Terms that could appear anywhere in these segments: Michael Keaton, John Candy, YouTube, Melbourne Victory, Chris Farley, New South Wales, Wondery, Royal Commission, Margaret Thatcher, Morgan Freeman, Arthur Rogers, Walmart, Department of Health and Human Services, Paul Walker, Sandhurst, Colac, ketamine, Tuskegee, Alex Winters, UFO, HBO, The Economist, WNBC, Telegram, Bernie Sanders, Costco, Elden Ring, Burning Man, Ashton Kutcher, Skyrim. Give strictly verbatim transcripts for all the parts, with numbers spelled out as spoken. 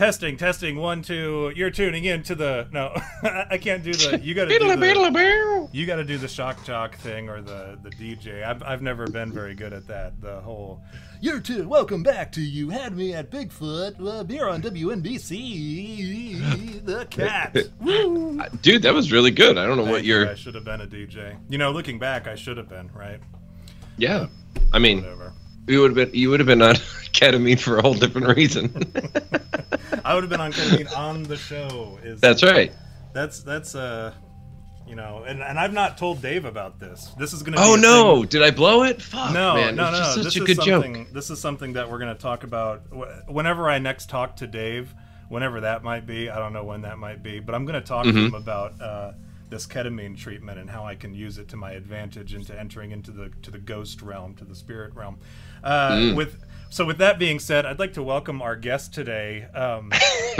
Testing, testing, one, two. You're tuning in to the... No, I can't do the... You got to do the... You got to do the shock jock thing or the, the D J. I've, I've never been very good at that. The whole... You're too... Welcome back to You Had Me at Bigfoot. Uh, here on W N B C. The cat. Woo. Dude, that was really good. I don't know Thank what you're... You. I should have been a D J. You know, looking back, I should have been, right? Yeah. I mean... Whatever. You would have been you would have been on ketamine for a whole different reason. I would have been on ketamine on the show. Is that's right. That's that's uh, you know, and, and I've not told Dave about this. This is gonna. Be oh no! Thing. Did I blow it? Fuck, no, man. No, no, just no. Such this a good joke. This is something that we're gonna talk about whenever I next talk to Dave. Whenever that might be, I don't know when that might be, but I'm gonna talk mm-hmm. to him about uh, this ketamine treatment and how I can use it to my advantage into entering into the to the ghost realm, to the spirit realm. Uh, mm. With so, with that being said, I'd like to welcome our guest today. Um,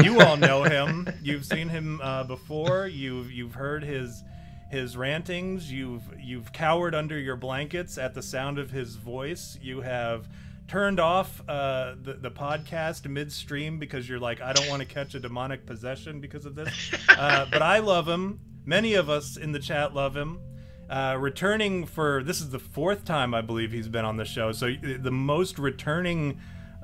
you all know him. You've seen him uh, before. You've you've heard his his rantings. You've you've cowered under your blankets at the sound of his voice. You have turned off uh, the the podcast midstream because you're like, I don't want to catch a demonic possession because of this. Uh, but I love him. Many of us in the chat love him. Uh, returning for, this is the fourth time I believe he's been on the show, so the most returning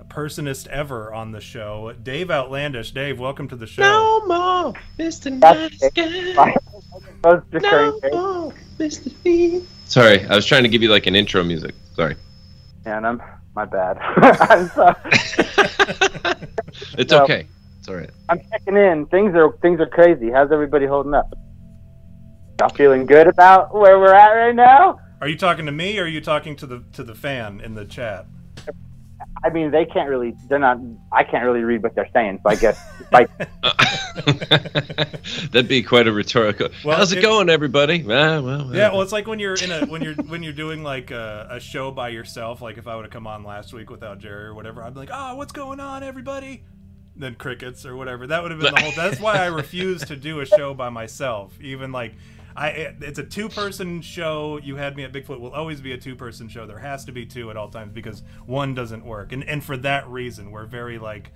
personist ever on the show, Dave Outlandish. Dave, welcome to the show. No more Mister Nice Guy. No more Mister V. Sorry, I was trying to give you like an intro music. Sorry. Man, I'm, my bad. I'm sorry. It's so, okay. It's all right. I'm checking in. Things are things are crazy. How's everybody holding up? Y'all feeling good about where we're at right now? Are you talking to me, or are you talking to the to the fan in the chat? I mean, they can't really. They're not. I can't really read what they're saying, so I guess. I... That'd be quite a rhetorical. Well, how's it, it going, everybody? Well, well, yeah. Well, it's like when you're in a when you're when you're doing like a, a show by yourself. Like if I would have come on last week without Jerry or whatever, I'd be like, "Oh, what's going on, everybody?" Than crickets or whatever. That would have been the whole. That's why I refuse to do a show by myself, even like. I, it's a two-person show. You Had Me at Bigfoot will always be a two-person show. There has to be two at all times because one doesn't work. And and for that reason, we're very like,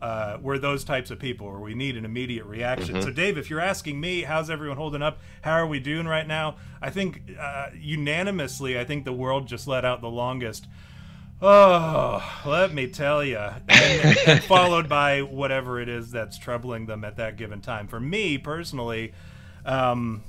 uh, we're those types of people where we need an immediate reaction. Mm-hmm. So, Dave, if you're asking me, how's everyone holding up? How are we doing right now? I think uh, unanimously, I think the world just let out the longest, oh, let me tell you, and, and followed by whatever it is that's troubling them at that given time. For me, personally... Um,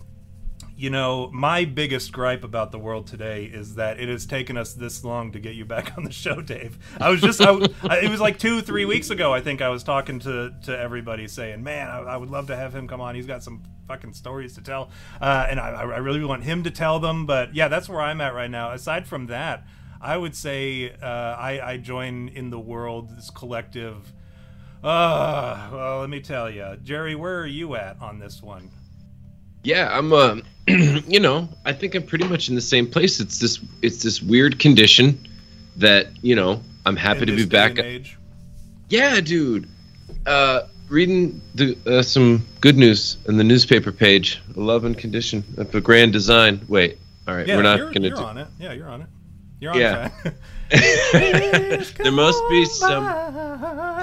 You know, my biggest gripe about the world today is that it has taken us this long to get you back on the show, Dave. I was just, I, I, it was like two, three weeks ago, I think I was talking to, to everybody saying, man, I, I would love to have him come on. He's got some fucking stories to tell. Uh, and I, I really want him to tell them. But yeah, that's where I'm at right now. Aside from that, I would say uh, I, I join in the world, this collective. Uh, well, let me tell you, Jerry, where are you at on this one? Yeah, I'm. Uh, you know, I think I'm pretty much in the same place. It's this. It's this weird condition that you know. I'm happy in to this be back. Age. Yeah, dude. Uh, reading the, uh, some good news in the newspaper page. Love and condition of the grand design. Wait. All right, yeah, we're not you're, gonna. You're do- on it. Yeah, you're on it. You're on yeah. Track. there must be some.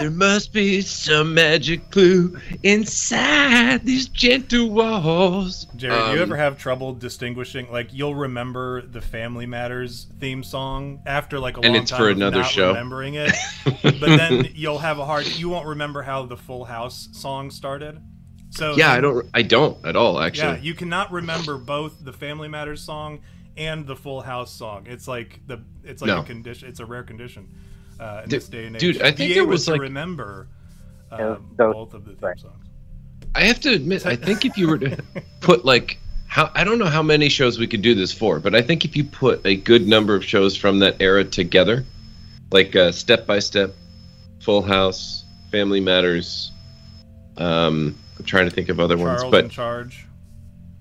There must be some magic clue inside these gentle walls. Jerry, um, do you ever have trouble distinguishing? Like, you'll remember the Family Matters theme song after like a long time. And it's for another show. Remembering it, but then you'll have a hard. You won't remember how the Full House song started. So yeah, I don't. I don't at all. Actually, yeah, you cannot remember both the Family Matters song and the Full House song. It's like the. It's like no. a condition. It's a rare condition. Uh, in this day and age. Dude, I think it was like... remember um, both of the theme songs. I have to admit, I think if you were to put like... how I don't know how many shows we could do this for, but I think if you put a good number of shows from that era together, like uh, Step by Step, Full House, Family Matters, um, I'm trying to think of other Charles ones. But in Charge.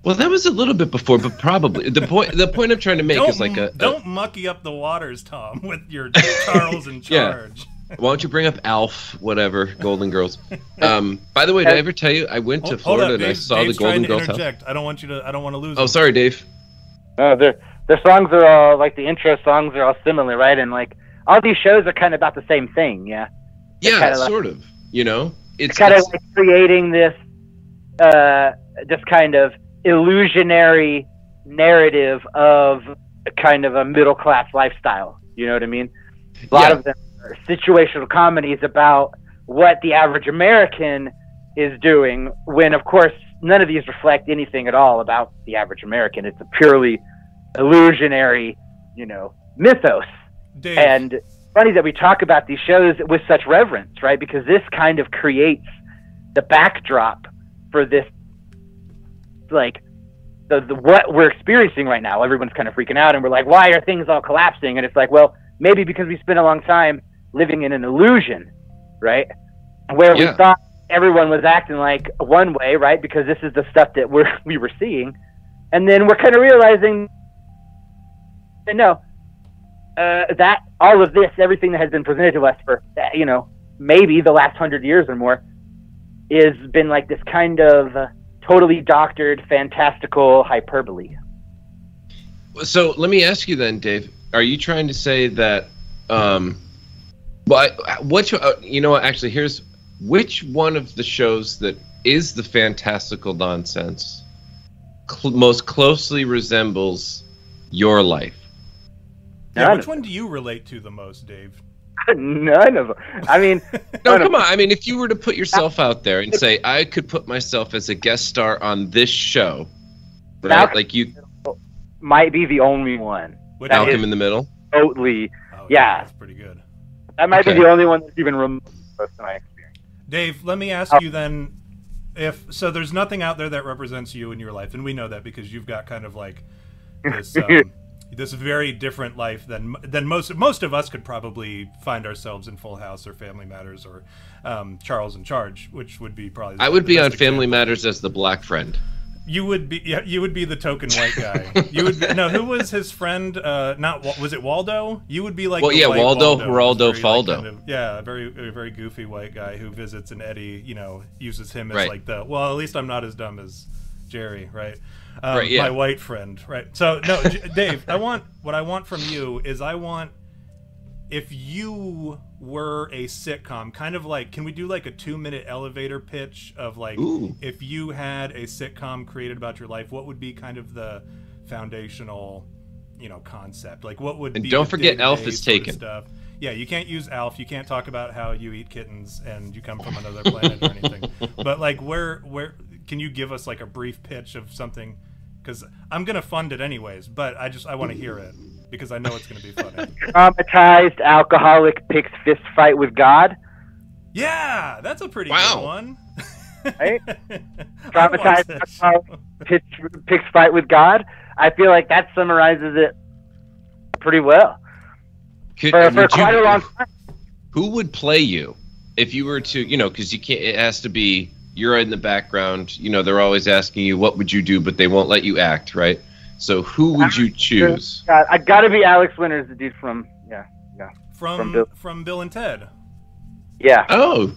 Well, that was a little bit before, but probably the point. The point I'm trying to make don't, is like a, a don't mucky up the waters, Tom, with your Charles in Charge. Yeah. Why don't you bring up Alf, whatever, Golden Girls? Um, by the way, did I ever tell you I went to hold, Florida hold up, Dave, and I saw Dave's the Golden Girls? House. I don't want you to. I don't want to lose. Oh, him. Sorry, Dave. No, uh, their their songs are all like the intro songs are all similar, right? And like all these shows are kind of about the same thing, yeah. They're yeah, kind of sort like, of. You know. it's kind of like creating this uh, this kind of illusionary narrative of kind of a middle class lifestyle. You know what I mean? A lot yeah. of them are situational comedies about what the average American is doing, when of course none of these reflect anything at all about the average American. It's a purely illusionary, you know, mythos. Dave. And funny that we talk about these shows with such reverence, right? Because this kind of creates the backdrop for this, like, the, the what we're experiencing right now. Everyone's kind of freaking out, and we're like, why are things all collapsing? And it's like, well, maybe because we spent a long time living in an illusion, right? Where yeah. we thought everyone was acting like one way, right? Because this is the stuff that we're, we were seeing. And then we're kind of realizing that no, uh, that all of this, everything that has been presented to us for, you know, maybe the last hundred years or more, is been like this kind of uh, totally doctored, fantastical hyperbole. So let me ask you then, Dave, are you trying to say that, um, well, what, uh, you know, actually here's, which one of the shows that is the fantastical nonsense cl- most closely resembles your life? Yeah, which one do you relate to the most, Dave? None of them. I mean... no, come on. I mean, if you were to put yourself out there and say, I could put myself as a guest star on this show, right? Like you... might be the only one. Malcolm in the Middle? Totally. Oh, yeah. That's pretty good. That might okay. be the only one that's even remotely close to my experience. Dave, let me ask you then, if... so there's nothing out there that represents you in your life, and we know that because you've got kind of like this... Um, this very different life than than most most of us could probably find ourselves in. Full House or Family Matters or um, Charles in Charge, which would be probably the, I would be on Family Matters as the black friend. You would be yeah, you would be the token white guy. You would be, no, who was his friend? Uh, not was it Waldo? You would be like well, the yeah, Waldo, Waldo, Geraldo, Faldo. Like, kind of, yeah, a very a very goofy white guy who visits and Eddie, you know, uses him as right. like the well, at least I'm not as dumb as Jerry, right? Um, right, yeah. My white friend, right? So no, Dave, I want what I want from you is I want, if you were a sitcom, kind of like, can we do like a two minute elevator pitch of like, ooh, if you had a sitcom created about your life, what would be kind of the foundational, you know, concept? Like what would and be don't forget Alf is taken. Stuff? Yeah, you can't use Alf. You can't talk about how you eat kittens and you come from another planet or anything. But like, where, where can you give us like a brief pitch of something? Because I'm gonna fund it anyways, but I just I want to hear it because I know it's gonna be funny. Traumatized alcoholic picks fist fight with God. Yeah, that's a pretty wow. good one. Right? Traumatized alcoholic picks, picks fight with God. I feel like that summarizes it pretty well. Could, for for quite you, a long time. Who would play you if you were to, you know, because you can't, it has to be, you're in the background, you know, they're always asking you, what would you do, but they won't let you act, right? So who would you choose? God, I gotta be Alex Winters, the dude from, yeah, yeah. From, from, Bill. from Bill and Ted. Yeah. Oh.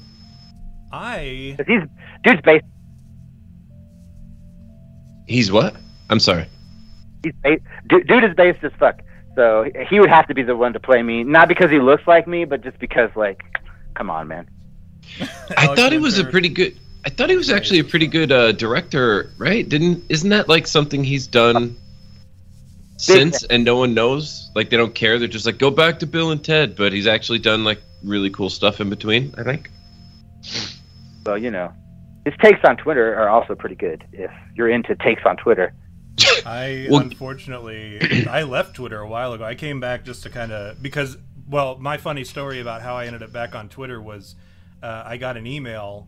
I. He's, dude's based. He's what? I'm sorry. He's based, dude, dude is based as fuck. So he would have to be the one to play me, not because he looks like me, but just because, like, come on, man. I thought he was a pretty good. I thought he was actually a pretty good uh, director, right? Didn't isn't that like something he's done since, and no one knows? Like they don't care. They're just like, go back to Bill and Ted. But he's actually done like really cool stuff in between, I think. Well, you know, his takes on Twitter are also pretty good. If you're into takes on Twitter. I well, unfortunately I left Twitter a while ago. I came back just to kind of because well, my funny story about how I ended up back on Twitter was uh, I got an email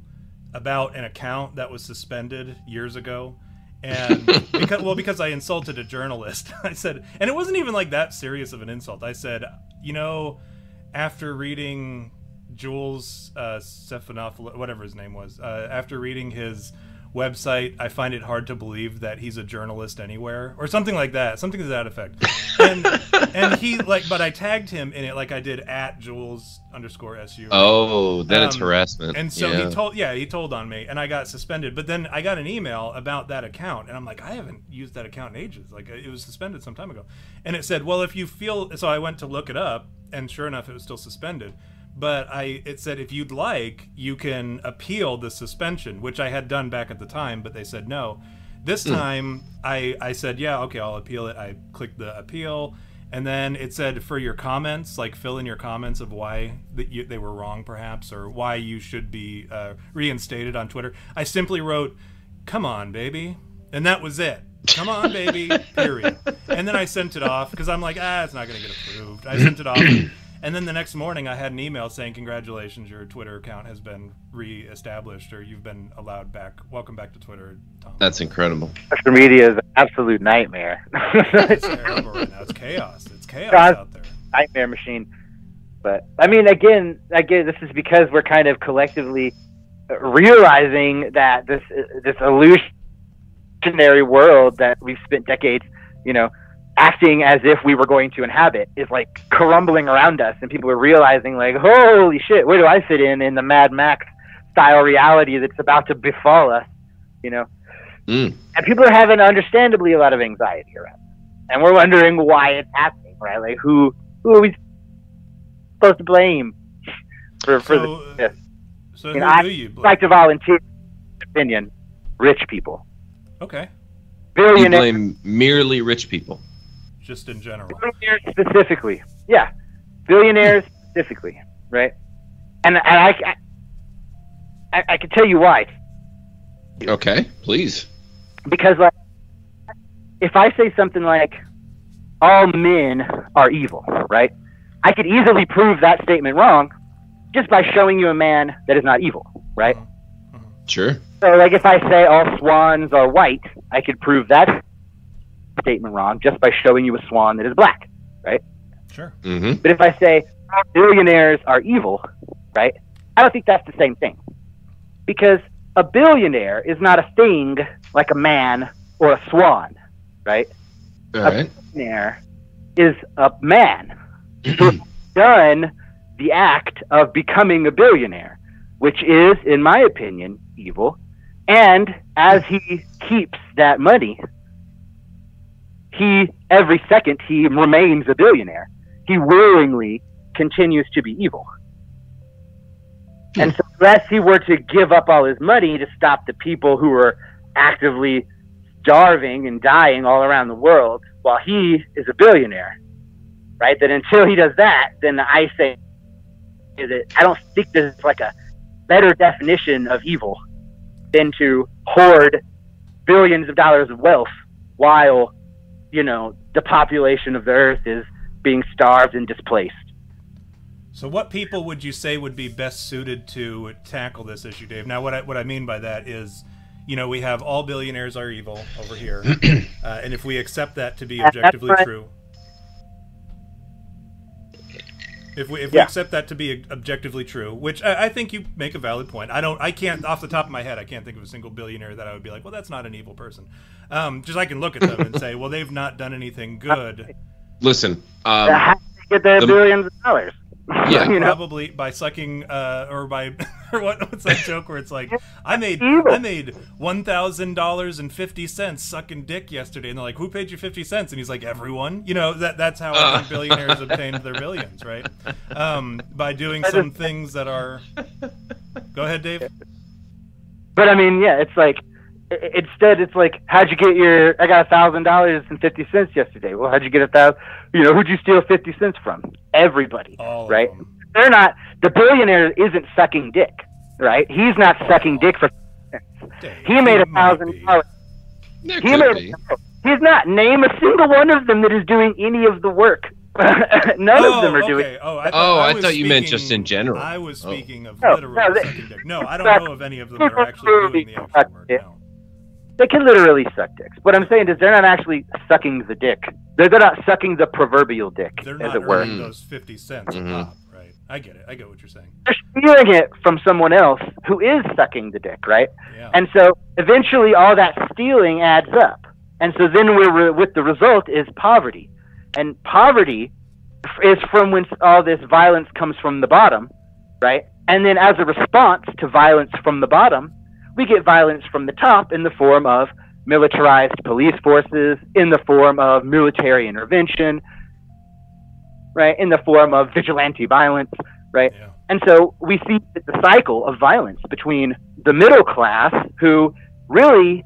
about an account that was suspended years ago, and because well because I insulted a journalist. I said, and it wasn't even like that serious of an insult. I said, you know, after reading Jules uh, Stefanopoulos, whatever his name was, uh, after reading his website, I find it hard to believe that he's a journalist anywhere, or something like that, something to that effect. And and he like, but I tagged him in it, like I did at Jules underscore su. Oh, then um, it's harassment. And so yeah. he told, yeah, he told on me, and I got suspended. But then I got an email about that account, and I'm like, I haven't used that account in ages. Like it was suspended some time ago, and it said, well, if you feel so, I went to look it up, and sure enough, it was still suspended. But I, it said, if you'd like, you can appeal the suspension, which I had done back at the time, but they said no. This time, mm. I, I said, yeah, okay, I'll appeal it. I clicked the appeal, and then it said for your comments, like fill in your comments of why that you, they were wrong, perhaps, or why you should be uh, reinstated on Twitter. I simply wrote, come on, baby, and that was it. Come on, baby, period. And then I sent it off, because I'm like, ah, it's not going to get approved. I sent it off. And then the next morning, I had an email saying, congratulations, your Twitter account has been re-established, or you've been allowed back. Welcome back to Twitter, Tom. That's incredible. Social media is an absolute nightmare. It's terrible right now. It's chaos. It's chaos God's out there. Nightmare machine. But, I mean, again, again, this is because we're kind of collectively realizing that this this illusionary world that we've spent decades, you know, acting as if we were going to inhabit is like crumbling around us, and people are realizing, like, holy shit, where do I fit in in the Mad Max style reality that's about to befall us, you know? Mm. And people are having, understandably, a lot of anxiety around it. And we're wondering why it's happening, right? Like, who who are we supposed to blame for, for so, this? Uh, so you know, who do you blame? I'd like to volunteer an opinion. Rich people. Okay. You blame merely rich people. Just in general. Billionaires specifically. Yeah. Billionaires specifically, right? And, and I, I, I can tell you why. Okay, please. Because, like, if I say something like, all men are evil, right? I could easily prove that statement wrong just by showing you a man that is not evil, right? Sure. So, like, if I say all swans are white, I could prove that statement wrong just by showing you a swan that is black, right? Sure. Mm-hmm. But if I say billionaires are evil, right, I don't think that's the same thing, because a billionaire is not a thing like a man or a swan, right? All right. A billionaire is a man who's done the act of becoming a billionaire, which is, in my opinion, evil. And as he keeps that money, he, every second, he remains a billionaire. He willingly continues to be evil. Hmm. And so unless he were to give up all his money to stop the people who are actively starving and dying all around the world while he is a billionaire, right? That until he does that, then I say that I don't think there's like a better definition of evil than to hoard billions of dollars of wealth while, you know, the population of the earth is being starved and displaced. So what people would you say would be best suited to tackle this issue, Dave? Now, what I, what I mean by that is, you know, we have all billionaires are evil over here. Uh, and if we accept that to be objectively That's right. true, if we, if yeah. we accept that to be objectively true, which I, I think you make a valid point. I don't, I can't, off the top of my head, I can't think of a single billionaire that I would be like, well, that's not an evil person. Um, just I can look at them and say, well, they've not done anything good. Listen, um, how do they get their the, billions of dollars? Yeah, you know? Probably by sucking, uh, or by or what, what's that joke where it's like, I made evil. I made one thousand dollars and fifty cents sucking dick yesterday, and they're like, who paid you fifty cents? And he's like, everyone. You know, that that's how uh. I think billionaires obtained their billions, right? Um, by doing some things that are. Go ahead, Dave. But I mean, yeah, it's like. Instead, it's like, how'd you get your? I got a thousand dollars and fifty cents yesterday. Well, how'd you get a thousand? You know, who'd you steal fifty cents from? Everybody, all right? They're not. The billionaire isn't sucking dick, right? He's not sucking dick for. Dave, he made a thousand dollars. He made. A, he's not. Name a single one of them that is doing any of the work. None oh, of them are okay. doing. Oh, I, th- oh, I, I thought speaking, you meant just in general. I was speaking oh. of no, literally no, they, sucking dick. No, I don't know if any of them are actually doing the actual work. No. They can literally suck dicks. What I'm saying is they're not actually sucking the dick. They're, they're not sucking the proverbial dick, they're as it were. They're not earning those fifty cents mm-hmm. up, right? I get it. I get what you're saying. They're stealing it from someone else who is sucking the dick, right? Yeah. And so eventually all that stealing adds up. And so then we're with the result is poverty. And poverty is from whence all this violence comes from the bottom, right? And then as a response to violence from the bottom, we get violence from the top in the form of militarized police forces, in the form of military intervention, right? In the form of vigilante violence, right? Yeah. And so we see the cycle of violence between the middle class, who really,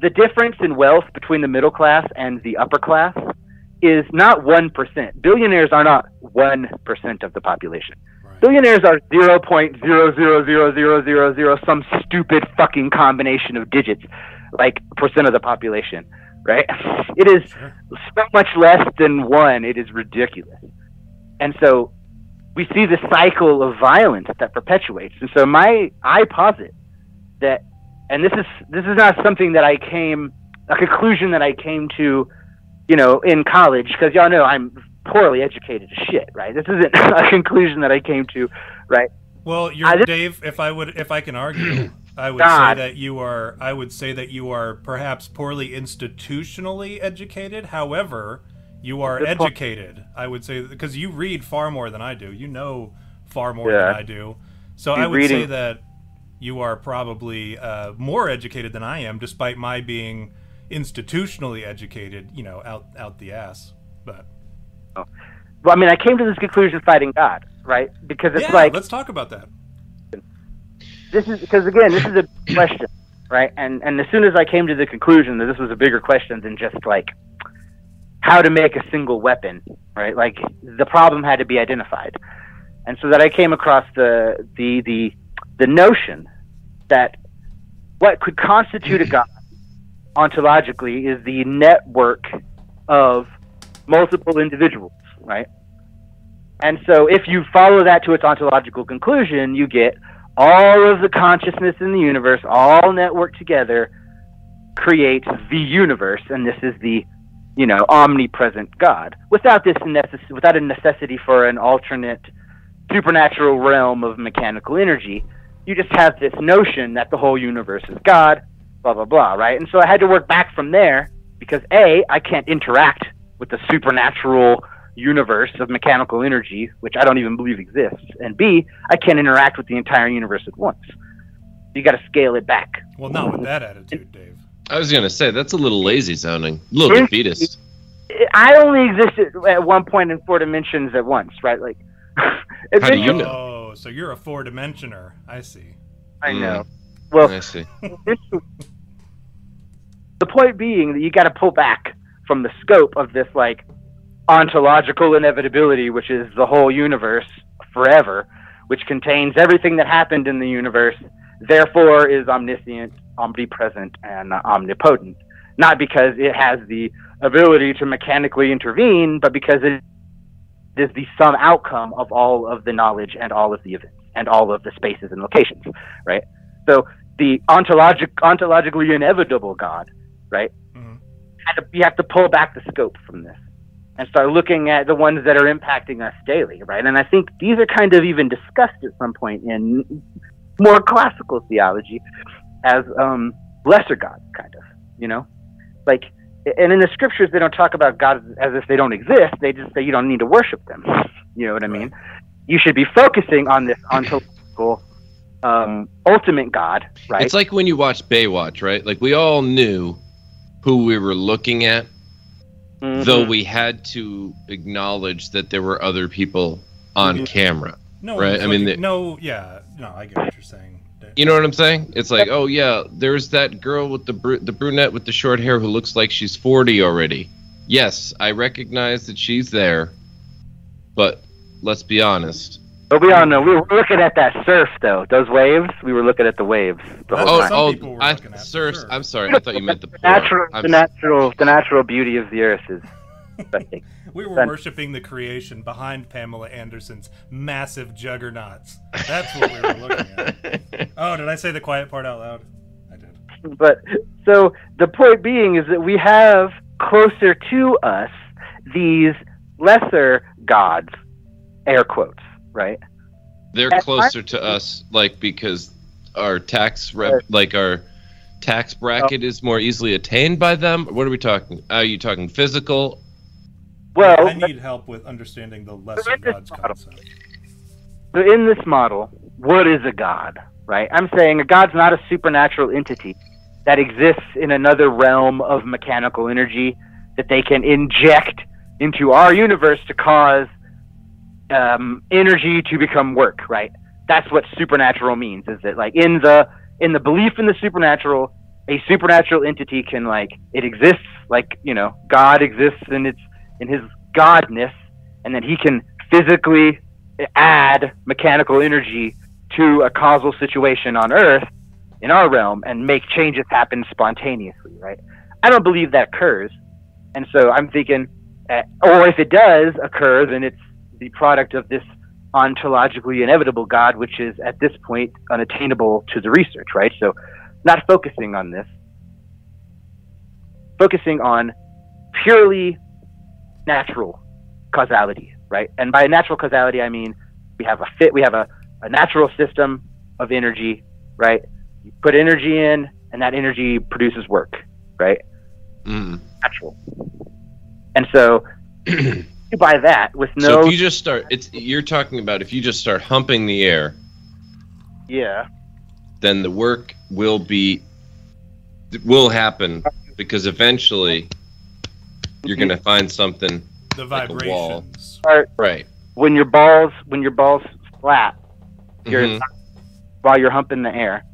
the difference in wealth between the middle class and the upper class is not one percent. Billionaires are not one percent of the population. Right. Billionaires are zero point zero zero zero zero zero zero some stupid fucking combination of digits, like percent of the population, right? It is sure. so much less than one. It is ridiculous. And so we see the cycle of violence that perpetuates. And so my, I posit that, and this is, this is not something that I came, a conclusion that I came to, you know, in college, because y'all know I'm poorly educated as shit, right? This isn't a conclusion that I came to, right? Well, you're, I, this, Dave, if I would, if I can argue, I would God. say that you are, I would say that you are perhaps poorly institutionally educated. However, you are educated, point. I would say, because you read far more than I do. You know far more yeah. than I do. So Keep I would reading. say that you are probably uh, more educated than I am, despite my being institutionally educated, you know, out out the ass. But oh. Well, I mean, I came to this conclusion fighting God, right? Because it's yeah, like... let's talk about that. This is, because again, this is a big question, right? And and as soon as I came to the conclusion that this was a bigger question than just like... how to make a single weapon, right? Like, the problem had to be identified. And so that I came across the the the, the notion that what could constitute a god ontologically is the network of multiple individuals, right? And so if you follow that to its ontological conclusion, you get all of the consciousness in the universe, all networked together, creates the universe, and this is the, you know, omnipresent God, without this necess- without a necessity for an alternate supernatural realm of mechanical energy. You just have this notion that the whole universe is God, blah, blah, blah, right? And so I had to work back from there, because A, I can't interact with the supernatural universe of mechanical energy, which I don't even believe exists, and B, I can't interact with the entire universe at once. You got to scale it back. Well, not with that attitude, Dave. I was going to say, that's a little lazy sounding. A little defeatist. I only existed at one point in four dimensions at once, right? Like, how do you know? Oh, so you're a four-dimensioner. I see. I know. Mm. Well, I see. The point being that you got to pull back from the scope of this, like, ontological inevitability, which is the whole universe forever, which contains everything that happened in the universe, therefore is omniscient, omnipresent, and uh, omnipotent, not because it has the ability to mechanically intervene, but because it is the sum outcome of all of the knowledge and all of the events and all of the spaces and locations, right? So the ontologic, ontologically inevitable God, right? Mm-hmm. You have to pull back the scope from this and start looking at the ones that are impacting us daily, right? And I think these are kind of even discussed at some point in more classical theology, as um, lesser gods, kind of, you know? Like, and in the scriptures, they don't talk about gods as if they don't exist. They just say you don't need to worship them. You know what I mean? You should be focusing on this ontological um, ultimate God, right? It's like when you watch Baywatch, right? Like, we all knew who we were looking at, mm-hmm. though we had to acknowledge that there were other people on mm-hmm. camera, no, right? I mean, they, no, yeah, no, I get what you're saying. You know what I'm saying? It's like, oh yeah, there's that girl with the br- the brunette with the short hair who looks like she's forty already. Yes, I recognize that she's there, but let's be honest. But we all know we were looking at that surf though. Those waves, we were looking at the waves. The whole time. Oh, oh, I, at surf. Surf. I'm sorry, I thought you meant the pool. natural, the natural, the natural beauty of the earth is. We were worshiping the creation behind Pamela Anderson's massive juggernauts. That's what we were looking at. Oh, did I say the quiet part out loud? I did. But so the point being is that we have closer to us these lesser gods, air quotes, right? They're At closer our- to us, like, because our tax rep, like our tax bracket oh. is more easily attained by them. What are we talking? Are you talking physical? Well, I need help with understanding the lesser gods concept. So in this model, what is a god, right? I'm saying a god's not a supernatural entity that exists in another realm of mechanical energy that they can inject into our universe to cause um, energy to become work, right? That's what supernatural means, is that like in the in the belief in the supernatural, a supernatural entity can, like, it exists, like, you know, God exists in its in his godness, and that he can physically add mechanical energy to a causal situation on Earth, in our realm, and make changes happen spontaneously, right? I don't believe that occurs, and so I'm thinking, uh, or if it does occur, then it's the product of this ontologically inevitable God, which is at this point unattainable to the research, right? So not focusing on this, focusing on purely natural causality, right? And by natural causality, I mean we have a fit, we have a, a natural system of energy, right? You put energy in, and that energy produces work, right? Mm. Natural. And so you buy that with no. So if you just start, it's you're talking about if you just start humping the air. Yeah. Then the work will be, will happen, because eventually you're going to find something. The vibrations. Like a wall. Start, right. When your balls, when your balls slap, you're mm-hmm. while you're humping the air,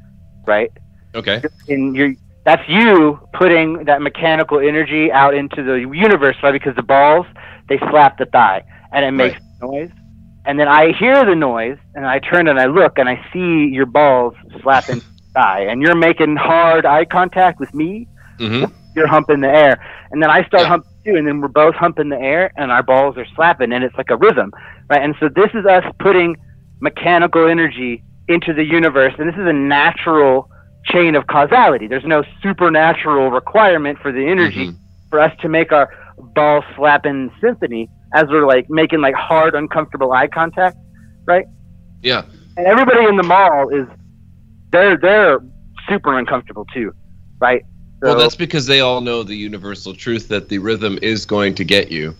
right? Okay. And you're, that's you putting that mechanical energy out into the universe, right? Because the balls, they slap the thigh, and it makes right. noise. And then I hear the noise, and I turn and I look, and I see your balls slapping the thigh, and you're making hard eye contact with me. Mm-hmm. You're humping the air, and then I start yeah. humping too, and then we're both humping the air, and our balls are slapping, and it's like a rhythm, right? And so this is us putting mechanical energy into the universe, and this is a natural chain of causality. There's no supernatural requirement for the energy mm-hmm. for us to make our ball slapping symphony as we're like making like hard, uncomfortable eye contact, right? Yeah. And everybody in the mall is they're they're super uncomfortable too, right? So, well, that's because they all know the universal truth that the rhythm is going to get you.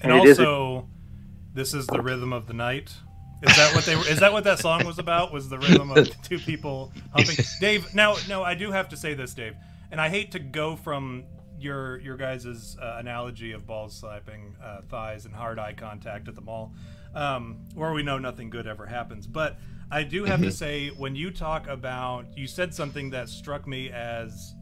And, and also, is a- this is the rhythm of the night. Is that what they were, is that what that song was about? Was the rhythm of two people humping? Dave, now, no, I do have to say this, Dave, and I hate to go from your your guys' uh, analogy of balls slapping uh, thighs and hard eye contact at the mall, um, where we know nothing good ever happens. But I do have to say, when you talk about, you said something that struck me as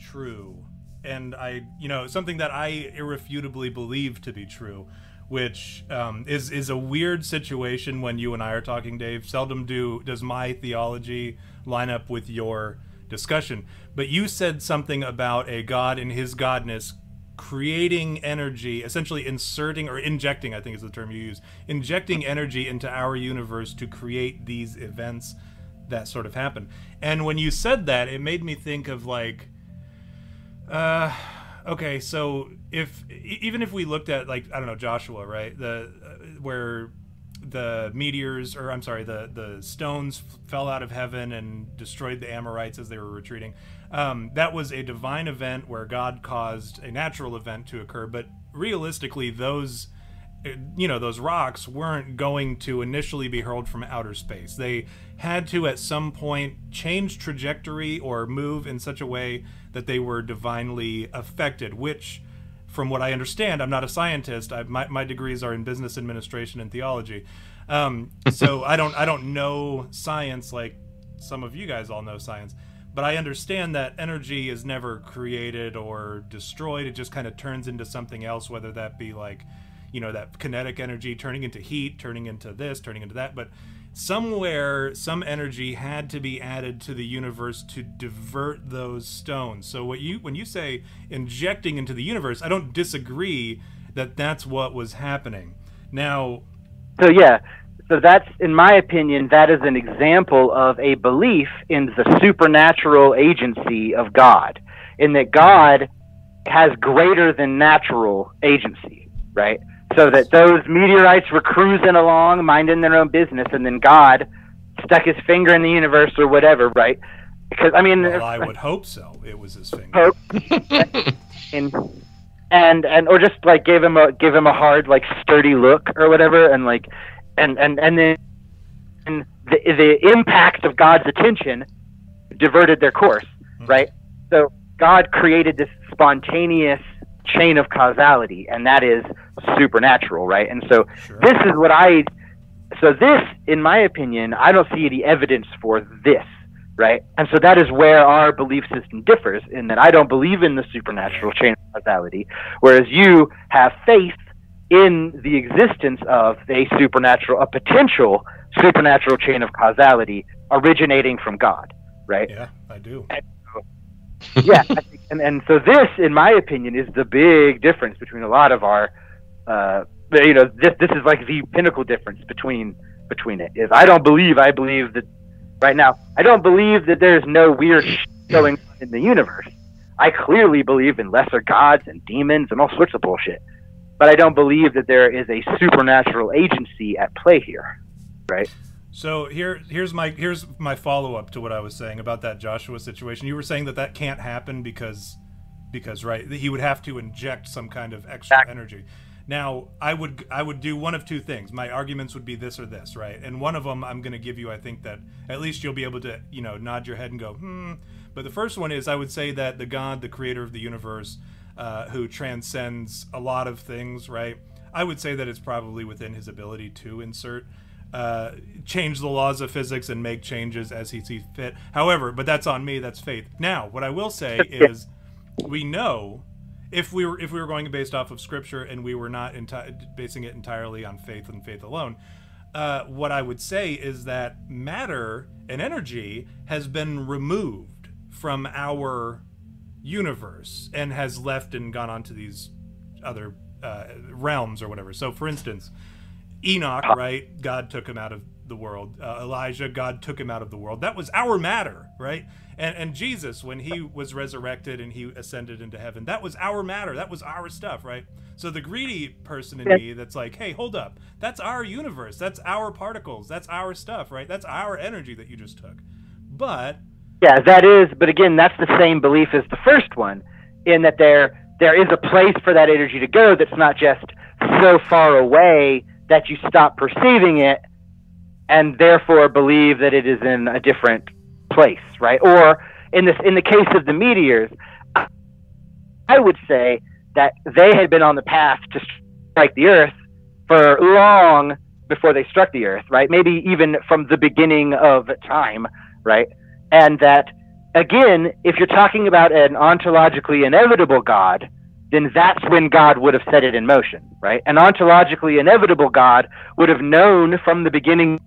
true, and I, you know, something that I irrefutably believe to be true. Which um, is is a weird situation when you and I are talking, Dave. Seldom do does my theology line up with your discussion. But you said something about a God in his godness creating energy, essentially inserting or injecting, I think is the term you use, injecting energy into our universe to create these events that sort of happen. And when you said that, it made me think of like... Uh, Okay, so if even if we looked at like I don't know Joshua, right? The uh, where the meteors or I'm sorry, the the stones fell out of heaven and destroyed the Amorites as they were retreating. Um, that was a divine event where God caused a natural event to occur, but realistically those you know, those rocks weren't going to initially be hurled from outer space. They had to at some point change trajectory or move in such a way that they were divinely affected, which, from what I understand, I'm not a scientist. I, my, my degrees are in business administration and theology. Um, so I don't I don't know science like some of you guys all know science. But I understand that energy is never created or destroyed. It just kind of turns into something else, whether that be like, you know, that kinetic energy turning into heat, turning into this, turning into that. But somewhere, some energy had to be added to the universe to divert those stones. So what you when you say injecting into the universe, I don't disagree that that's what was happening. Now... So, yeah. So that's, in my opinion, that is an example of a belief in the supernatural agency of God, in that God has greater than natural agency, right? So that those meteorites were cruising along, minding their own business, and then God stuck his finger in the universe or whatever, right? Because I mean, well, I would hope so. It was his finger. and, and and or just like gave him a give him a hard like sturdy look or whatever, and like and and and then and the the impact of God's attention diverted their course, mm-hmm. right? So God created this spontaneous chain of causality, and that is supernatural, right? And so sure. this is what I, so this, in my opinion, I don't see any evidence for this, right? And so that is where our belief system differs, in that I don't believe in the supernatural chain of causality, whereas you have faith in the existence of a supernatural, a potential supernatural chain of causality originating from God, right? Yeah, I do. And yeah, I think, and, and so this, in my opinion, is the big difference between a lot of our, uh, you know, this this is like the pinnacle difference between between it. Is I don't believe, I believe that right now, I don't believe that there's no weird shit going on in the universe. I clearly believe in lesser gods and demons and all sorts of bullshit, but I don't believe that there is a supernatural agency at play here, right? So here, here's my here's my follow-up to what I was saying about that Joshua situation. You were saying that that can't happen because, because right, he would have to inject some kind of extra energy. Now, I would I would do one of two things. My arguments would be this or this, right? And one of them I'm going to give you, I think that at least you'll be able to, you know, nod your head and go, hmm. But the first one is I would say that the God, the creator of the universe, uh, who transcends a lot of things, right? I would say that it's probably within his ability to insert Uh, change the laws of physics and make changes as he sees fit. However, but that's on me. That's faith. Now, what I will say is, we know if we were if we were going based off of scripture and we were not enti- basing it entirely on faith and faith alone. Uh, what I would say is that matter and energy has been removed from our universe and has left and gone on to these other uh, realms or whatever. So, for instance, Enoch, right? God took him out of the world. Uh, Elijah, God took him out of the world. That was our matter, right? And and Jesus, when he was resurrected and he ascended into heaven, that was our matter. That was our stuff, right? So the greedy person in me that's like, hey, hold up. That's our universe. That's our particles. That's our stuff, right? That's our energy that you just took. But yeah, that is. But again, that's the same belief as the first one, in that there there is a place for that energy to go that's not just so far away that you stop perceiving it and therefore believe that it is in a different place, right? Or in this, in the case of the meteors, I would say that they had been on the path to strike the Earth for long before they struck the Earth, right? Maybe even from the beginning of time, right? And that, again, if you're talking about an ontologically inevitable God, then that's when God would have set it in motion, right? An ontologically inevitable God would have known from the beginning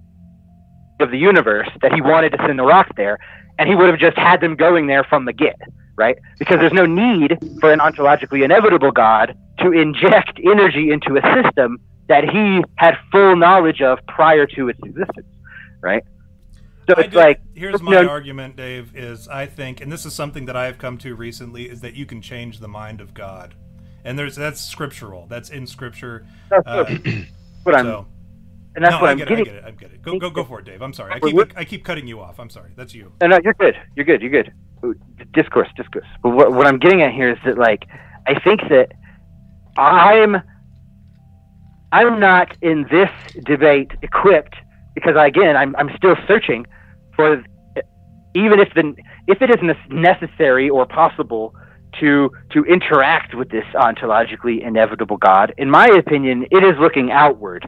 of the universe that he wanted to send the rocks there, and he would have just had them going there from the get, right? Because there's no need for an ontologically inevitable God to inject energy into a system that he had full knowledge of prior to its existence, right? So it's do, like, here's my know, argument, Dave, is I think, and this is something that I have come to recently, is that you can change the mind of God. And there's that's scriptural. That's in scripture. That's uh, what I'm, so, and that's no, what I I'm get getting. It, I get it. I get it. Go, go, go for it, Dave. I'm sorry. I keep, I keep cutting you off. I'm sorry. That's you. No, no, you're good. You're good. You're good. Discourse, discourse. But what, what I'm getting at here is that, like, I think that I'm, I'm not in this debate equipped because, I, again, I'm, I'm still searching. For even if the if it isn't necessary or possible to to interact with this ontologically inevitable God, in my opinion, it is looking outward,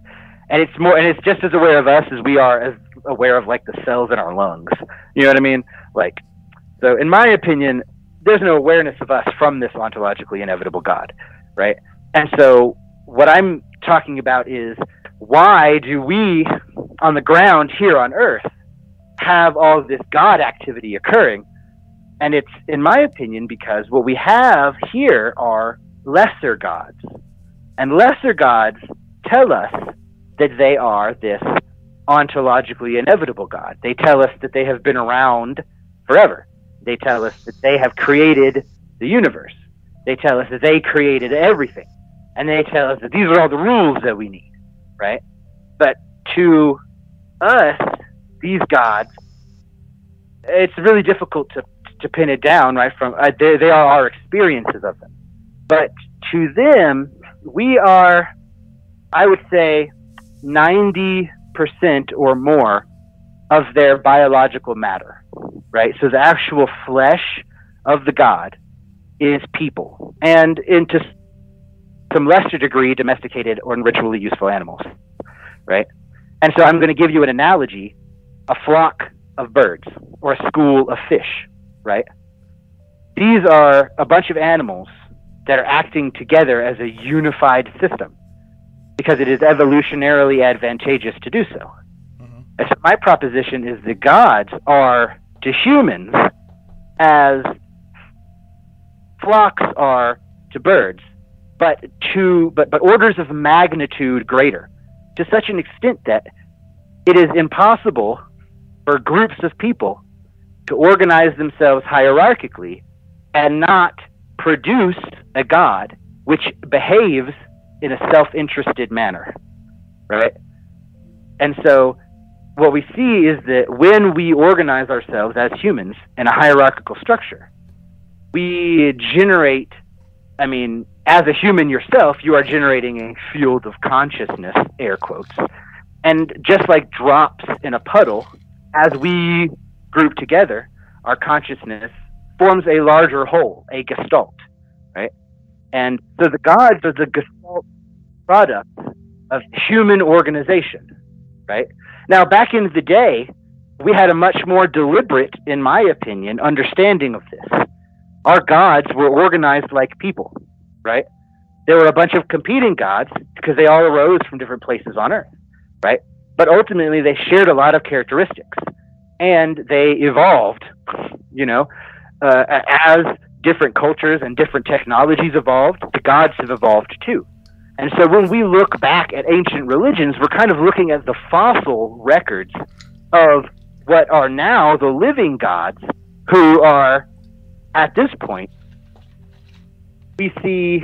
and it's more and it's just as aware of us as we are as aware of like the cells in our lungs. You know what I mean? Like, so in my opinion, there's no awareness of us from this ontologically inevitable God, right? And so what I'm talking about is, why do we on the ground here on Earth have all this God activity occurring? And it's, in my opinion, because what we have here are lesser gods, and lesser gods tell us that they are this ontologically inevitable God. They tell us that they have been around forever. They tell us that they have created the universe. They tell us that they created everything, and they tell us that these are all the rules that we need, right? But to us, these gods, it's really difficult to to pin it down, right? From uh, they, they are our experiences of them, but to them, we are, I would say, ninety percent or more of their biological matter, right? So the actual flesh of the god is people, and into some lesser degree domesticated or ritually useful animals, right? And so I'm going to give you an analogy, a flock of birds or a school of fish, right? These are a bunch of animals that are acting together as a unified system because it is evolutionarily advantageous to do so. Mm-hmm. And so my proposition is the gods are to humans as flocks are to birds, but to but, but orders of magnitude greater, to such an extent that it is impossible for groups of people to organize themselves hierarchically and not produce a god which behaves in a self-interested manner, right? And so what we see is that when we organize ourselves as humans in a hierarchical structure, we generate, I mean, as a human yourself, you are generating a field of consciousness, air quotes. And just like drops in a puddle, as we group together, our consciousness forms a larger whole, a gestalt, right? And so the gods are the gestalt product of human organization, right? Now, back in the day, we had a much more deliberate, in my opinion, understanding of this. Our gods were organized like people, right? There were a bunch of competing gods because they all arose from different places on Earth, right? But ultimately, they shared a lot of characteristics, and they evolved, you know, uh, as different cultures and different technologies evolved, the gods have evolved too. And so when we look back at ancient religions, we're kind of looking at the fossil records of what are now the living gods who are, at this point, we see,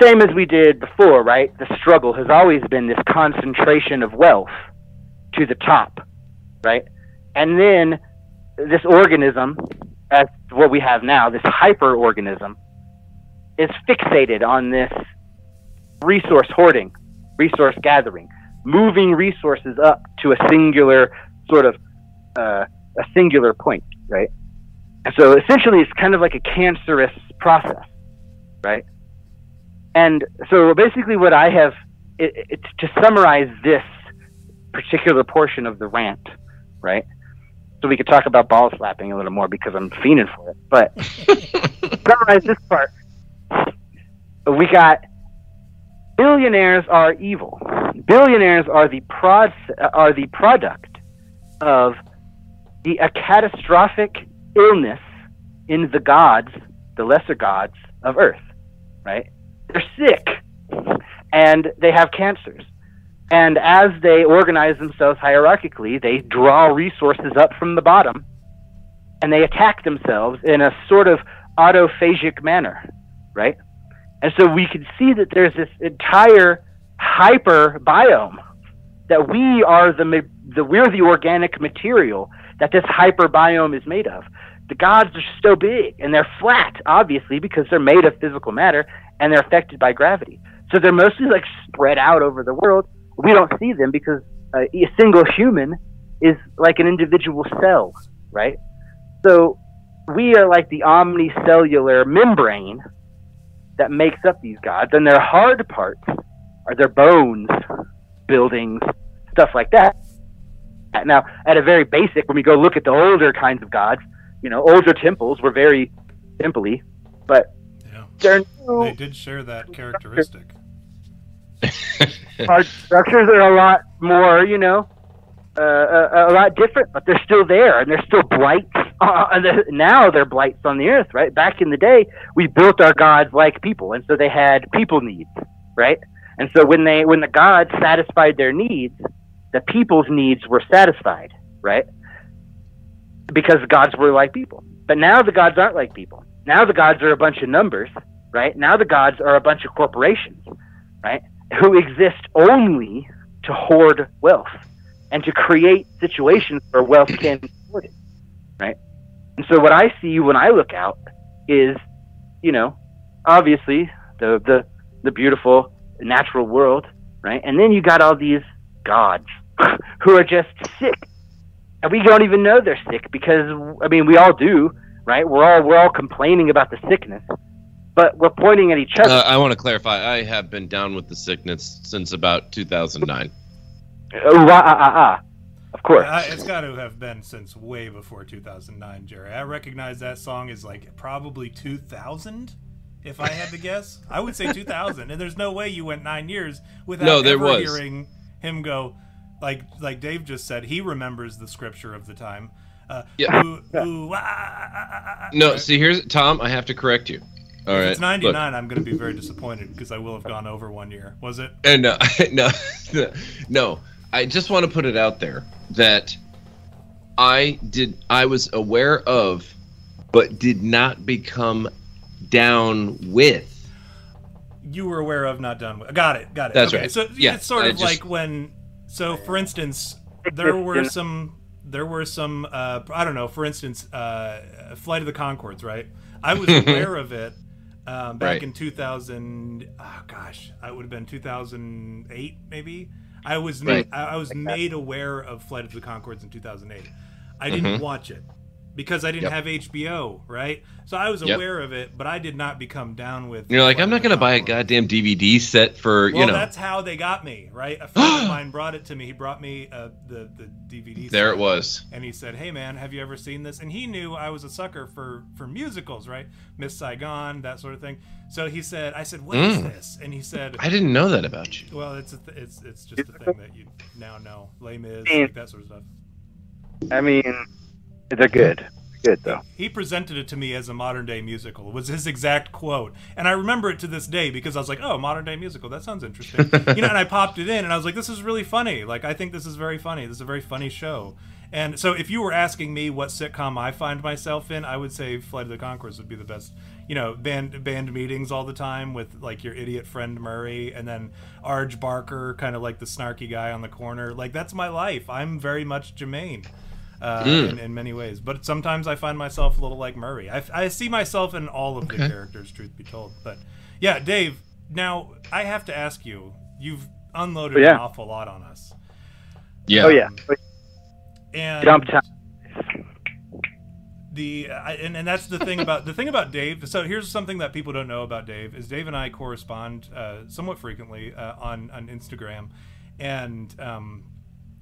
same as we did before, right? The struggle has always been this concentration of wealth to the top, right? And then this organism, as what we have now, this hyperorganism, is fixated on this resource hoarding, resource gathering, moving resources up to a singular sort of uh, a singular point, right? And so essentially, it's kind of like a cancerous process, right? And so basically what I have, it, it, to summarize this particular portion of the rant, right? So we could talk about ball slapping a little more because I'm fiending for it. But to summarize this part, we got billionaires are evil. Billionaires are the prod, are the product of the, a catastrophic illness in the gods, the lesser gods of Earth, right? They're sick, and they have cancers. And as they organize themselves hierarchically, they draw resources up from the bottom, and they attack themselves in a sort of autophagic manner, right? And so we can see that there's this entire hyperbiome, that we are the, the we're the organic material that this hyperbiome is made of. The gods are so big, and they're flat, obviously, because they're made of physical matter, and they're affected by gravity. So they're mostly like spread out over the world. We don't see them because uh, a single human is like an individual cell, right? So we are like the omnicellular membrane that makes up these gods, and their hard parts are their bones, buildings, stuff like that. Now, at a very basic, when we go look at the older kinds of gods, you know, older temples were very simple-y, but yeah. they're no they did share that characteristic. Our structures are a lot more, you know, uh, a, a lot different, but they're still there, and they're still blights. Uh, and they're, now they're blights on the earth, right? Back in the day, we built our gods like people, and so they had people needs, right? And so when they, when the gods satisfied their needs, the people's needs were satisfied, right? Because the gods were like people. But now the gods aren't like people. Now the gods are a bunch of numbers, right? Now the gods are a bunch of corporations, right? Who exist only to hoard wealth and to create situations where wealth can be hoarded, right? And so what I see when I look out is, you know, obviously the the, the beautiful natural world, right? And then you got all these gods who are just sick. And we don't even know they're sick because, I mean, we all do, right? We're all we're all complaining about the sickness. but we're pointing at each other. Uh, I want to clarify. I have been down with the sickness since about two thousand nine. Uh, of course. Uh, it's got to have been since way before two thousand nine, Jerry. I recognize that song is like probably two thousand, if I had to guess. I would say two thousand, and there's no way you went nine years without no, there ever was. hearing him go, like like Dave just said, he remembers the scripture of the time. Uh, yeah. Ooh, ooh, ah, ah, ah, no, right. See, here's Tom. I have to correct you. All if right. It's ninety-nine. Look. I'm going to be very disappointed because I will have gone over one year. Was it? And no, no, no. I just want to put it out there that I did. I was aware of, but did not become down with. You were aware of, not done with. Got it. Got it. That's okay. Right. So yeah, it's sort I of just, like when. So for instance, there were some. There were some, uh, I don't know, for instance, uh, Flight of the Conchords, right? I was aware of it um, back right. in two thousand, oh gosh, it would have been two thousand eight maybe? I was right. ma- I was like made that. aware of Flight of the Conchords in two thousand eight. I didn't mm-hmm. watch it because I didn't yep. have H B O, right? So I was aware yep. of it, but I did not become down with... You're like, I'm not going to buy a goddamn D V D set for, well, you know... Well, that's how they got me, right? A friend of mine brought it to me. He brought me uh, the, the D V D set. There it was. And he said, hey, man, have you ever seen this? And he knew I was a sucker for, for musicals, right? Miss Saigon, that sort of thing. So he said, I said, what mm. is this? And he said... I didn't know that about you. Well, it's a th- it's it's just a thing that you now know. Les Mis, like that sort of stuff. I mean... They're good. Good, though. He presented it to me as a modern-day musical. It was his exact quote. And I remember it to this day because I was like, oh, modern-day musical. That sounds interesting. you know. And I popped it in, and I was like, this is really funny. Like, I think this is very funny. This is a very funny show. And so if you were asking me what sitcom I find myself in, I would say Flight of the Conchords would be the best. You know, band band meetings all the time with, like, your idiot friend Murray and then Arj Barker, kind of like the snarky guy on the corner. Like, that's my life. I'm very much Jermaine. Uh, mm. in, in many ways, but sometimes I find myself a little like Murray. I, I see myself in all of okay. the characters, truth be told. But yeah, Dave, now I have to ask you, you've unloaded oh, yeah. an awful lot on us. Yeah. Oh yeah. And Jump time. The I, and, and that's the thing about the thing about Dave. So here's something that people don't know about Dave is Dave and I correspond uh, somewhat frequently uh, on on Instagram, and um,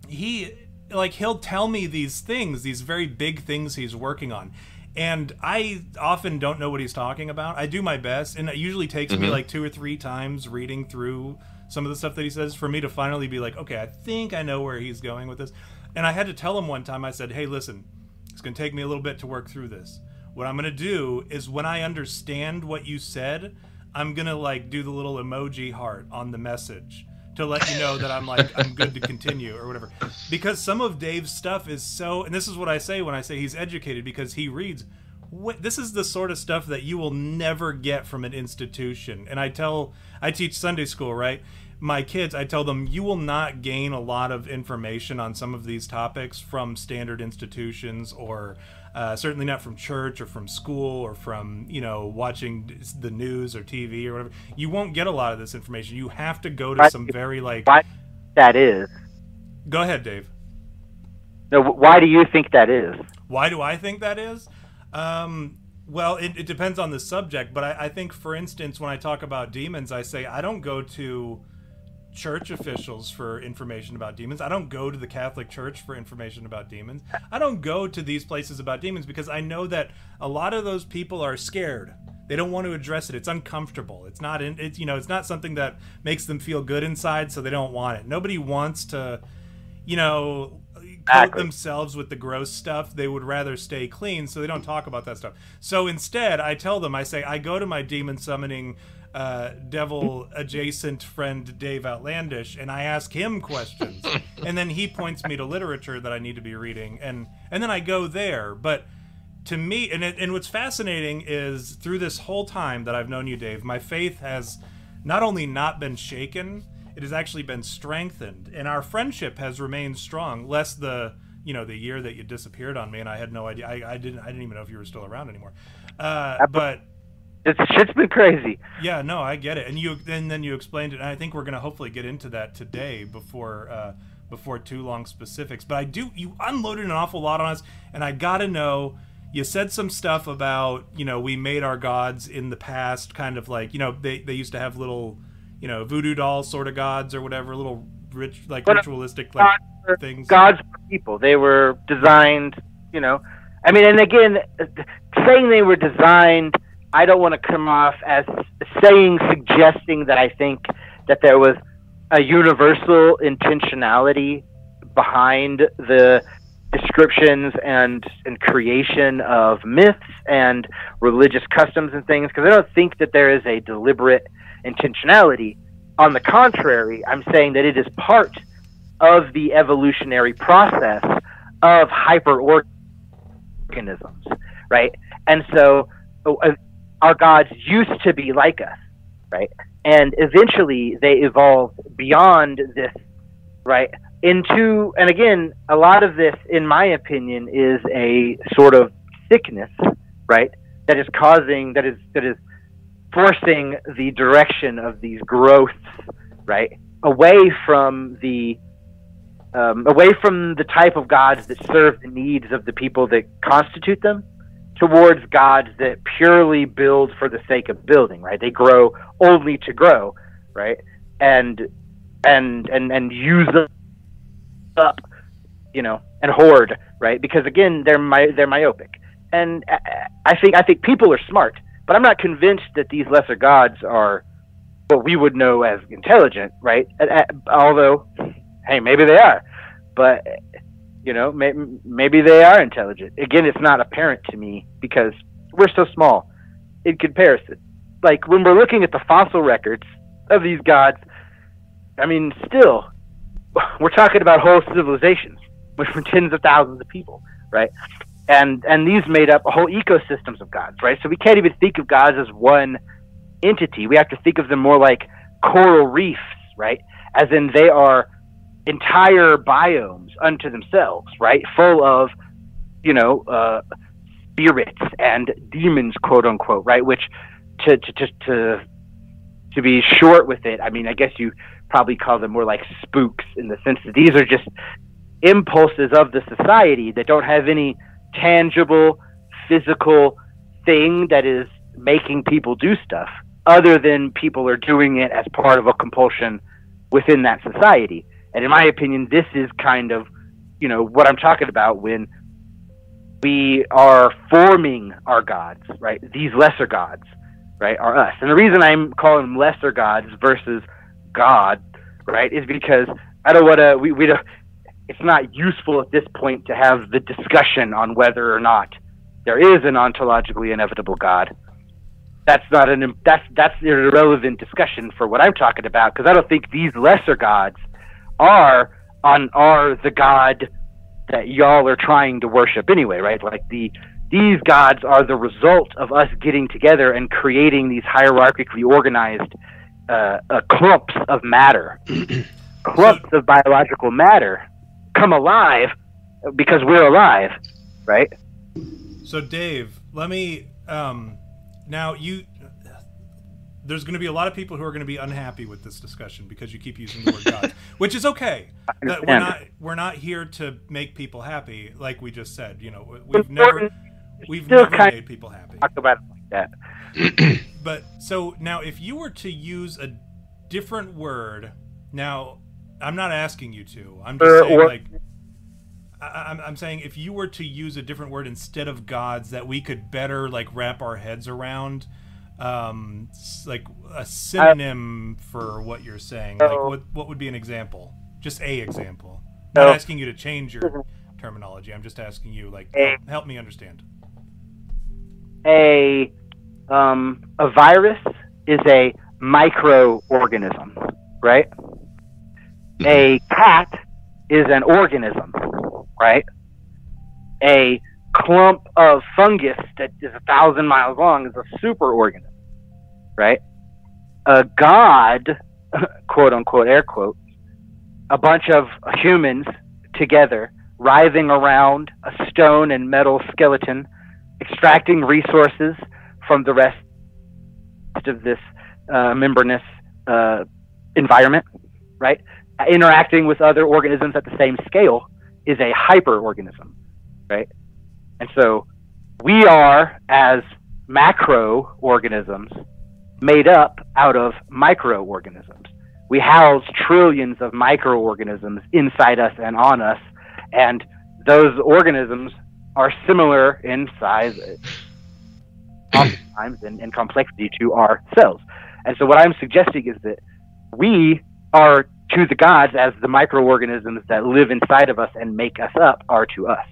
he. Like, he'll tell me these things, these very big things he's working on. And I often don't know what he's talking about. I do my best, and it usually takes mm-hmm. me like two or three times reading through some of the stuff that he says for me to finally be like, okay, I think I know where he's going with this. And I had to tell him one time, I said, hey, listen, it's going to take me a little bit to work through this. What I'm going to do is when I understand what you said, I'm going to, like, do the little emoji heart on the message to let you know that I'm like, I'm good to continue or whatever. Because some of Dave's stuff is so, and this is what I say when I say he's educated, because he reads. What, this is the sort of stuff that you will never get from an institution. And I tell, I teach Sunday school, right? My kids, I tell them, you will not gain a lot of information on some of these topics from standard institutions or uh, certainly not from church or from school or from, you know, watching the news or T V or whatever. You won't get a lot of this information. You have to go to why, some very like... Why that is. Go ahead, Dave. No, why do you think that is? Why do I think that is? Um... Well, it, it depends on the subject, but I, I think, for instance, when I talk about demons, I say I don't go to church officials for information about demons. I don't go to the Catholic Church for information about demons. I don't go to these places about demons because I know that a lot of those people are scared. They don't want to address it. It's uncomfortable. It's not in, it's, you know, it's not something that makes them feel good inside, so they don't want it. Nobody wants to, you know... coat themselves with the gross stuff. They would rather stay clean, so they don't talk about that stuff. So instead, I tell them, I say, I go to my demon summoning uh devil adjacent friend Dave Outlandish, and I ask him questions, and then he points me to literature that I need to be reading, and and then I go there. But to me, and it, and what's fascinating is through this whole time that I've known you, Dave, my faith has not only not been shaken, it has actually been strengthened, and our friendship has remained strong. Less the, you know, the year that you disappeared on me, and I had no idea. I, I didn't. I didn't even know if you were still around anymore. Uh, but it's shit's been crazy. Yeah, no, I get it. And you, and then you explained it. And I think we're gonna hopefully get into that today before uh, before too long specifics. But I do. You unloaded an awful lot on us, and I gotta know. you said some stuff about, you know, we made our gods in the past, kind of like, you know, they, they used to have little, you know, voodoo doll sort of gods or whatever, little rich, like but ritualistic like gods things. Gods were people. They were designed, you know. I mean, and again, saying they were designed, I don't want to come off as saying, suggesting that I think that there was a universal intentionality behind the descriptions and and creation of myths and religious customs and things, because I don't think that there is a deliberate intentionality. On the contrary, I'm saying that it is part of the evolutionary process of hyper-organisms, right? And so uh, our gods used to be like us, right? And eventually they evolved beyond this, right? Into, and again, a lot of this, in my opinion, is a sort of sickness, right? That is causing, that is, that is forcing the direction of these growths, right? Away from the, um, away from the type of gods that serve the needs of the people that constitute them, towards gods that purely build for the sake of building, right? They grow only to grow, right? And, and, and, and use them up, you know, and hoard, right? Because again, they're my, they're myopic, and I think I think people are smart, but I'm not convinced that these lesser gods are what we would know as intelligent, right? Although, hey, maybe they are, but you know, maybe, maybe they are intelligent. Again, it's not apparent to me because we're so small in comparison. Like when we're looking at the fossil records of these gods, I mean, still. We're talking about whole civilizations, which were tens of thousands of people, right? And and these made up whole ecosystems of gods, right? So we can't even think of gods as one entity. We have to think of them more like coral reefs, right? As in they are entire biomes unto themselves, right? Full of, you know, uh, spirits and demons, quote unquote, right? Which to to to to, to be short with it, I mean, I guess you probably call them more like spooks, in the sense that these are just impulses of the society that don't have any tangible physical thing that is making people do stuff, other than people are doing it as part of a compulsion within that society. And in my opinion, this is kind of, you know, what I'm talking about when we are forming our gods, right? These lesser gods, right, are us. And the reason I'm calling them lesser gods versus God, right, is because I don't want to, we, we don't, it's not useful at this point to have the discussion on whether or not there is an ontologically inevitable God. That's not an, that's, that's an irrelevant discussion for what I'm talking about, because I don't think these lesser gods are on, are the God that y'all are trying to worship anyway, right? Like the, these gods are the result of us getting together and creating these hierarchically organized Uh, uh, clumps of matter, clumps of biological matter, come alive because we're alive, right? So, Dave, let me um, now you. There's going to be a lot of people who are going to be unhappy with this discussion because you keep using the word God, which is okay. That we're not we're not here to make people happy, like we just said. You know, we've never we've never made people happy. Talk about it like that. But so now, if you were to use a different word, now I'm not asking you to. I'm just saying, like, I, I'm saying if you were to use a different word instead of gods, that we could better like wrap our heads around, um, like a synonym uh, for what you're saying. Like, what what would be an example? Just a example. I'm not asking you to change your terminology. I'm just asking you, like, help, help me understand. A Um, a virus is a microorganism, right? A cat is an organism, right? A clump of fungus that is a thousand miles long is a superorganism, right? A god, quote unquote, air quotes, a bunch of humans together writhing around a stone and metal skeleton, extracting resources from the rest of this uh, membranous uh, environment, right? Interacting with other organisms at the same scale is a hyperorganism, right? And so we are, as macroorganisms, made up out of microorganisms. We house trillions of microorganisms inside us and on us, and those organisms are similar in size, oftentimes, and, and complexity to our cells. And so what I'm suggesting is that we are to the gods as the microorganisms that live inside of us and make us up are to us,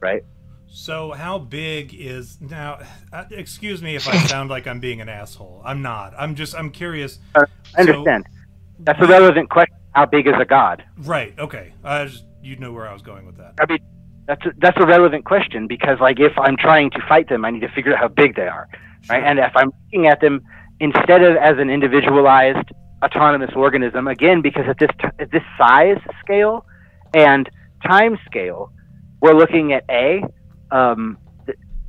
right? So how big is now? Uh, excuse me if I sound like I'm being an asshole. I'm not. I'm just. I'm curious. Uh, I understand. So, that's a relevant question. How big is a god? Right. Okay. I just, you know where I was going with that. I mean, that's a, that's a relevant question because, like, if I'm trying to fight them, I need to figure out how big they are, sure. Right? And if I'm looking at them instead of as an individualized autonomous organism, again, because at this t- at this size scale and time scale, we're looking at a. Um,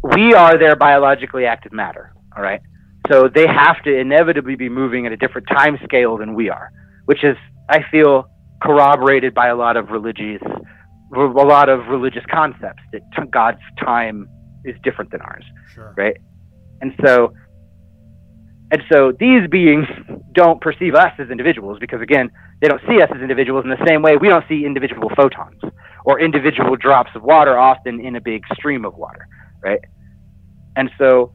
we are their biologically active matter, all right? So they have to inevitably be moving at a different time scale than we are, which is, I feel, corroborated by a lot of religious, a lot of religious concepts that t- God's time is different than ours, sure. Right? And so, and so these beings don't perceive us as individuals because, again, they don't see us as individuals in the same way we don't see individual photons or individual drops of water, often in a big stream of water, right? And so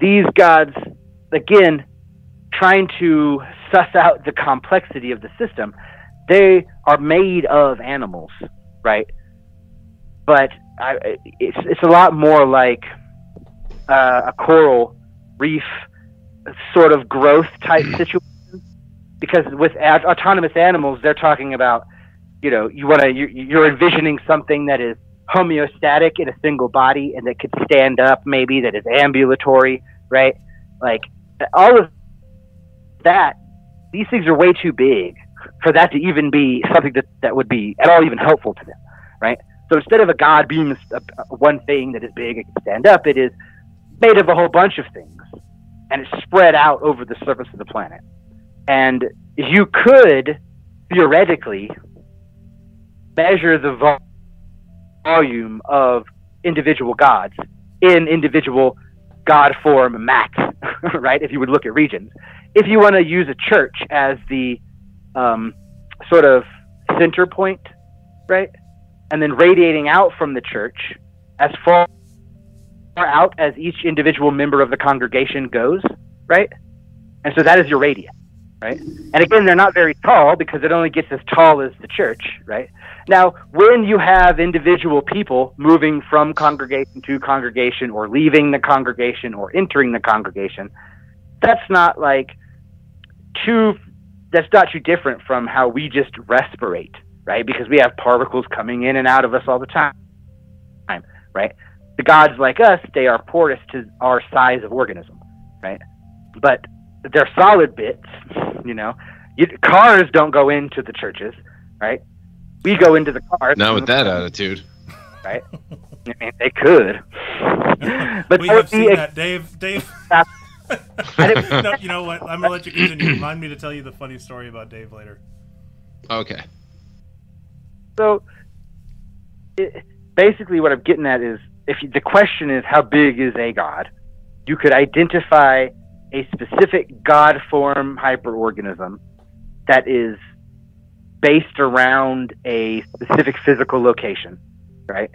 these gods, again, trying to suss out the complexity of the system, they are made of animals, right? But I, it's it's a lot more like uh, a coral reef sort of growth type situation, because with ad- autonomous animals, they're talking about, you know, you want to, you're envisioning something that is homeostatic in a single body and that could stand up, maybe that is ambulatory, right? Like all of that, these things are way too big for that to even be something that, that would be at all even helpful to them, right? So instead of a god being one thing that is big and can stand up, it is made of a whole bunch of things and it's spread out over the surface of the planet. And you could theoretically measure the volume of individual gods in individual god form max, right? If you would look at regions. If you want to use a church as the um, sort of center point, right? And then radiating out from the church as far out as each individual member of the congregation goes, right? And so that is your radius. Right? And again, they're not very tall because it only gets as tall as the church, right? Now, when you have individual people moving from congregation to congregation or leaving the congregation or entering the congregation, that's not like too, that's not too different from how we just respirate, right? Because we have particles coming in and out of us all the time, right? The gods like us, they are porous to our size of organism, right? But they're solid bits, you know. You, cars don't go into the churches, right? We go into the cars. Not with that attitude. Right? I mean, they could. But we have seen a, that, Dave. Dave. Uh, no, you know what? I'm going to let you continue. Remind me to tell you the funny story about Dave later. Okay. So, it, basically what I'm getting at is, if you, the question is, how big is a god? You could identify a specific god form hyperorganism that is based around a specific physical location, right?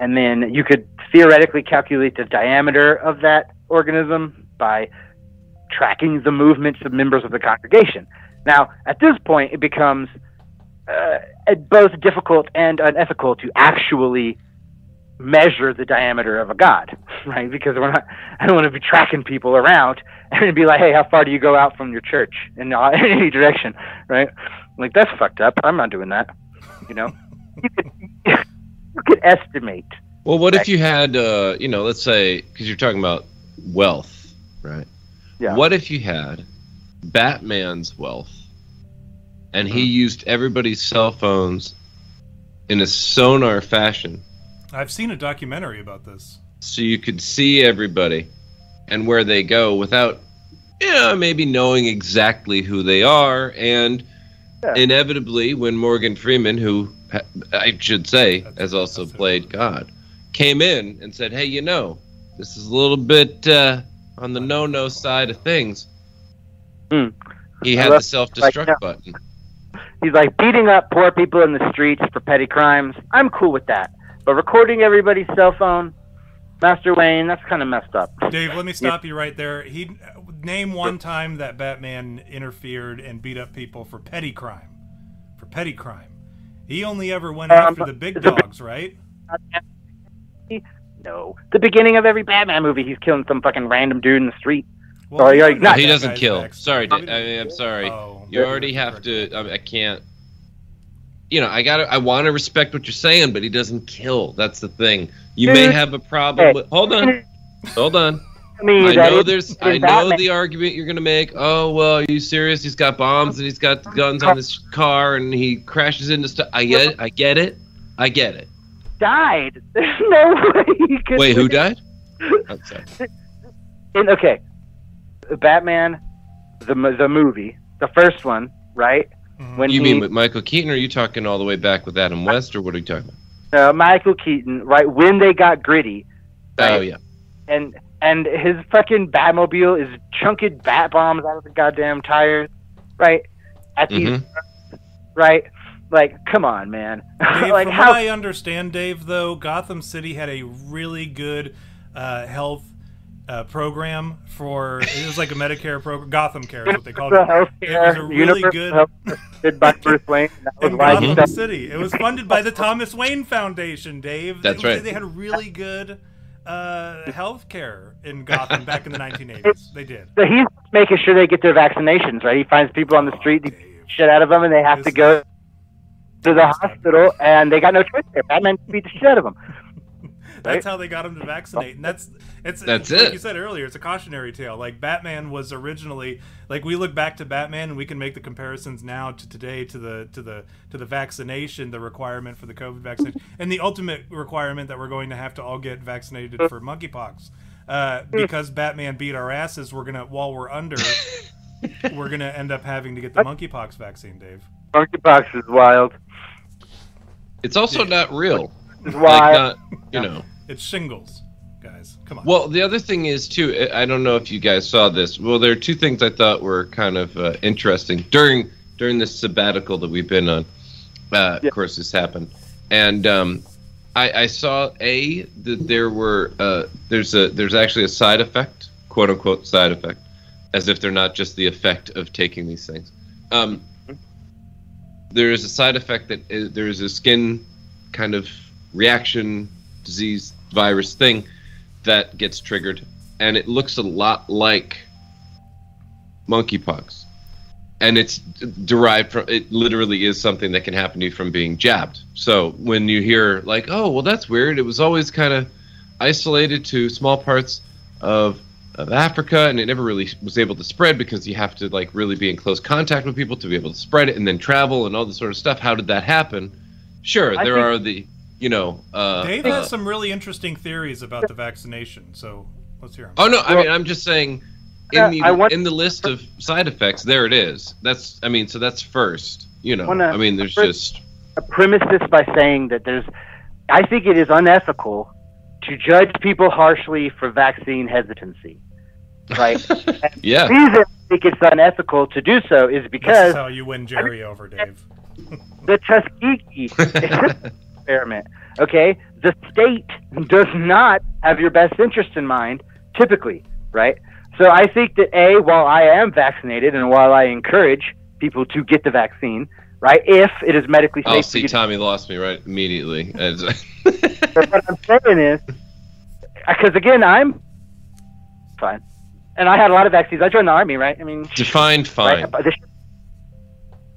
And then you could theoretically calculate the diameter of that organism by tracking the movements of members of the congregation. Now, at this point, it becomes uh, both difficult and unethical to actually measure the diameter of a god, right? Because we're not, I don't want to be tracking people around and be like, hey, how far do you go out from your church in, all, in any direction, right? Like, that's fucked up. I'm not doing that, you know? you, could, you could estimate. Well, what if you had, uh, you know, let's say, because you're talking about wealth, right? Yeah. What if you had Batman's wealth and he used everybody's cell phones in a sonar fashion? I've seen a documentary about this. So you could see everybody and where they go without, you know, maybe knowing exactly who they are. And yeah. Inevitably, when Morgan Freeman, who I should say that's, has also played it. God, came in and said, hey, you know, this is a little bit uh, on the no-no side of things. Mm. He had the self-destruct like, button. He's like, beating up poor people in the streets for petty crimes, I'm cool with that. But recording everybody's cell phone, Master Wayne, that's kind of messed up. Dave, let me stop yeah. you right there. He name one time that Batman interfered and beat up people for petty crime. For petty crime. He only ever went um, after the big dogs, right? No. The beginning of every Batman movie, he's killing some fucking random dude in the street. Well, sorry, no, not he doesn't kill. Next. Sorry, I mean, I'm sorry. Oh, you already have to. I, mean, I can't. You know, I got. I want to respect what you're saying, but he doesn't kill. That's the thing. You dude, may have a problem. Hey. With, hold on, hold on. I, mean, I know there's. I know the argument you're gonna make. Oh well, are you serious? He's got bombs and he's got guns on his car and he crashes into stuff. I get it. I get it. I get it. Died. There's no way he could. Wait, who died? I'm sorry. And, okay. Batman, the the movie, the first one, right? When you he, mean with Michael Keaton, or are you talking all the way back with Adam West, or what are you talking about? Uh, Michael Keaton, right, when they got gritty. Right? Oh, yeah. And and his fucking Batmobile is chunking bat bombs out of the goddamn tires, right? At these, mm-hmm. right? Like, come on, man. Dave, like, from how- what I understand, Dave, though, Gotham City had a really good uh, health Uh, program for it was like a Medicare program, Gotham Care is what they called it. It was a really good funded by Bruce Wayne. That was in Gotham stuff. City. It was funded by the Thomas Wayne Foundation, Dave. That's was, right. They had really good uh, health care in Gotham back in the nineteen eighties. They did. So he's making sure they get their vaccinations, right? He finds people on the street, oh, he beats shit out of them, and they have it's to go to the hospital, and they got no choice there. Batman beat the shit out of them. That's how they got him to vaccinate, and that's it's, that's like it. You said earlier, it's a cautionary tale. Like Batman was originally, like we look back to Batman, and we can make the comparisons now to today to the to the to the vaccination, the requirement for the COVID vaccine, and the ultimate requirement that we're going to have to all get vaccinated for monkeypox, uh, because Batman beat our asses. We're gonna while we're under, we're gonna end up having to get the monkeypox vaccine, Dave. Monkeypox is wild. It's also yeah. not real. It's wild. Like not, you know. It's shingles, guys. Come on. Well, the other thing is, too, I don't know if you guys saw this. Well, there are two things I thought were kind of uh, interesting during during this sabbatical that we've been on. Uh, yeah. Of course, this happened. And um, I, I saw, A, that there were uh, there's a there's actually a side effect, quote unquote side effect, as if they're not just the effect of taking these things. Um, there is a side effect that uh, there is a skin kind of reaction disease virus thing that gets triggered, and it looks a lot like monkeypox, and it's derived from it literally is something that can happen to you from being jabbed. So when you hear like, oh well, that's weird, it was always kind of isolated to small parts of of Africa, and it never really was able to spread because you have to like really be in close contact with people to be able to spread it, and then travel and all this sort of stuff. How did that happen? Sure, I there think- are the You know, uh, Dave has uh, some really interesting theories about the vaccination, so let's hear them. Oh no, I mean, I'm just saying, in yeah, the want, in the list of side effects, there it is. That's, I mean, so that's first. You know, I, I mean, there's I just I premise this by saying that there's, I think it is unethical to judge people harshly for vaccine hesitancy. Right? Yeah. The reason I think it's unethical to do so is because this is how you win Jerry I mean, over, Dave. The Tuskegee. Experiment. Okay, the state does not have your best interest in mind, typically, right? So I think that A, while I am vaccinated and while I encourage people to get the vaccine, right, if it is medically safe. Oh, see, Tommy to- lost me right immediately. What I'm saying is, because again, I'm fine, and I had a lot of vaccines. I joined the army, right? I mean, defined fine. Right?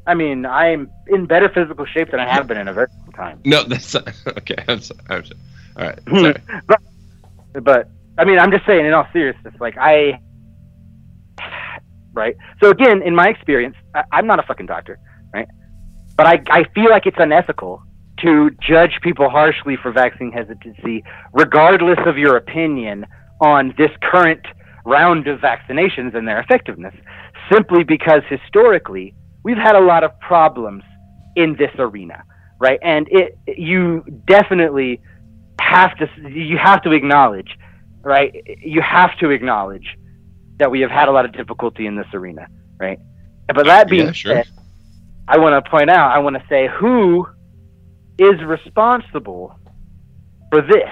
I mean, I'm in better physical shape than I have been in a very long time. No, that's not, okay. I'm sorry. I'm sorry. All right. Sorry. but, but, I mean, I'm just saying in all seriousness, like, I, right? So, again, in my experience, I, I'm not a fucking doctor, right? But I, I feel like it's unethical to judge people harshly for vaccine hesitancy, regardless of your opinion on this current round of vaccinations and their effectiveness, simply because historically, we've had a lot of problems in this arena, right? And it, you definitely have to, you have to acknowledge, right? You have to acknowledge that we have had a lot of difficulty in this arena, right? But that being yeah, sure. said, I want to point out, I want to say, who is responsible for this,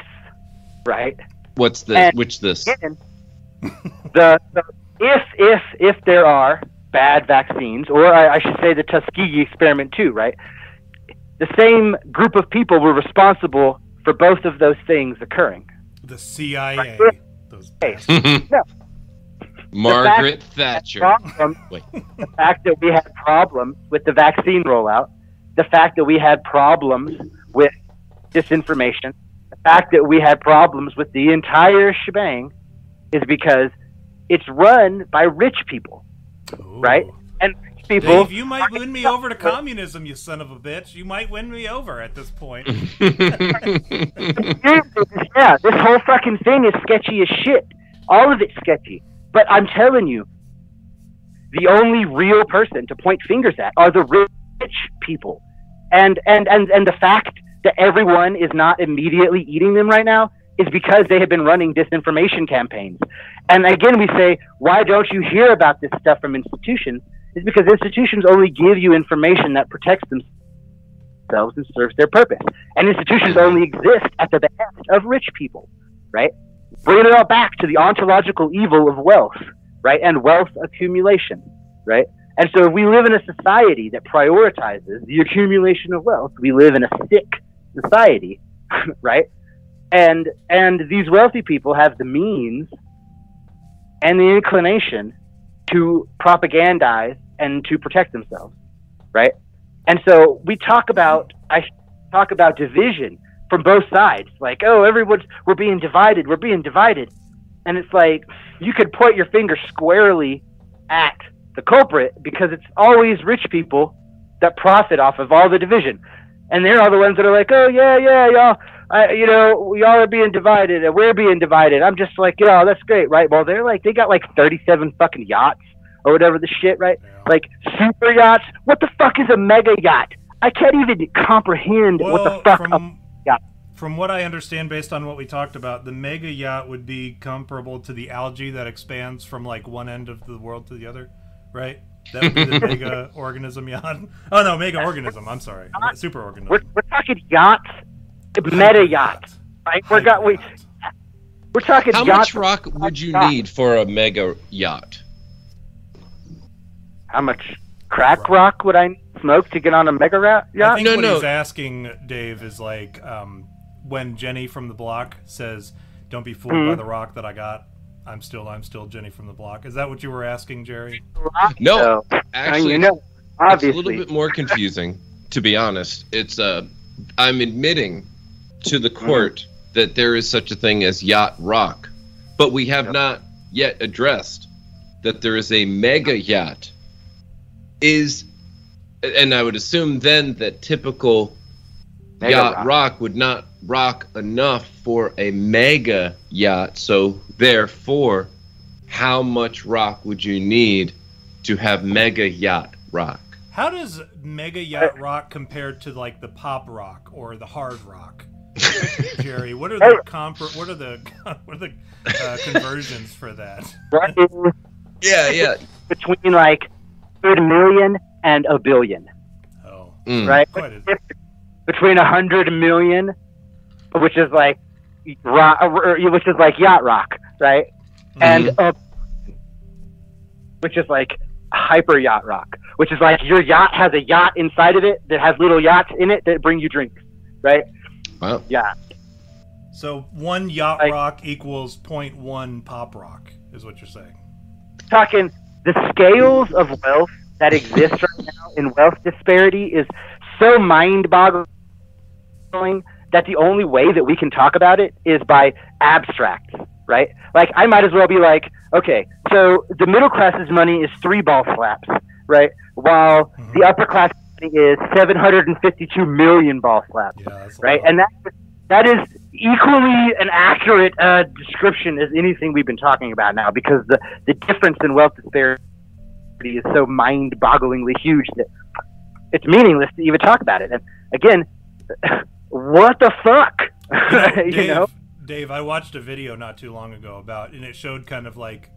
right? What's this? And Which this? Again, the, the if if if there are bad vaccines, or I, I should say the Tuskegee experiment too, right? The same group of people were responsible for both of those things occurring. The C I A. Right? Those no. Margaret the Thatcher. Problem, Wait. The fact that we had problems with the vaccine rollout, the fact that we had problems with disinformation, the fact that we had problems with the entire shebang is because it's run by rich people, Ooh. right? And rich people. Dave, you might win me over to communism, you son of a bitch. You might win me over at this point. Yeah, this whole fucking thing is sketchy as shit. All of it's sketchy. But I'm telling you, the only real person to point fingers at are the rich people. And and, and, and the fact that everyone is not immediately eating them right now is because they have been running disinformation campaigns. And again, we say, why don't you hear about this stuff from institutions? It's because institutions only give you information that protects themselves and serves their purpose. And institutions only exist at the behest of rich people, right? Bring it all back to the ontological evil of wealth, right? And wealth accumulation, right? And so if we live in a society that prioritizes the accumulation of wealth, we live in a sick society, right? And and these wealthy people have the means and the inclination to propagandize and to protect themselves, right? And so we talk about, I talk about division from both sides, like, oh, everyone's, we're being divided, we're being divided. And it's like, you could point your finger squarely at the culprit because it's always rich people that profit off of all the division. And they're all the ones that are like, oh, yeah, yeah, y'all, I, you know, y'all are being divided and we're being divided. I'm just like, yeah, that's great, right? Well, they're like, they got like thirty-seven fucking yachts or whatever the shit, right? Yeah. Like, super yachts. What the fuck is a mega yacht? I can't even comprehend well, what the fuck from- a Yeah. From what I understand, based on what we talked about, the mega yacht would be comparable to the algae that expands from like one end of the world to the other, right? That would be the mega organism yacht. Oh no, mega organism. I'm sorry, not, super organism. We're, we're talking yachts, meta yachts, right? We're got we. We're talking. How yachts, much rock would you yacht. need for a mega yacht? How much crack rock, rock would I need? Smoke to get on a mega rat yacht? I think no, what no. he's asking, Dave, is like um, when Jenny from the block says, "Don't be fooled mm-hmm. by the rock that I got. I'm still, I'm still Jenny from the block." Is that what you were asking, Jerry? No, so, actually, you know, it's a little bit more confusing. To be honest, it's uh, I'm admitting to the court mm-hmm. that there is such a thing as yacht rock, but we have yep. not yet addressed that there is a mega yacht. Is And I would assume then that typical mega yacht rock. rock would not rock enough for a mega yacht. So therefore, how much rock would you need to have mega yacht rock? How does mega yacht rock compare to like the pop rock or the hard rock, Jerry? What are the comp- What are the what are the uh, conversions for that? yeah, yeah. Between like a million. And a billion, oh, mm. right? A... Between a hundred million, which is like, rock, which is like yacht rock, right? Mm-hmm. And a, which is like hyper yacht rock, which is like your yacht has a yacht inside of it that has little yachts in it that bring you drinks, right? Wow. Yeah. So one yacht like, rock equals point one pop rock, is what you're saying. Talking the scales of wealth that exists right now in wealth disparity is so mind-boggling that the only way that we can talk about it is by abstracts, right? Like, I might as well be like, okay, so the middle class's money is three ball slaps, right? While mm-hmm. the upper class is seven hundred fifty-two million ball slaps, yeah, right? And that that is equally an accurate uh, description as anything we've been talking about now, because the, the difference in wealth disparity is so mind-bogglingly huge that it's meaningless to even talk about it. And again, what the fuck You know, Dave, you know? Dave, I watched a video not too long ago about, and it showed kind of like,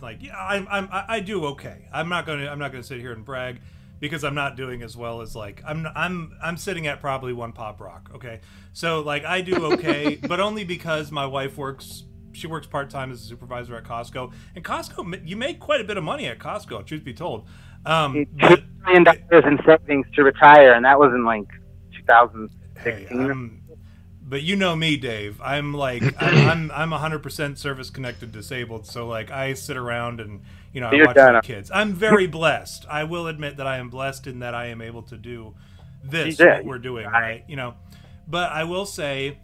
like yeah, I'm, I'm, I do okay. I'm not gonna, I'm not gonna sit here and brag, because I'm not doing as well as like I'm, I'm, I'm sitting at probably one pop rock. Okay, so like I do okay, but only because my wife works. She works part time as a supervisor at Costco, and Costco, you make quite a bit of money at Costco. Truth be told, um, two million dollars in savings to retire, and that was in like two thousand sixteen. Hey, um, but you know me, Dave. I'm like I'm I'm one hundred percent service connected disabled. So like I sit around and you know I You're watch my kids. I'm very blessed. I will admit that I am blessed in that I am able to do this what we're doing, right? You know, but I will say.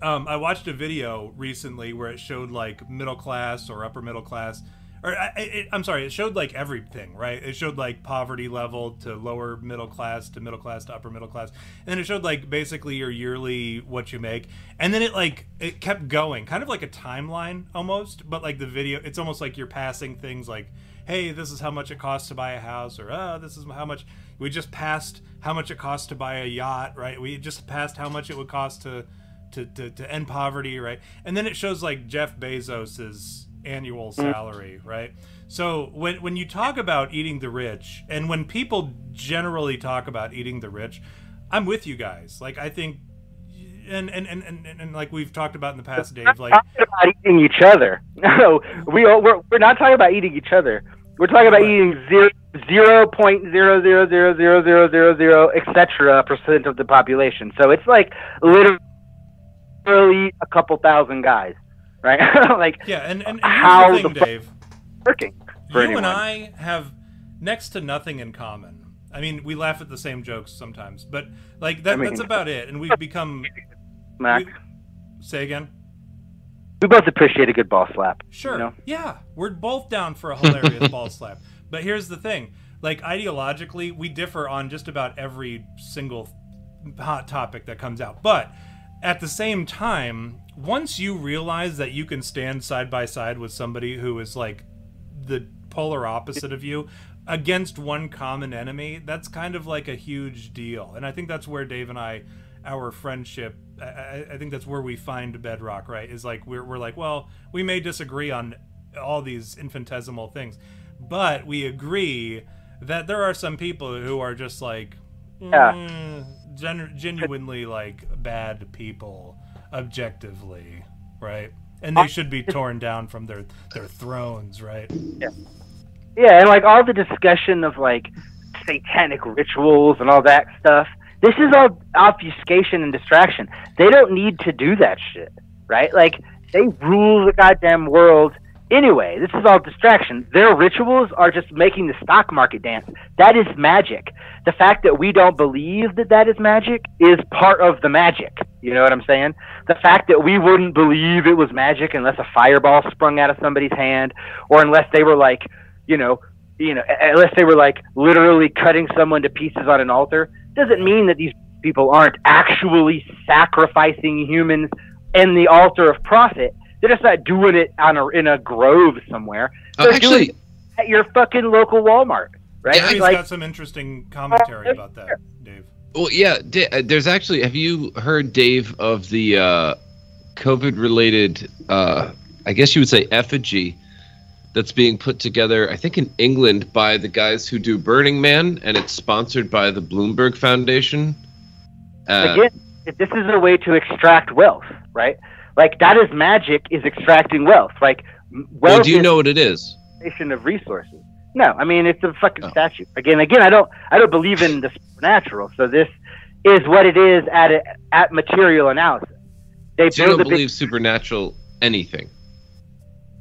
Um, I watched a video recently where it showed like middle class or upper middle class, or I, it, I'm sorry, it showed like everything, right? It showed like poverty level to lower middle class to middle class to upper middle class, and then it showed like basically your yearly what you make, and then it like it kept going, kind of like a timeline almost, but like the video, it's almost like you're passing things like, hey, this is how much it costs to buy a house, or oh, this is how much we just passed how much it costs to buy a yacht, right? We just passed how much it would cost to. To, to, to end poverty, right? And then it shows like Jeff Bezos's annual salary, right? So when when you talk about eating the rich, and when people generally talk about eating the rich, I'm with you guys. Like I think, and and and and, and like we've talked about in the past, Dave. Like we're not talking about eating each other. No, we all, we're we're not talking about eating each other. We're talking about eating zero zero point zero zero zero zero zero zero zero et cetera percent of the population. So it's like literally. Really a couple thousand guys, right? Like yeah, and, and how the, thing, the Dave, working for you anyone. And I have next to nothing in common. I mean, we laugh at the same jokes sometimes, but like that, I mean, that's about it. And we've become. Max, we, say again. We both appreciate a good ball slap. Sure. You know? Yeah, we're both down for a hilarious ball slap. But here's the thing: like ideologically, we differ on just about every single hot topic that comes out, but. At the same time, once you realize that you can stand side by side with somebody who is like the polar opposite of you against one common enemy, that's kind of like a huge deal. And I think that's where Dave and I, our friendship, I, I think that's where we find bedrock, right? Is like we're we're like, well, we may disagree on all these infinitesimal things, but we agree that there are some people who are just like, yeah. Mm, Gen- genuinely like bad people objectively, right? And they should be torn down from their their thrones, right? Yeah, yeah, and like all the discussion of like satanic rituals and all that stuff, this is all obfuscation and distraction. They don't need to do that shit, right? Like they rule the goddamn world anyway. This is all distraction. Their rituals are just making the stock market dance. That is magic. The fact that we don't believe that that is magic is part of the magic. You know what I'm saying? The fact that we wouldn't believe it was magic unless a fireball sprung out of somebody's hand, or unless they were like, you know, you know, unless they were like literally cutting someone to pieces on an altar, doesn't mean that these people aren't actually sacrificing humans in the altar of profit. They're just not doing it on a, in a grove somewhere. They're uh, actually, doing it at your fucking local Walmart, right? Yeah, he's like, got some interesting commentary uh, about that, Dave. Well, yeah, there's actually. Have you heard, Dave, of the uh, COVID-related? Uh, I guess you would say effigy that's being put together. I think in England by the guys who do Burning Man, and it's sponsored by the Bloomberg Foundation. Uh, Again, this is a way to extract wealth, right? Like, that is magic, is extracting wealth. Like, wealth well, do you is know what it is? Of resources. No, I mean, it's a fucking oh. statue. Again, again, I don't, I don't believe in the supernatural. So this is what it is at a, at material analysis. They so build you don't a believe big, supernatural anything?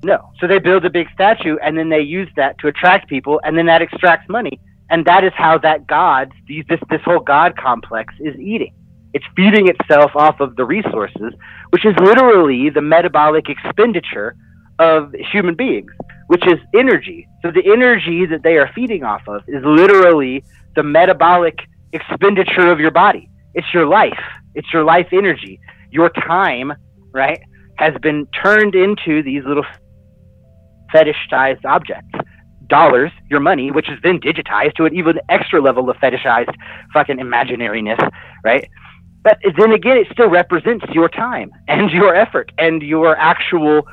No. So they build a big statue, and then they use that to attract people, and then that extracts money. And that is how that God, these, this, this whole God complex is eating. It's feeding itself off of the resources, which is literally the metabolic expenditure of human beings, which is energy. So the energy that they are feeding off of is literally the metabolic expenditure of your body. It's your life. It's your life energy. Your time, right, has been turned into these little fetishized objects. Dollars, your money, which is then digitized to an even extra level of fetishized fucking imaginariness, right? But then again, it still represents your time and your effort and your actual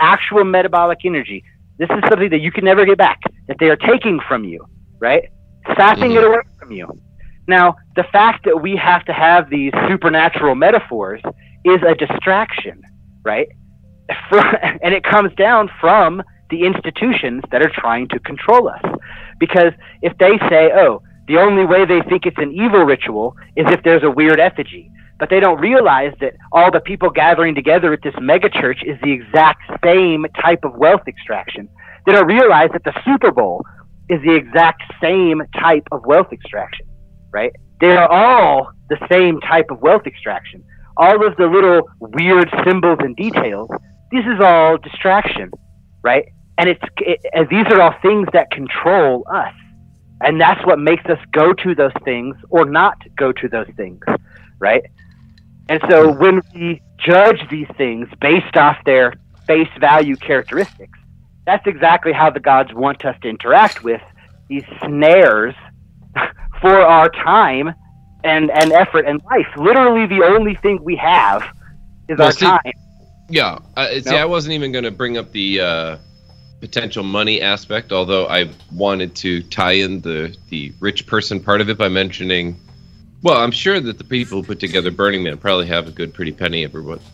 actual metabolic energy. This is something that you can never get back, that they are taking from you, right? Sapping it away from you. Now, the fact that we have to have these supernatural metaphors is a distraction, right? And it comes down from the institutions that are trying to control us. Because if they say, oh, the only way they think it's an evil ritual is if there's a weird effigy. But they don't realize that all the people gathering together at this megachurch is the exact same type of wealth extraction. They don't realize that the Super Bowl is the exact same type of wealth extraction, right? They are all the same type of wealth extraction. All of the little weird symbols and details, this is all distraction, right? And it's it, and these are all things that control us. And that's what makes us go to those things or not go to those things, right? And so when we judge these things based off their face value characteristics, that's exactly how the gods want us to interact with these snares for our time and, and effort and life. Literally the only thing we have is well, our see, time. Yeah. Uh, see, nope. I wasn't even going to bring up the... Uh... potential money aspect, although I wanted to tie in the, the rich person part of it by mentioning, well, I'm sure that the people who put together Burning Man probably have a good pretty penny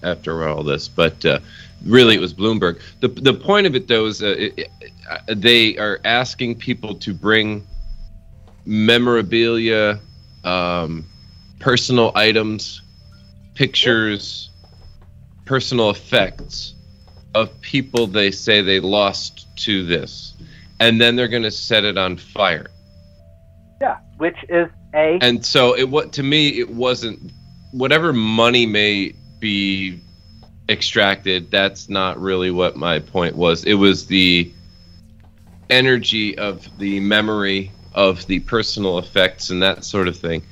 after all this, but uh, really it was Bloomberg. The the point of it, though, is uh, it, it, they are asking people to bring memorabilia, um, personal items, pictures, personal effects of people they say they lost to this, and then they're going to set it on fire. Yeah, which is a... And so it what to me, it wasn't... Whatever money may be extracted, that's not really what my point was. It was the energy of the memory of the personal effects and that sort of thing,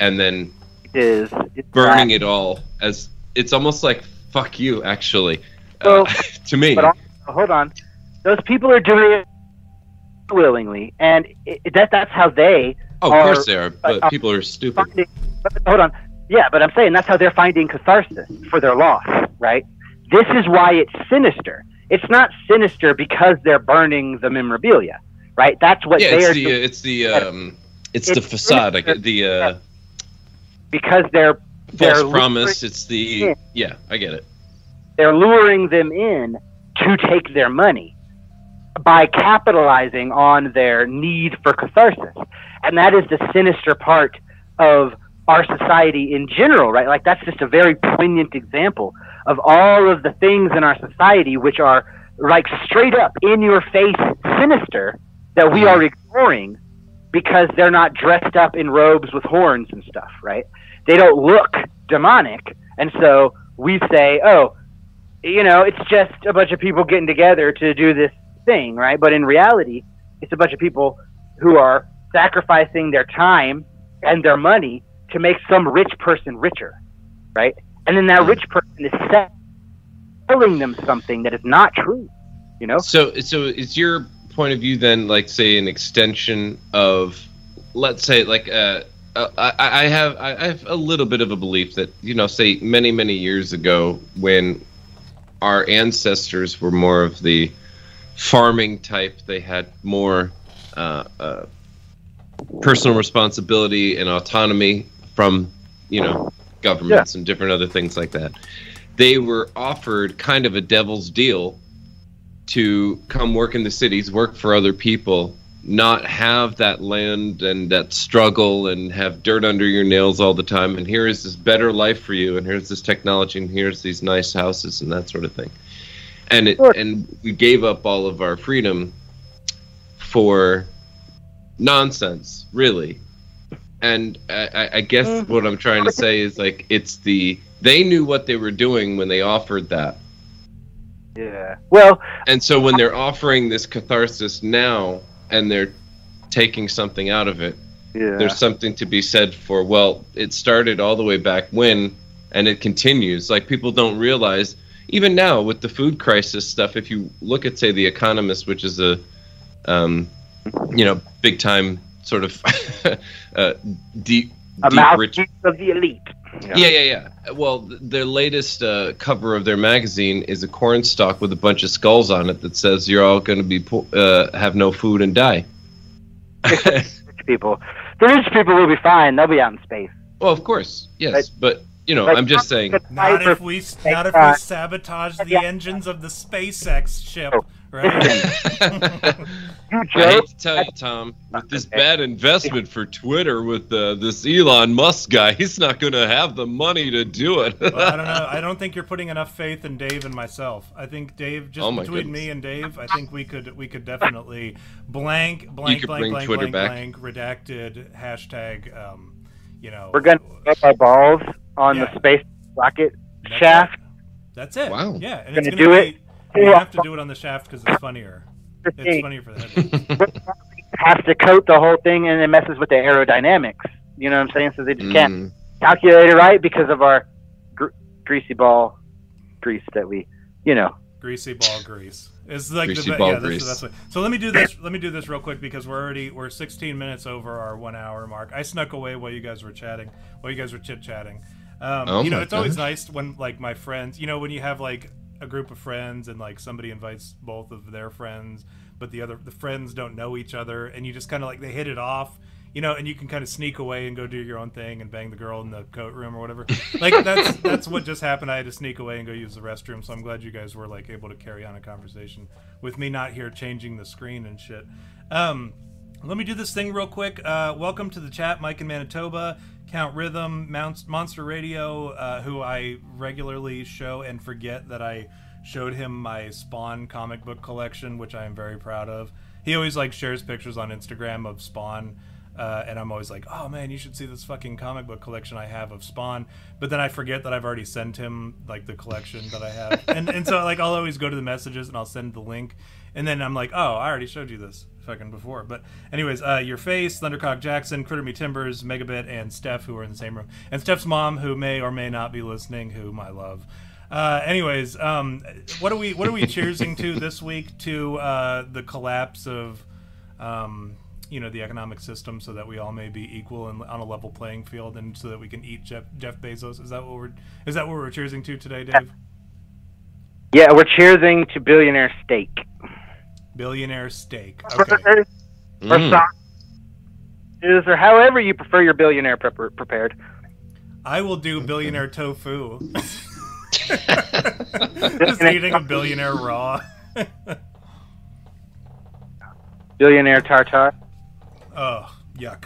and then it is, it's burning that. It all as... It's almost like, fuck you, actually. So, to me, but also, hold on. Those people are doing it willingly, and it, that that's how they. Oh, are, of course they are, but uh, people are stupid. Finding, but, hold on, yeah, but I'm saying that's how they're finding catharsis for their loss, right? This is why it's sinister. It's not sinister because they're burning the memorabilia, right? That's what yeah, they it's are. The, doing. It's the um, it's, it's the facade, sinister, the uh, because they're false they're promise. It's the in. yeah, I get it. They're luring them in to take their money by capitalizing on their need for catharsis. And that is the sinister part of our society in general, right? Like, that's just a very poignant example of all of the things in our society which are, like, straight up in your face sinister that we are ignoring because they're not dressed up in robes with horns and stuff, right? They don't look demonic. And so we say, oh, you know, it's just a bunch of people getting together to do this thing, right? But in reality, it's a bunch of people who are sacrificing their time and their money to make some rich person richer, right? And then that rich person is selling them something that is not true, you know? So, so is your point of view then, like, say, an extension of, let's say, like, uh, I, I have I have a little bit of a belief that, you know, say, many, many years ago when... our ancestors were more of the farming type. They had more uh, uh, personal responsibility and autonomy from, you know, governments yeah. and different other things like that. They were offered kind of a devil's deal to come work in the cities, work for other people, not have that land and that struggle and have dirt under your nails all the time, and here is this better life for you, and here's this technology, and here's these nice houses and that sort of thing. And it, sure. and we gave up all of our freedom for nonsense, really. And I, I guess mm-hmm. what I'm trying to say is, like, it's the they knew what they were doing when they offered that. Yeah. Well, and so when they're offering this catharsis now, and they're taking something out of it, yeah. there's something to be said for, well, it started all the way back when, and it continues. Like, people don't realize, even now with the food crisis stuff, if you look at, say, The Economist, which is a, um, you know, big-time sort of uh, deep a mouthpiece of the elite. Yeah. yeah, yeah, yeah. Well, their latest uh, cover of their magazine is a cornstalk with a bunch of skulls on it that says, "You're all going to be po- uh, have no food and die." Rich people, the rich people will be fine. They'll be out in space. Well, of course, yes, but, but you know, but I'm just saying. Not if we, not if we sabotage the engines of the SpaceX ship, right? I hate to tell you, Tom, with this bad investment for Twitter with uh, this Elon Musk guy, he's not going to have the money to do it. Well, I don't know. I don't think you're putting enough faith in Dave and myself. I think Dave, just oh between goodness. me and Dave, I think we could we could definitely blank, blank, blank, blank, Twitter blank, back. blank, redacted, hashtag, um, you know. We're going to get our balls on yeah. the space rocket That's shaft. It. That's it. Wow. Yeah, and gonna it's going to do be, it. We have to do it on the shaft because it's funnier. It's funny for that. Has to coat the whole thing, and it messes with the aerodynamics. You know what I'm saying? So they just mm. can't calculate it right because of our gr- greasy ball grease that we, you know. Greasy ball grease. It's like greasy the, ball yeah, grease. That's, that's so let me do this. Let me do this real quick because we're already we're sixteen minutes over our one hour mark. I snuck away while you guys were chatting. While you guys were chit chatting. Um, oh you know, it's gosh. always nice when like my friends. You know, when you have like a group of friends and like somebody invites both of their friends but the other the friends don't know each other and you just kind of like they hit it off, you know, and you can kind of sneak away and go do your own thing and bang the girl in the coat room or whatever. Like that's that's what just happened. I had to sneak away and go use the restroom, so I'm glad you guys were like able to carry on a conversation with me not here changing the screen and shit. Um let me do this thing real quick. Uh welcome to the chat, Mike in Manitoba, Count Rhythm, Monster Radio, uh, who I regularly show and forget that I showed him my Spawn comic book collection, which I am very proud of. He always like shares pictures on Instagram of Spawn, uh, and I'm always like, oh man, you should see this fucking comic book collection I have of Spawn. But then I forget that I've already sent him like the collection that I have. and and so like I'll always go to the messages and I'll send the link. And then I'm like, oh, I already showed you this fucking before. But anyways, uh, Your Face, Thundercock Jackson, Critter Me Timbers, Megabit, and Steph, who are in the same room. And Steph's mom, who may or may not be listening, whom I love. Uh, anyways, um, what are we what are we cheersing to this week? To uh, the collapse of um, you know, the economic system, so that we all may be equal and on a level playing field, and so that we can eat Jeff, Jeff Bezos. Is that what we're is that what we're cheersing to today, Dave? Yeah, we're cheersing to billionaire steak. Billionaire steak. Okay. Or mm. sausages, or however you prefer your billionaire pre- prepared. I will do billionaire tofu. Just eating a billionaire raw. Billionaire tartare. Oh, yuck.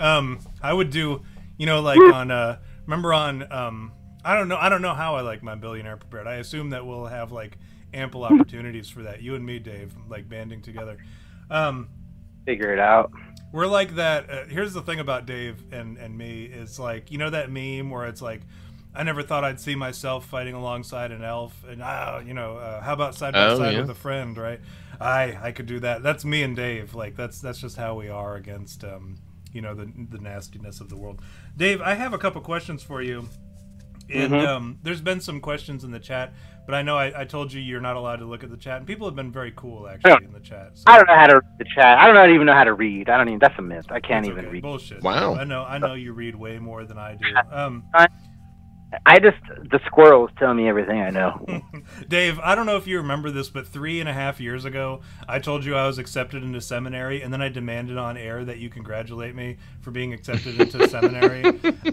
Um, I would do, you know, like on, uh, remember on, um, I don't know, I don't know how I like my billionaire prepared. I assume that we'll have like ample opportunities for that, you and me, Dave, like banding together, um figure it out. We're like that. Uh, here's the thing about Dave and and me is like, you know that meme where it's like, I never thought I'd see myself fighting alongside an elf, and uh, you know, uh, how about side by oh, side yeah. with a friend, right? I i could do that. That's me and Dave. Like that's that's just how we are against um you know the the nastiness of the world. Dave, I have a couple questions for you. And mm-hmm. um, there's been some questions in the chat, but I know I, I told you you're not allowed to look at the chat, and people have been very cool actually in the chat. So. I don't know how to read the chat. I don't even know how to read. I don't even. That's a myth. I can't that's even okay. read. Bullshit. Wow. I know. I know you read way more than I do. Um, I, I just the squirrels tell me everything I know. Dave, I don't know if you remember this, but three and a half years ago, I told you I was accepted into seminary, and then I demanded on air that you congratulate me for being accepted into seminary.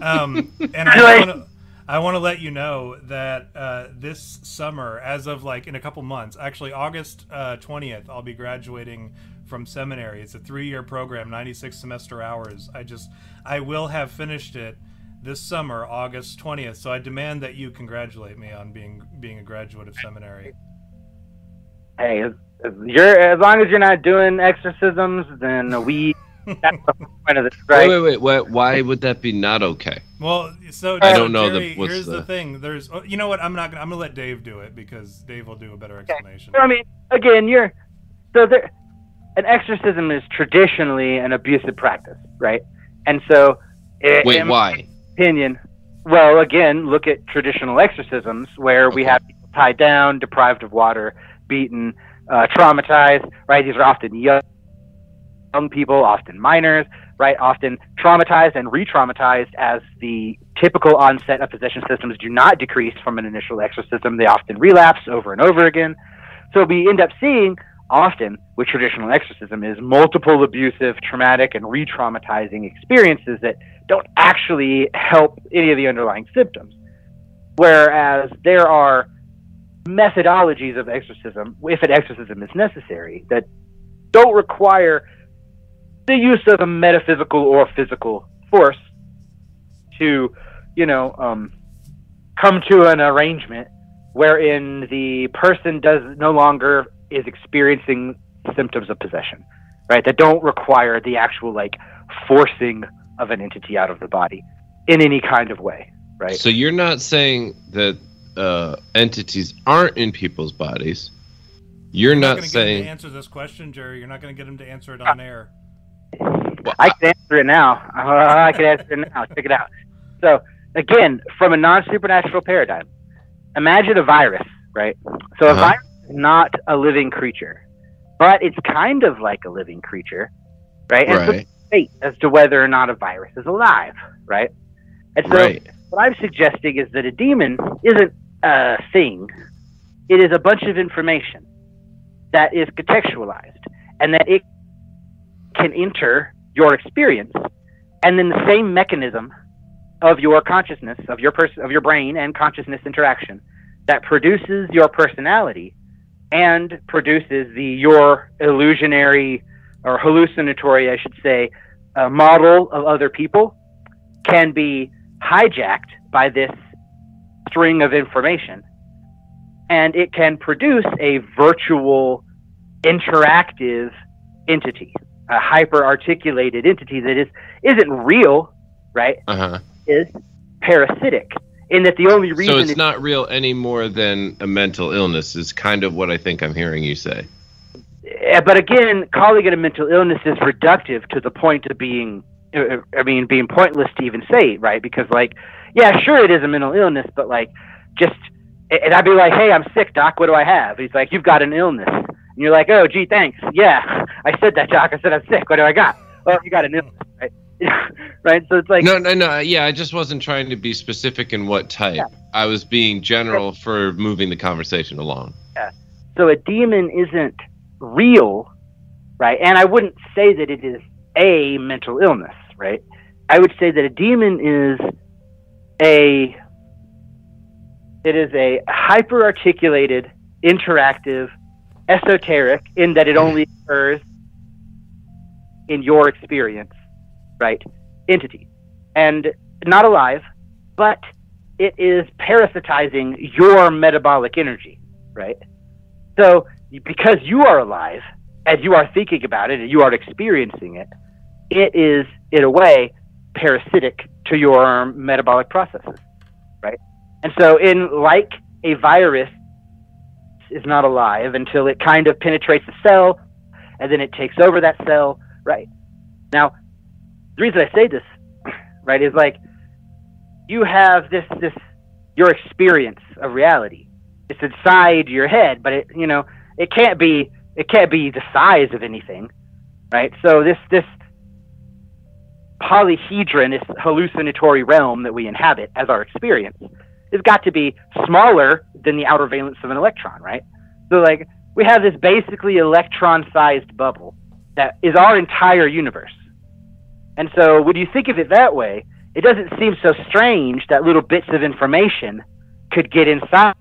Um, and I want to. I want to let you know that uh, this summer, as of like in a couple months, actually August uh, twentieth, I'll be graduating from seminary. It's a three-year program, ninety-six semester hours. I just, I will have finished it this summer, August twentieth. So I demand that you congratulate me on being being a graduate of seminary. Hey, you're as long as you're not doing exorcisms, then we. That's the point of the strike. Wait, wait, wait, wait. Why would that be not okay? Well, so I don't know. Jerry, the, what's here's the... the thing. There's, you know what? I'm not gonna. I'm gonna let Dave do it because Dave will do a better explanation. Okay. I mean, again, you're so there. An exorcism is traditionally an abusive practice, right? And so, it, wait, in why? My opinion. Well, again, look at traditional exorcisms where okay. we have people tied down, deprived of water, beaten, uh, traumatized. Right? These are often young. some people, often minors, right, often traumatized and re-traumatized, as the typical onset of possession systems do not decrease from an initial exorcism. They often relapse over and over again. So we end up seeing often with traditional exorcism is multiple abusive, traumatic, and re-traumatizing experiences that don't actually help any of the underlying symptoms. Whereas there are methodologies of exorcism, if an exorcism is necessary, that don't require the use of a metaphysical or physical force to, you know, um, come to an arrangement wherein the person does no longer is experiencing symptoms of possession, right? That don't require the actual like forcing of an entity out of the body in any kind of way, right? So you're not saying that uh, entities aren't in people's bodies. You're, you're not, not saying get them to answer this question, Jerry. You're not going to get him to answer it on uh, air. Well, I can answer it now. Uh, I can answer it now. Check it out. So again, from a non-supernatural paradigm, imagine a virus, right? So uh-huh. a virus is not a living creature, but it's kind of like a living creature, right? And right. so fate as to whether or not a virus is alive, right? And so right. what I'm suggesting is that a demon isn't a thing. It is a bunch of information that is contextualized, and that it can enter your experience, and then the same mechanism of your consciousness, of your person, of your brain and consciousness interaction that produces your personality and produces the your illusionary or hallucinatory, I should say, uh, model of other people can be hijacked by this string of information, and it can produce a virtual, interactive entity, a hyper-articulated entity that is isn't real, right? Uh-huh. Is parasitic, in that the only reason so it's it, not real any more than a mental illness is kind of what I think I'm hearing you say. But again, calling it a mental illness is reductive to the point of being, I mean, being pointless to even say it, right? Because like, yeah, sure, it is a mental illness, but like, just and I'd be like, hey, I'm sick, doc. What do I have? And he's like, you've got an illness, and you're like, oh, gee, thanks. Yeah, I said that, doc. I said I'm sick. What do I got? Well, you got an illness, right? Right, so it's like no, no, no. Yeah, I just wasn't trying to be specific in what type. Yeah. I was being general for moving the conversation along. Yeah. So a demon isn't real, right? And I wouldn't say that it is a mental illness, right? I would say that a demon is a it is a hyper-articulated, interactive, esoteric, in that it only occurs in your experience. Right, entity, and not alive, but it is parasitizing your metabolic energy, right? So because you are alive and you are thinking about it and you are experiencing it, it is in a way parasitic to your metabolic processes, right? And so in like a virus is not alive until it kind of penetrates the cell and then it takes over that cell, right? Now, the reason I say this, right, is like you have this, this your experience of reality. It's inside your head, but it, you know, it can't be it can't be the size of anything, right? So this this polyhedron, this hallucinatory realm that we inhabit as our experience, has got to be smaller than the outer valence of an electron, right? So like we have this basically electron-sized bubble that is our entire universe. And so when you think of it that way, it doesn't seem so strange that little bits of information could get inside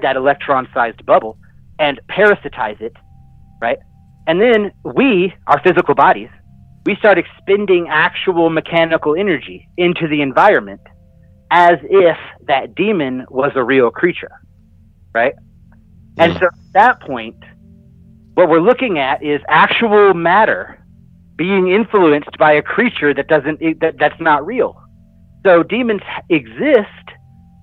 that electron-sized bubble and parasitize it, right? And then we, our physical bodies, we start expending actual mechanical energy into the environment as if that demon was a real creature, right? And so at that point, what we're looking at is actual matter being influenced by a creature that doesn't that, that's not real. So demons exist,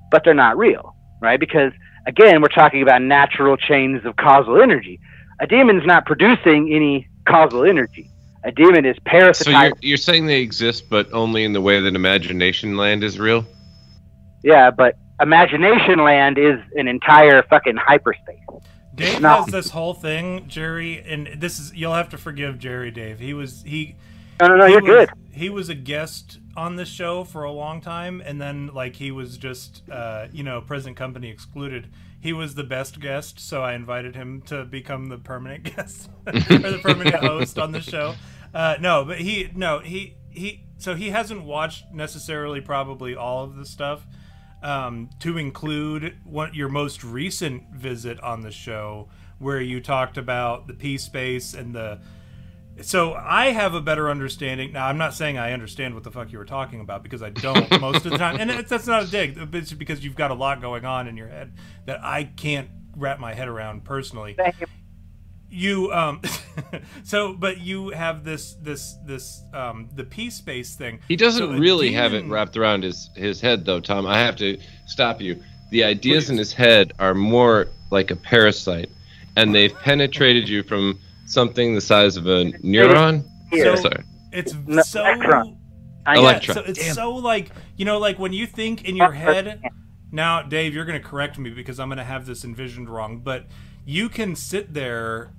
but they're not real, right? Because again, we're talking about natural chains of causal energy. A demon's not producing any causal energy. A demon is parasitized. So you're, you're saying they exist, but only in the way that imagination land is real? Yeah, but imagination land is an entire fucking hyperspace. Dave no. has this whole thing, Jerry, and this is you'll have to forgive Jerry, Dave. He was he No, no, no, you're good. He was a guest on this show for a long time, and then like he was just uh, you know, present company excluded. He was the best guest, so I invited him to become the permanent guest or the permanent host on the show. Uh, no, but he no, he he so he hasn't watched necessarily probably all of the stuff. Um, to include what your most recent visit on the show, where you talked about the P space and the. So I have a better understanding now. I'm not saying I understand what the fuck you were talking about because I don't most of the time, and it's, that's not a dig. It's because you've got a lot going on in your head that I can't wrap my head around personally. Thank you. You um, so but you have this this this um the P space thing. He doesn't so really have it wrapped around his his head though, Tom. I have to stop you. The ideas Please. in his head are more like a parasite, and they've penetrated you from something the size of a neuron. So Sorry. It's so electron. Yeah, so it's Damn. so like you know like when you think in your head. Now, Dave, you're going to correct me because I'm going to have this envisioned wrong, but you can sit there,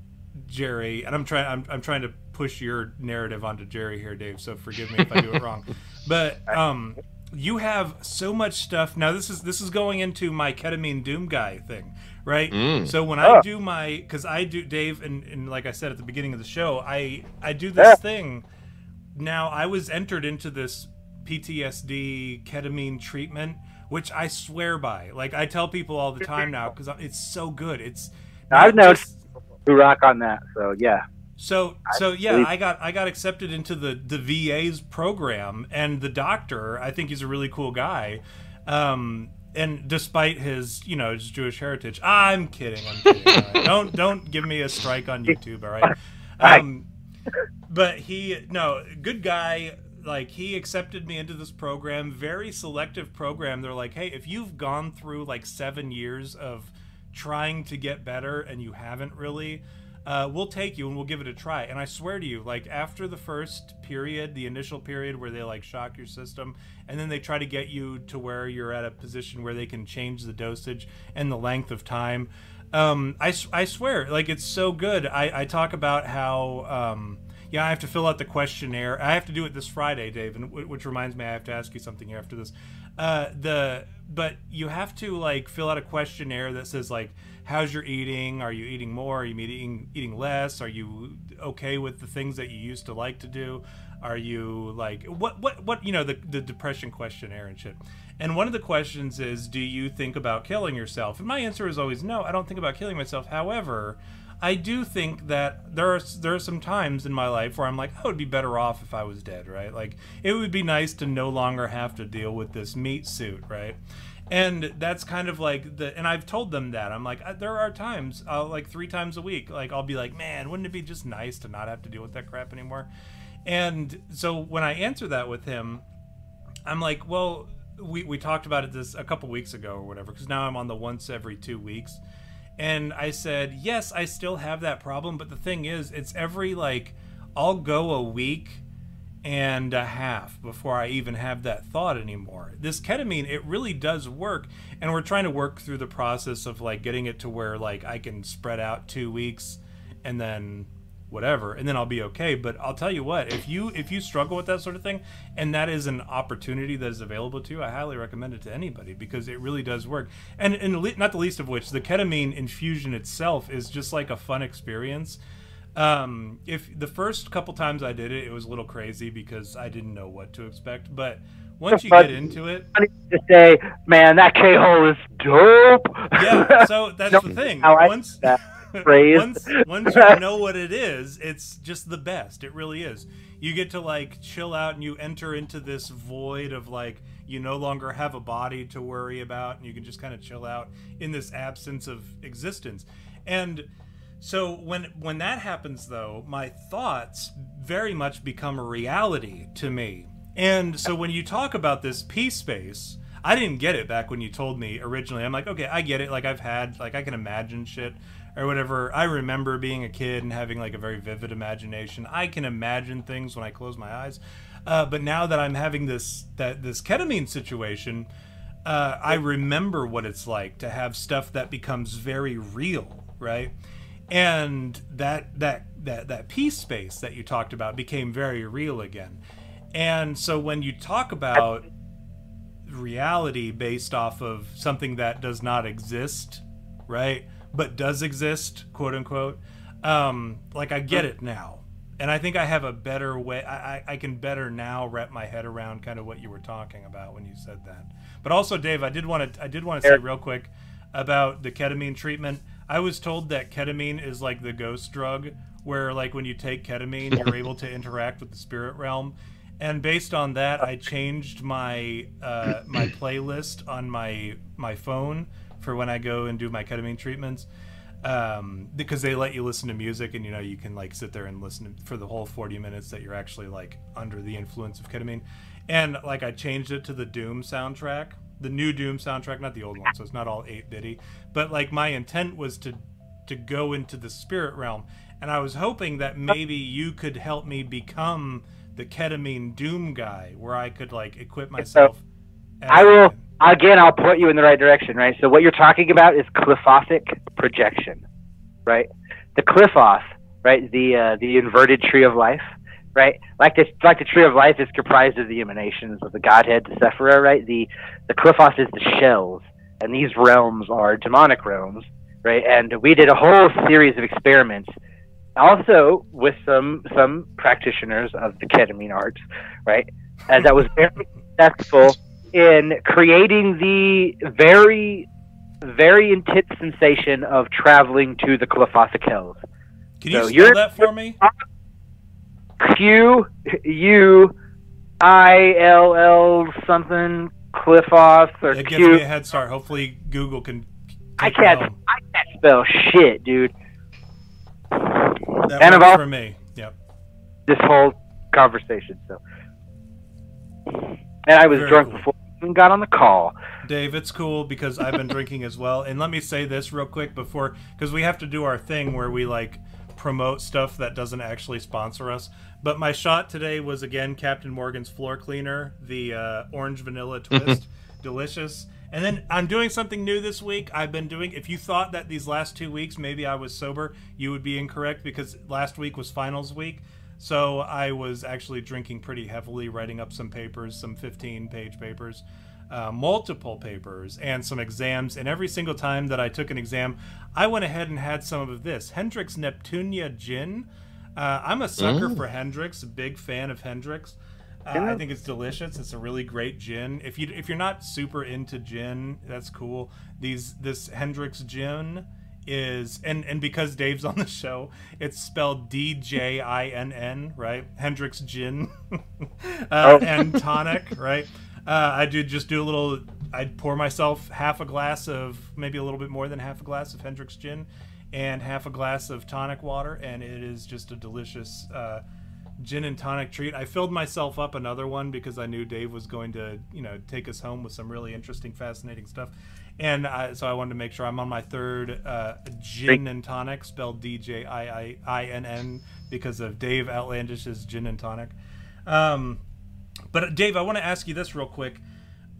Jerry, and I'm trying. I'm, I'm trying to push your narrative onto Jerry here, Dave. So forgive me if I do it wrong. But um, you have so much stuff. Now this is this is going into my ketamine doom guy thing, right? Mm. So when oh. I do my, because I do Dave, and, and like I said at the beginning of the show, I I do this yeah. thing. Now I was entered into this P T S D ketamine treatment, which I swear by. Like I tell people all the time now because it's so good. It's I've noticed. We rock on that, so yeah. So so yeah, I got I got accepted into the the V A's program, and the doctor, I think he's a really cool guy, um, and despite his you know his Jewish heritage, I'm kidding. I'm kidding. All right. Don't don't give me a strike on YouTube, all right? Um, but he no good guy. Like he accepted me into this program, very selective program. They're like, hey, if you've gone through like seven years of trying to get better and you haven't really, uh, we'll take you and we'll give it a try. And I swear to you, like after the first period, the initial period where they like shock your system and then they try to get you to where you're at a position where they can change the dosage and the length of time. Um, I, I swear, like it's so good. I, I talk about how, um, yeah, I have to fill out the questionnaire. I have to do it this Friday, Dave, and w- which reminds me I have to ask you something after this. Uh, the But you have to, like, fill out a questionnaire that says, like, how's your eating? Are you eating more? Are you eating, eating less? Are you okay with the things that you used to like to do? Are you, like, what, what, what? you know, the, the depression questionnaire and shit. And one of the questions is, do you think about killing yourself? And my answer is always, no, I don't think about killing myself. However, I do think that there are there are some times in my life where I'm like, I would be better off if I was dead, right? Like, it would be nice to no longer have to deal with this meat suit, right? And that's kind of like the, and I've told them that. I'm like, there are times, I'll like three times a week, like I'll be like, man, wouldn't it be just nice to not have to deal with that crap anymore? And so when I answer that with him, I'm like, well, we, we talked about it this a couple weeks ago or whatever, because now I'm on the once every two weeks. And I said, yes, I still have that problem. But the thing is, it's every, like, I'll go a week and a half before I even have that thought anymore. This ketamine, it really does work. And we're trying to work through the process of, like, getting it to where, like, I can spread out two weeks and then whatever. And then I'll be okay. But I'll tell you what, if you if you struggle with that sort of thing, and that is an opportunity that is available to you, I highly recommend it to anybody because it really does work. And, and le- not the least of which, the ketamine infusion itself is just like a fun experience. Um, if the first couple times I did it, it was a little crazy because I didn't know what to expect. But once you get into it, I need to say, man, that K-hole is dope. Yeah, so that's no, the thing. I like once. That. once, once you know what it is, it's just the best. It really is. You get to like chill out and you enter into this void of like you no longer have a body to worry about and you can just kind of chill out in this absence of existence. And so when when that happens though, my thoughts very much become a reality to me. And so when you talk about this P space, I didn't get it back when you told me originally. I'm like, okay, I get it. Like I've had, like I can imagine shit. Or whatever. I remember being a kid and having like a very vivid imagination. I can imagine things when I close my eyes. Uh, but now that I'm having this that this ketamine situation, uh, I remember what it's like to have stuff that becomes very real right? And that that that that peace space that you talked about became very real again. And so when you talk about reality based off of something that does not exist, right, but does exist, quote unquote, um, like I get it now. And I think I have a better way. I, I, I can better now wrap my head around kind of what you were talking about when you said that. But also, Dave, I did want to I did want to say real quick about the ketamine treatment. I was told that ketamine is like the ghost drug, where like when you take ketamine, you're able to interact with the spirit realm. And based on that, I changed my uh, my playlist on my my phone for when I go and do my ketamine treatments. Um, because they let you listen to music, and you know you can like sit there and listen to, for the whole forty minutes that you're actually like under the influence of ketamine. And like I changed it to the Doom soundtrack, the new Doom soundtrack, not the old one, so it's not all eight bitty. But like my intent was to to go into the spirit realm, and I was hoping that maybe you could help me become the ketamine Doom guy, where I could like equip myself. So, I will. Again, I'll point you in the right direction, right? So what you're talking about is Qliphothic projection, right? The Qliphoth, right? The uh, the inverted tree of life, right? Like this, like the tree of life is comprised of the emanations of the Godhead, the Sephira, right? The the Qliphoth is the shells, and these realms are demonic realms, right? And we did a whole series of experiments, also with some some practitioners of the ketamine arts, right? And that was very successful in creating the very, very intense sensation of traveling to the Qliphothic Hills. Can you so spell that for me? Q U I L L something, Qliphoth, or Q. It gives Q me a head start. Hopefully Google can... I can't, I can't spell shit, dude. That and works for me, yep. This whole conversation, so... And I was Very drunk cool. before I even got on the call. Dave, it's cool because I've been drinking as well. And let me say this real quick before, because we have to do our thing where we like promote stuff that doesn't actually sponsor us. But my shot today was, again, Captain Morgan's floor cleaner, the uh, orange vanilla twist. Delicious. And then I'm doing something new this week. I've been doing, if you thought that these last two weeks maybe I was sober, you would be incorrect, because last week was finals week. So I was actually drinking pretty heavily, writing up some papers, some fifteen-page papers, uh, multiple papers, and some exams. And every single time that I took an exam, I went ahead and had some of this. Hendrix Neptunia Gin. Uh, I'm a sucker mm. for Hendrix, a big fan of Hendrix. Uh, I think it's delicious. It's a really great gin. If, you, if you're not super into gin, that's cool. These This Hendrix Gin... is and and because Dave's on the show, it's spelled D J I N N, right? Hendrix Gin uh, and tonic, right? Uh, I do just do a little. I'd pour myself half a glass of, maybe a little bit more than half a glass of Hendrix Gin, and half a glass of tonic water, and it is just a delicious uh, gin and tonic treat. I filled myself up another one because I knew Dave was going to, you know, take us home with some really interesting, fascinating stuff. And I, so I wanted to make sure I'm on my third uh, gin and tonic, spelled D J I N N, because of Dave Outlandish's gin and tonic. Um, but Dave, I want to ask you this real quick.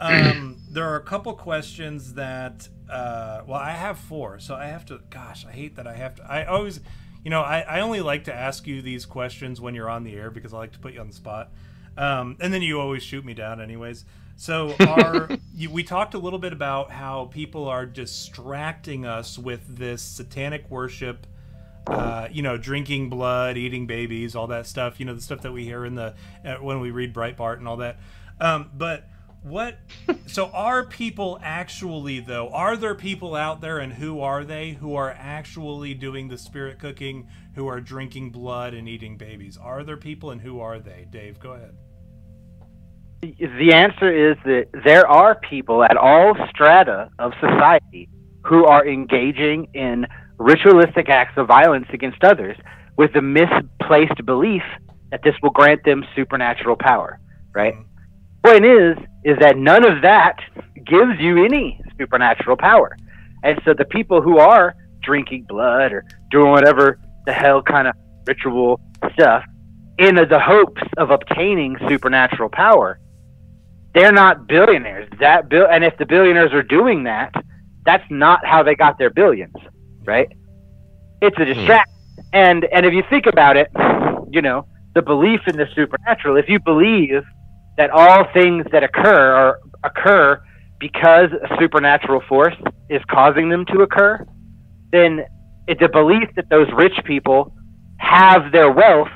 Um, there are a couple questions that, uh, well, I have four, so I have to, gosh, I hate that I have to, I always, you know, I, I only like to ask you these questions when you're on the air because I like to put you on the spot. Um, and then you always shoot me down anyways. So our, you, we talked a little bit about how people are distracting us with this satanic worship, uh, you know, drinking blood, eating babies, all that stuff, you know, the stuff that we hear in the uh, when we read Breitbart and all that. Um, but what so are people actually, though, are there people out there, and who are they, who are actually doing the spirit cooking, who are drinking blood and eating babies? Are there people, and who are they? Dave, go ahead. The answer is that there are people at all strata of society who are engaging in ritualistic acts of violence against others with the misplaced belief that this will grant them supernatural power, right? The point is, is that none of that gives you any supernatural power. And so the people who are drinking blood or doing whatever the hell kind of ritual stuff in the hopes of obtaining supernatural power, they're not billionaires. That bill, and if the billionaires are doing that, that's not how they got their billions, right? It's a distraction. Mm. And and if you think about it, you know, the belief in the supernatural, if you believe that all things that occur are occur because a supernatural force is causing them to occur, then it's a belief that those rich people have their wealth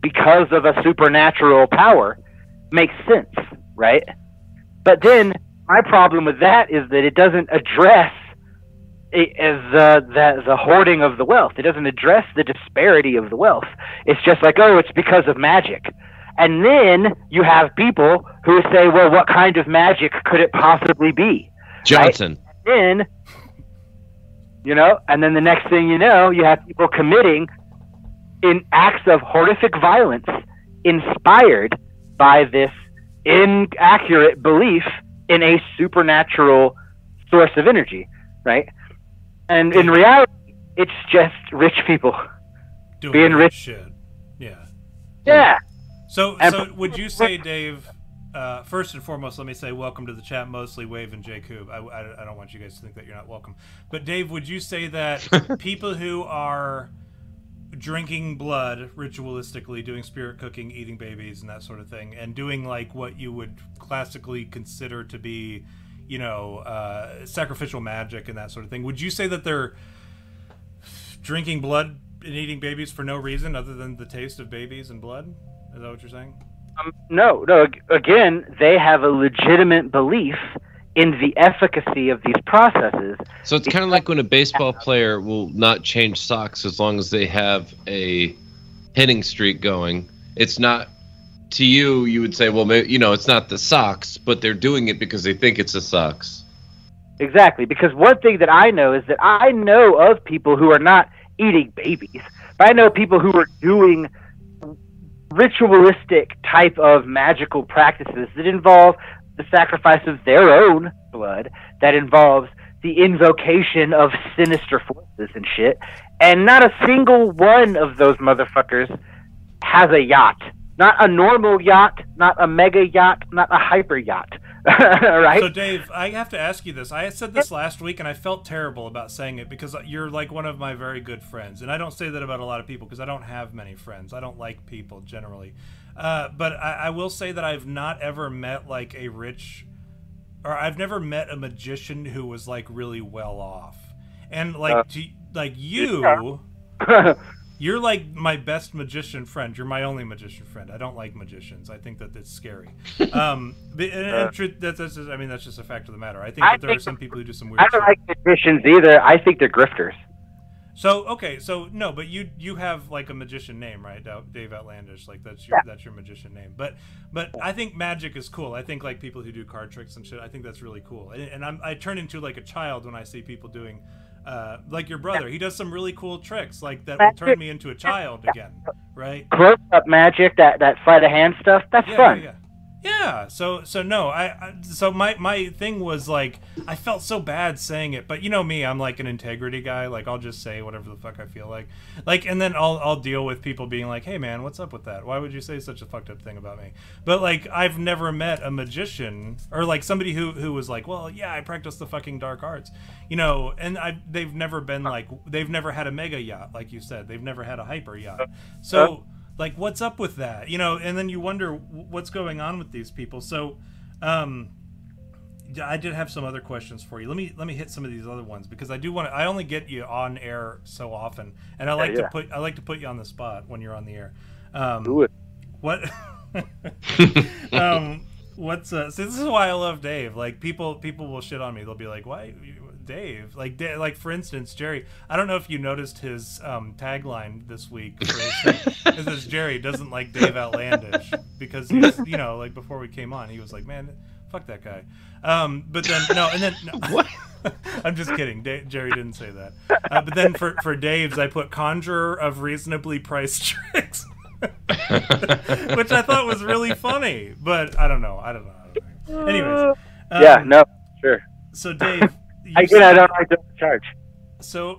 because of a supernatural power makes sense, right? But then my problem with that is that it doesn't address it as the, the the hoarding of the wealth. It doesn't address the disparity of the wealth. It's just like, oh, it's because of magic. And then you have people who say, well, what kind of magic could it possibly be? Johnson. Right? And then, you know, and then the next thing you know, you have people committing in acts of horrific violence inspired by this inaccurate belief in a supernatural source of energy, right? And in reality, it's just rich people doing being rich. Shit. Yeah. Yeah. So, so would you say, Dave, uh, first and foremost, let me say welcome to the chat, mostly Wave and Jacob. I, I, I don't want you guys to think that you're not welcome. But, Dave, would you say that people who are drinking blood ritualistically, doing spirit cooking, eating babies and that sort of thing, and doing like what you would classically consider to be, you know, uh, sacrificial magic and that sort of thing, would you say that they're drinking blood and eating babies for no reason other than the taste of babies and blood? Is that what you're saying? Um, no, no. Again, they have a legitimate belief in the efficacy of these processes. So it's kind of like when a baseball player will not change socks as long as they have a hitting streak going. It's not, to you, you would say, well, maybe, you know, it's not the socks, but they're doing it because they think it's the socks. Exactly, because one thing that I know is that I know of people who are not eating babies, but I know people who are doing ritualistic type of magical practices that involve the sacrifice of their own blood, that involves the invocation of sinister forces and shit, and not a single one of those motherfuckers has a yacht. Not a normal yacht, not a mega yacht, not a hyper yacht. Right? So Dave, I have to ask you this. I said this last week and I felt terrible about saying it because you're like one of my very good friends, and I don't say that about a lot of people because I don't have many friends. I don't like people generally. Uh, but I, I will say that I've not ever met like a rich, or I've never met a magician who was like really well off. And like uh, to, like you, yeah. You're like my best magician friend. You're my only magician friend. I don't like magicians. I think that it's scary. Um, but, and, and tr- that's, that's just, I mean, that's just a fact of the matter. I think I that there think are some people who do some weird shit. I don't shit. like magicians either. I think they're grifters. So okay, so no, but you you have like a magician name, right? Dave Outlandish, like that's your yeah. that's your magician name. But but I think magic is cool. I think like people who do card tricks and shit, I think that's really cool. And, and I'm I turn into like a child when I see people doing, uh, like your brother. Yeah. He does some really cool tricks like that magic will turn me into a child yeah. again, right? Close up magic, that that sleight of hand stuff, that's yeah, fun. Yeah, yeah. yeah. So so no, I, I so my my thing was like I felt so bad saying it, but you know me, I'm like an integrity guy. Like I'll just say whatever the fuck I feel like. Like, and then I'll I'll deal with people being like, hey man, what's up with that? Why would you say such a fucked up thing about me? But like I've never met a magician or like somebody who who was like, well yeah, I practice the fucking dark arts, you know. And I they've never been like they've never had a mega yacht like you said. They've never had a hyper yacht. So like what's up with that, you know? And then you wonder what's going on with these people. So um I did have some other questions for you. Let me let me hit some of these other ones because I do want to. I only get you on air so often, and I like yeah, yeah. to put I like to put you on the spot when you're on the air. Um, Do it. What? um, what's uh, so this is why I love Dave. Like people people will shit on me. They'll be like, "Why, Dave?" Like like for instance, Jerry. I don't know if you noticed his um, tagline this week. It says Jerry doesn't like Dave Outlandish because he's, you know, like before we came on, he was like, "Man, fuck that guy." Um, but then no, and then no. What? I'm just kidding. Da- Jerry didn't say that. Uh, but then for for Dave's, I put conjurer of reasonably priced tricks, which I thought was really funny. But I don't know. I don't know. I don't know. Anyways. Um, yeah. No. Sure. So Dave, you I get. I don't like to charge. So.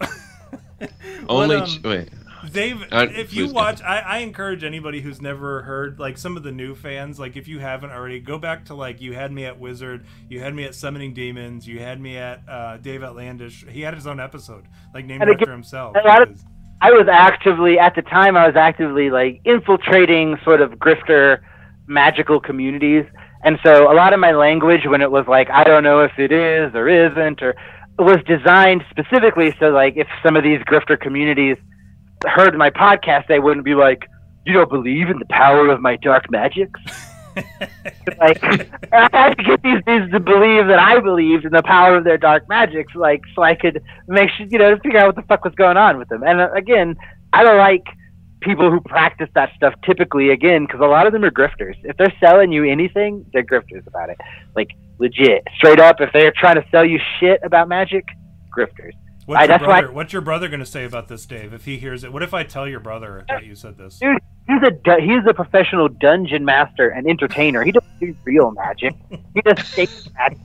Only what, um, wait. Dave, if you watch, I, I encourage anybody who's never heard, like some of the new fans, like if you haven't already, go back to like you had me at Wizard, you had me at Summoning Demons, you had me at uh, Dave Outlandish. He had his own episode, like named after himself. A lot of I was actively, at the time, I was actively like infiltrating sort of grifter magical communities. And so a lot of my language, when it was like, I don't know if it is or isn't, or was designed specifically so like if some of these grifter communities heard my podcast, they wouldn't be like, you don't believe in the power of my dark magics? Like, I had to get these dudes to believe that I believed in the power of their dark magics, like, so I could make sure, you know, figure out what the fuck was going on with them. And uh, again, I don't like people who practice that stuff typically, again, because a lot of them are grifters. If they're selling you anything, they're grifters about it. Like, legit. Straight up, if they're trying to sell you shit about magic, grifters. What's, I, your, brother, I, what's your brother going to say about this, Dave, if he hears it? What if I tell your brother that you said this? Dude, he's a, he's a professional dungeon master and entertainer. He doesn't do real magic. He does fake magic.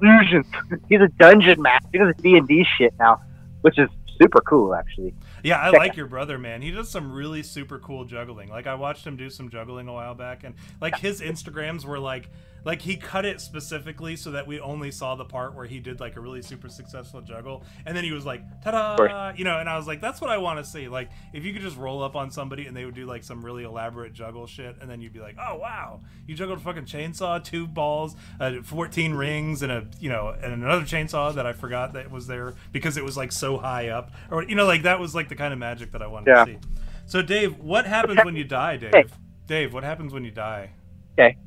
Illusions. He's a dungeon master. He does D and D shit now, which is super cool, actually. Yeah, I Check like out. Your brother, man. He does some really super cool juggling. Like, I watched him do some juggling a while back, and, like, his Instagrams were, like... Like, he cut it specifically so that we only saw the part where he did, like, a really super successful juggle. And then he was like, ta-da! You know, and I was like, that's what I want to see. Like, if you could just roll up on somebody and they would do, like, some really elaborate juggle shit. And then you'd be like, oh, wow. You juggled a fucking chainsaw, two balls, uh, fourteen rings, and a, you know, and another chainsaw that I forgot that was there because it was, like, so high up. Or, you know, like, that was, like, the kind of magic that I wanted yeah. to see. So, Dave, what happens when you die, Dave? Dave, what happens when you die? Okay.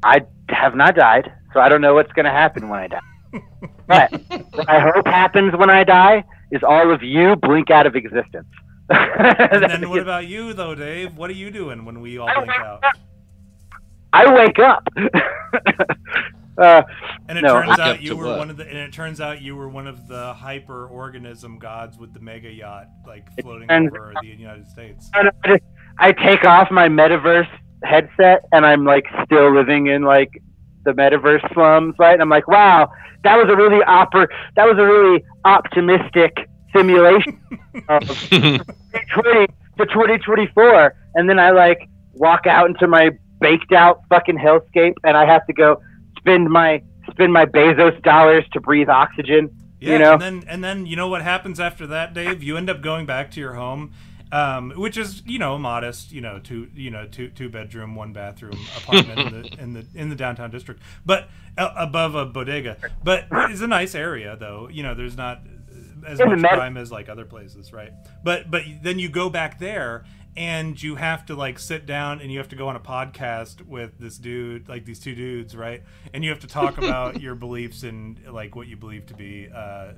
I have not died, so I don't know what's going to happen when I die. But what I hope happens when I die is all of you blink out of existence. And then what about you, though, Dave? What are you doing when we all blink out? I wake up. uh, and it no, turns out you were what? one of the. And it turns out you were one of the hyper organism gods with the mega yacht, like floating over out. the United States. I take off my metaverse headset and I'm like still living in like the metaverse slums, right? And I'm like, wow, that was a really oper- that was a really optimistic simulation of for twenty twenty-four. And then I like walk out into my baked out fucking hellscape, and I have to go spend my spend my Bezos dollars to breathe oxygen. Yeah, you know, and then and then you know what happens after that, Dave? You end up going back to your home. Um, which is, you know, modest, you know, two, you know, two, two bedroom, one bathroom apartment in the, in the, in the downtown district, but uh, above a bodega, but it's a nice area though. You know, there's not as much crime as like other places. Right. But, but then you go back there and you have to like sit down and you have to go on a podcast with this dude, like these two dudes. Right. And you have to talk about your beliefs and like what you believe to be, uh,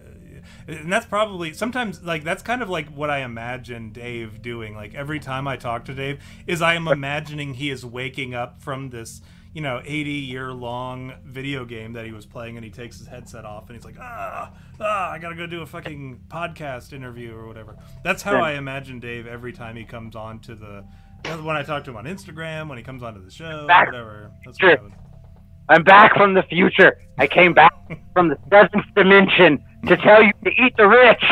and that's probably sometimes like that's kind of like what I imagine Dave doing. Like every time I talk to Dave is I am imagining he is waking up from this, you know, eighty year long video game that he was playing, and he takes his headset off and he's like, ah, ah I gotta go do a fucking podcast interview or whatever. That's how I imagine Dave every time he comes on to the when I talk to him on Instagram, when he comes onto the show, whatever. That's what I would... I'm back from the future. I came back from the seventh dimension to tell you to eat the rich.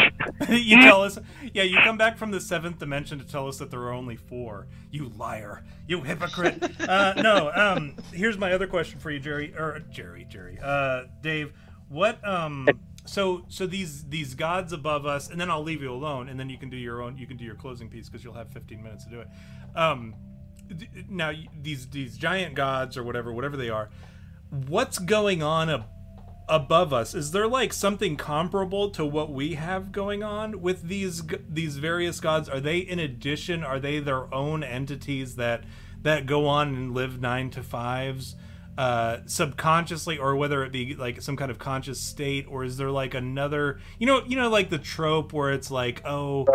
You tell us, yeah, you come back from the seventh dimension to tell us that there are only four. You liar, you hypocrite. uh, no, um, here's my other question for you, Jerry, or Jerry, Jerry, uh, Dave. What? Um, so, so these these gods above us, and then I'll leave you alone, and then you can do your own. You can do your closing piece because you'll have fifteen minutes to do it. Um, now, these these giant gods or whatever, whatever they are. What's going on ab- above us? Is there like something comparable to what we have going on with these these various gods? Are they in addition? Are they their own entities that that go on and live nine to fives uh, subconsciously, or whether it be like some kind of conscious state, or is there like another, you know, you know, like the trope where it's like, oh,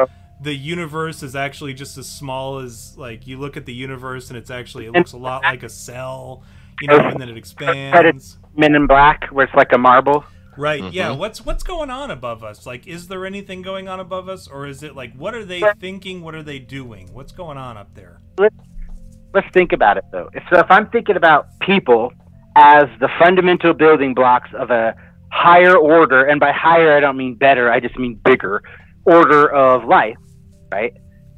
the universe is actually just as small as like you look at the universe and it's actually it looks a lot like a cell. You know, and then it expands. Men in Black, where it's like a marble. Right, mm-hmm. yeah. What's what's going on above us? Like, is there anything going on above us? Or is it like, what are they thinking? What are they doing? What's going on up there? Let's, let's think about it, though. So if I'm thinking about people as the fundamental building blocks of a higher order, and by higher I don't mean better, I just mean bigger, order of life, right?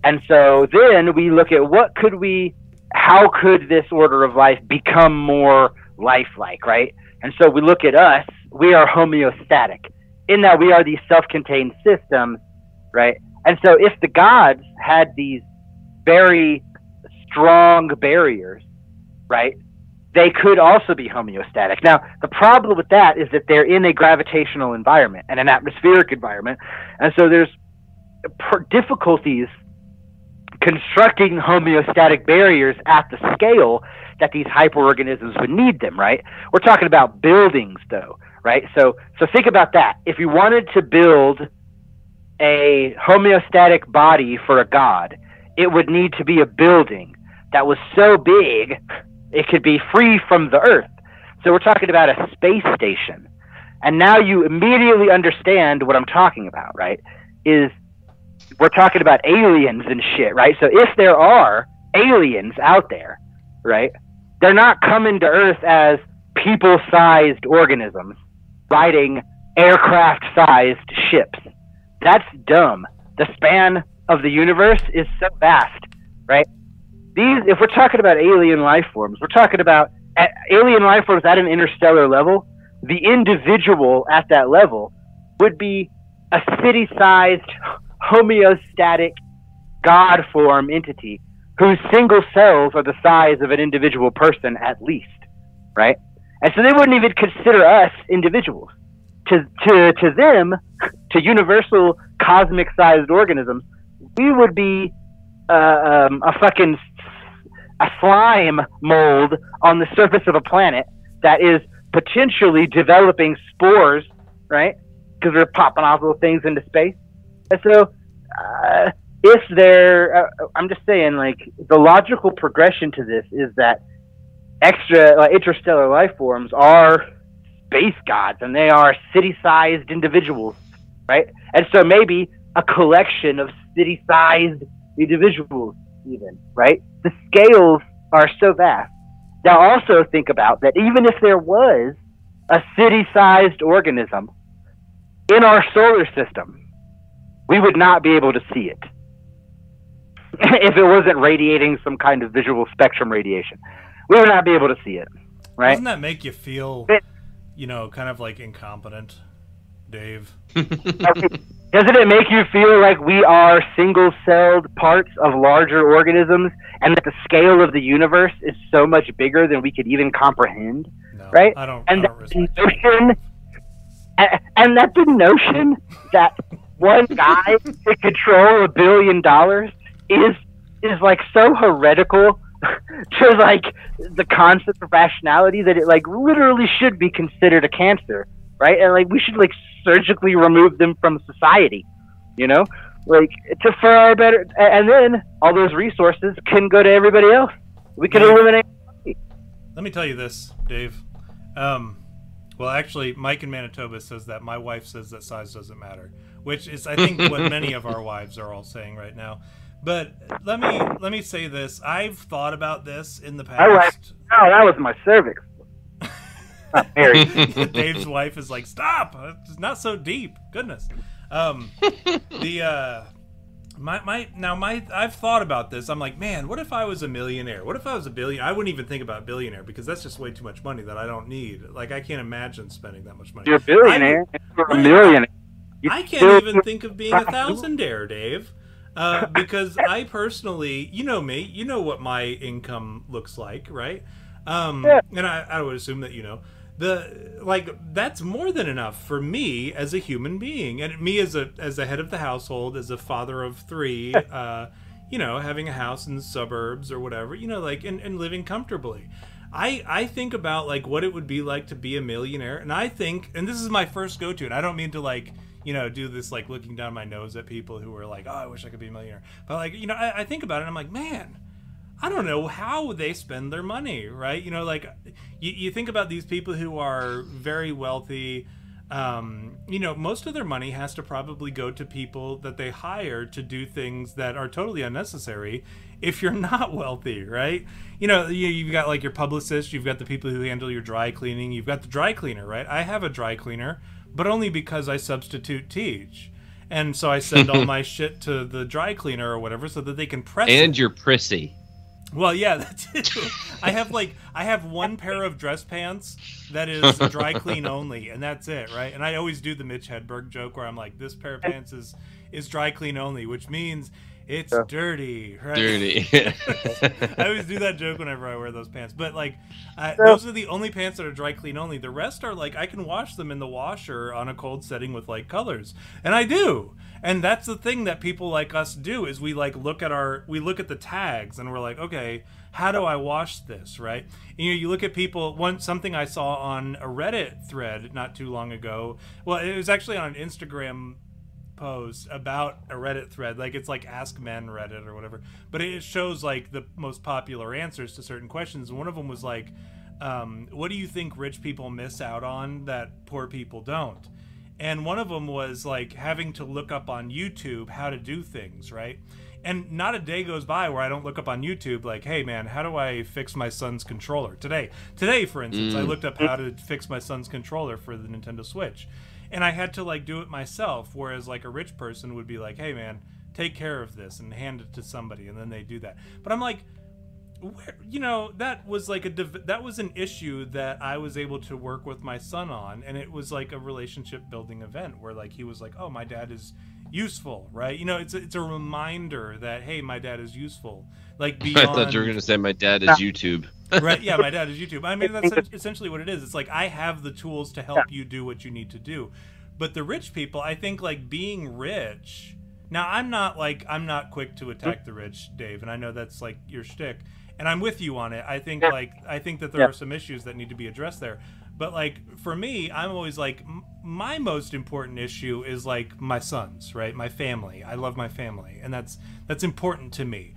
And so then we look at what could we... how could this order of life become more lifelike, right? And so we look at us, we are homeostatic in that we are these self-contained systems, right? And so if the gods had these very strong barriers, right, they could also be homeostatic. Now, the problem with that is that they're in a gravitational environment and an atmospheric environment. And so there's difficulties constructing homeostatic barriers at the scale that these hyperorganisms would need them, right? We're talking about buildings, though, right? So, so think about that. If you wanted to build a homeostatic body for a god, it would need to be a building that was so big it could be free from the earth. So we're talking about a space station. And now you immediately understand what I'm talking about, right? Is we're talking about aliens and shit, right? So if there are aliens out there, right, they're not coming to Earth as people-sized organisms riding aircraft-sized ships. That's dumb. The span of the universe is so vast, right? These, if we're talking about alien life forms, we're talking about at, alien life forms at an interstellar level. The individual at that level would be a city-sized, homeostatic, god form entity whose single cells are the size of an individual person at least, right? And so they wouldn't even consider us individuals. To to to them, to universal cosmic-sized organisms, we would be uh, um, a fucking a slime mold on the surface of a planet that is potentially developing spores, right? Because we're popping off little things into space. And so, uh, if there, uh, I'm just saying, like, the logical progression to this is that extra uh, interstellar life forms are space gods, and they are city-sized individuals, right? And so maybe a collection of city-sized individuals, even, right? The scales are so vast. Now, also think about that even if there was a city-sized organism in our solar system, we would not be able to see it if it wasn't radiating some kind of visual spectrum radiation. We would not be able to see it, right? Doesn't that make you feel, it, you know, kind of like incompetent, Dave? Doesn't it make you feel like we are single-celled parts of larger organisms and that the scale of the universe is so much bigger than we could even comprehend, no, right? I don't, and I don't the notion, that. And that the notion that one guy to control a billion dollars is is like so heretical to like the concept of rationality that it like literally should be considered a cancer, right? And like we should like surgically remove them from society, you know, like to for our better. And then all those resources can go to everybody else. We could eliminate. Let me tell you this, Dave. Um, well, actually, Mike in Manitoba says that my wife says that size doesn't matter. Which is, I think, what many of our wives are all saying right now. But let me let me say this: I've thought about this in the past. My wife, oh, that was my cervix. I'm married. Dave's wife is like, "Stop! It's not so deep." Goodness. Um, the uh, my my now my I've thought about this. I'm like, man, what if I was a millionaire? What if I was a billion? I wouldn't even think about billionaire because that's just way too much money that I don't need. Like, I can't imagine spending that much money. You're a billionaire. I, You're a millionaire. I can't even think of being a thousandaire, Dave, uh, because I personally, you know me, you know what my income looks like, right? Um, and I, I would assume that you know the like that's more than enough for me as a human being, and me as a as a head of the household, as a father of three, uh, you know, having a house in the suburbs or whatever, you know, like and, and living comfortably. I, I think about like what it would be like to be a millionaire, and I think, and this is my first go to, and I don't mean to like. You know, do this like looking down my nose at people who are like, oh, I wish I could be a millionaire. But like, you know, I, I think about it and I'm like, man, I don't know how they spend their money, right? You know, like you, you think about these people who are very wealthy. Um, you know, most of their money has to probably go to people that they hire to do things that are totally unnecessary if you're not wealthy, right? You know, you, you've got like your publicist, you've got the people who handle your dry cleaning, you've got the dry cleaner, right? I have a dry cleaner. But only because I substitute teach. And so I send all my shit to the dry cleaner or whatever so that they can press and it. And you're prissy. Well, yeah, that's it. I have like, I have one pair of dress pants that is dry clean only, and that's it, right? And I always do the Mitch Hedberg joke where I'm like, this pair of pants is is dry clean only, which means it's yeah. dirty, right? Dirty. I always do that joke whenever I wear those pants. But, like, uh, yeah. those are the only pants that are dry clean only. The rest are, like, I can wash them in the washer on a cold setting with, like, colors. And I do. And that's the thing that people like us do is we, like, look at our, we look at the tags and we're like, okay, how do I wash this, right? And, you know, you look at people, one something I saw on a Reddit thread not too long ago. Well, it was actually on an Instagram post about a Reddit thread, like it's like Ask Men Reddit or whatever, but it shows like the most popular answers to certain questions. One of them was like, um what do you think rich people miss out on that poor people don't? And one of them was like having to look up on YouTube how to do things, right? And not a day goes by where I don't look up on YouTube, like, hey, man, how do I fix my son's controller? Today, today, for instance, mm. I looked up how to fix my son's controller for the Nintendo Switch. And I had to, like, do it myself, whereas, like, a rich person would be like, hey, man, take care of this and hand it to somebody, and then they do that. But I'm like, where, you know, that was, like, a div- that was an issue that I was able to work with my son on, and it was, like, a relationship-building event where, like, he was like, oh, my dad is useful, right? You know, it's a, it's a reminder that, hey, my dad is useful. Like, beyond... I thought you were going to say my dad is YouTube. Right? Yeah, my dad is YouTube. I mean, that's essentially what it is. It's like, I have the tools to help you do what you need to do. But the rich people, I think, like, being rich... Now, I'm not, like, I'm not quick to attack the rich, Dave, and I know that's, like, your shtick. And I'm with you on it. I think, like, I think that there yeah. are some issues that need to be addressed there. But, like, for me, I'm always, like, m- my most important issue is, like, my sons, right? My family. I love my family. And that's that's important to me.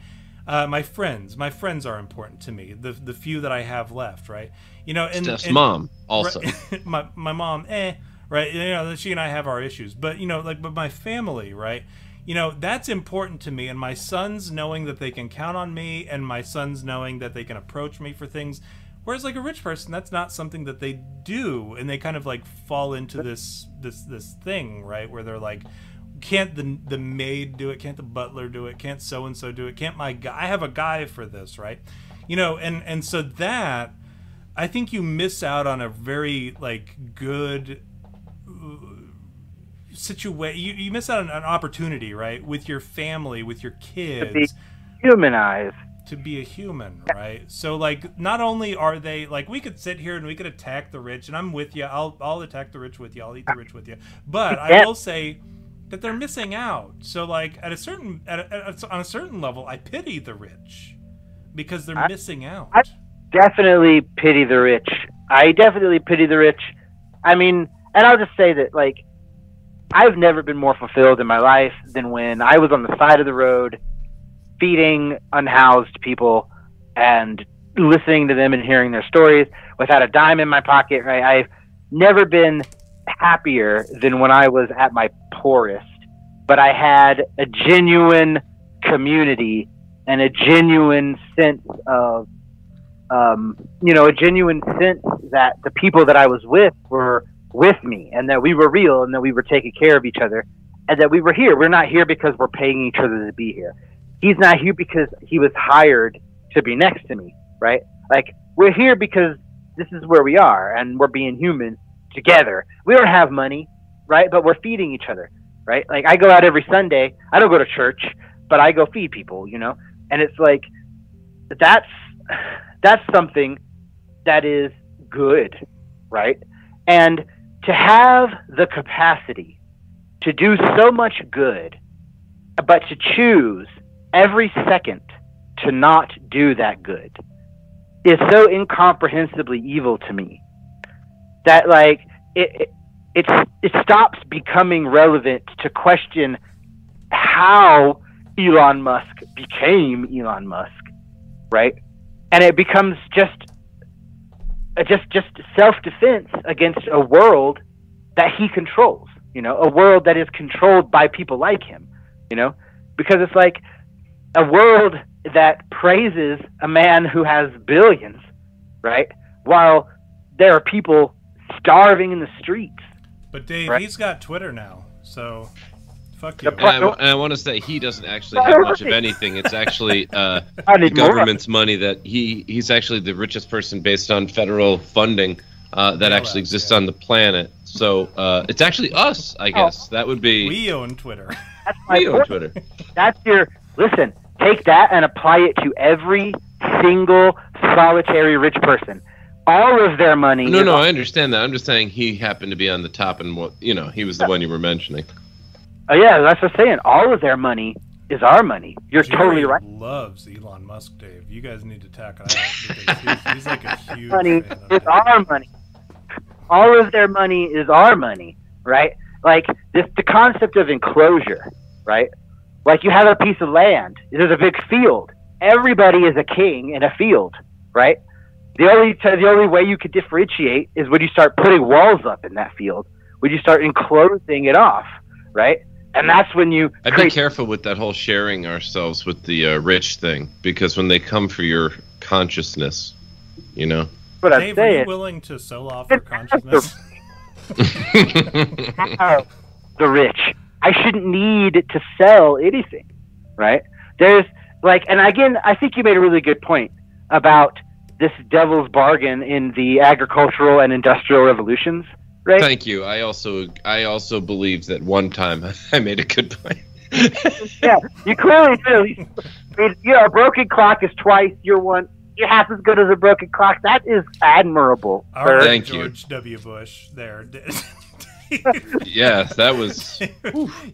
Uh, my friends. My friends are important to me. The the few that I have left, right? You know, and... Steph's and, mom, also. Right, my, my mom, eh, right? You know, she and I have our issues. But, you know, like, but my family, right? You know, that's important to me. And my sons knowing that they can count on me and my sons knowing that they can approach me for things... Whereas, like, a rich person, that's not something that they do, and they kind of, like, fall into this this this thing, right, where they're like, can't the the maid do it? Can't the butler do it? Can't so-and-so do it? Can't my guy? I have a guy for this, right? You know, and, and so that, I think you miss out on a very, like, good situation. You, you miss out on an opportunity, right, with your family, with your kids. To be humanized. To be a human, right? So, like, not only are they, like, we could sit here and we could attack the rich, and I'm with you. I'll I'll attack the rich with you. I'll eat the rich with you. But I will say that they're missing out. So, like, at a certain at, a, at a, on a certain level, I pity the rich because they're I, missing out. I definitely pity the rich. I definitely pity the rich. I mean, and I'll just say that, like, I've never been more fulfilled in my life than when I was on the side of the road feeding unhoused people and listening to them and hearing their stories without a dime in my pocket, right? I've never been happier than when I was at my poorest, but I had a genuine community and a genuine sense of, um, you know, a genuine sense that the people that I was with were with me and that we were real and that we were taking care of each other and that we were here. We're not here because we're paying each other to be here. He's not here because he was hired to be next to me, right? Like, we're here because this is where we are, and we're being human together. We don't have money, right? But we're feeding each other, right? Like, I go out every Sunday. I don't go to church, but I go feed people, you know? And it's like, that's that's something that is good, right? And to have the capacity to do so much good, but to choose every second to not do that good is so incomprehensibly evil to me that, like, it it it, it stops becoming relevant to question how Elon Musk became Elon Musk, right? And it becomes just just just self-defense against a world that he controls, you know, a world that is controlled by people like him, you know, because it's like a world that praises a man who has billions, right? While there are people starving in the streets. But Dave, right? He's got Twitter now, so fuck you. And I, and I want to say he doesn't actually have much of anything. It's actually uh, the government's money that he, he's actually the richest person based on federal funding uh, that actually exists on the planet. So uh, it's actually us, I guess. Oh. That would be... We own Twitter. That's my point. On Twitter. That's your listen. Take that and apply it to every single solitary rich person. All of their money. No, no, on- I understand that. I'm just saying he happened to be on the top, and you know he was the one you were mentioning. Oh yeah, that's what I'm saying. All of their money is our money. You're Jerry totally right. Loves Elon Musk, Dave. You guys need to tackle that. He's, he's like a huge money fan is our money. All of their money is our money, right? Like this, the concept of enclosure, right? Like you have a piece of land. There's a big field. Everybody is a king in a field, right? The only t- the only way you could differentiate is when you start putting walls up in that field, when you start enclosing it off, right? And that's when you... I'd create- be careful with that whole sharing ourselves with the uh, rich thing, because when they come for your consciousness, you know? But I'm Dave, saying, are you willing to sell off your consciousness? The rich. I shouldn't need to sell anything, right? There's like, and again, I think you made a really good point about this devil's bargain in the agricultural and industrial revolutions, right? Thank you. I also, I also believe that one time I made a good point. Yeah, you clearly do. You know, a broken clock is twice your one. You're half as good as a broken clock. That is admirable. All right, thank George you. W. Bush there. Yeah, that was...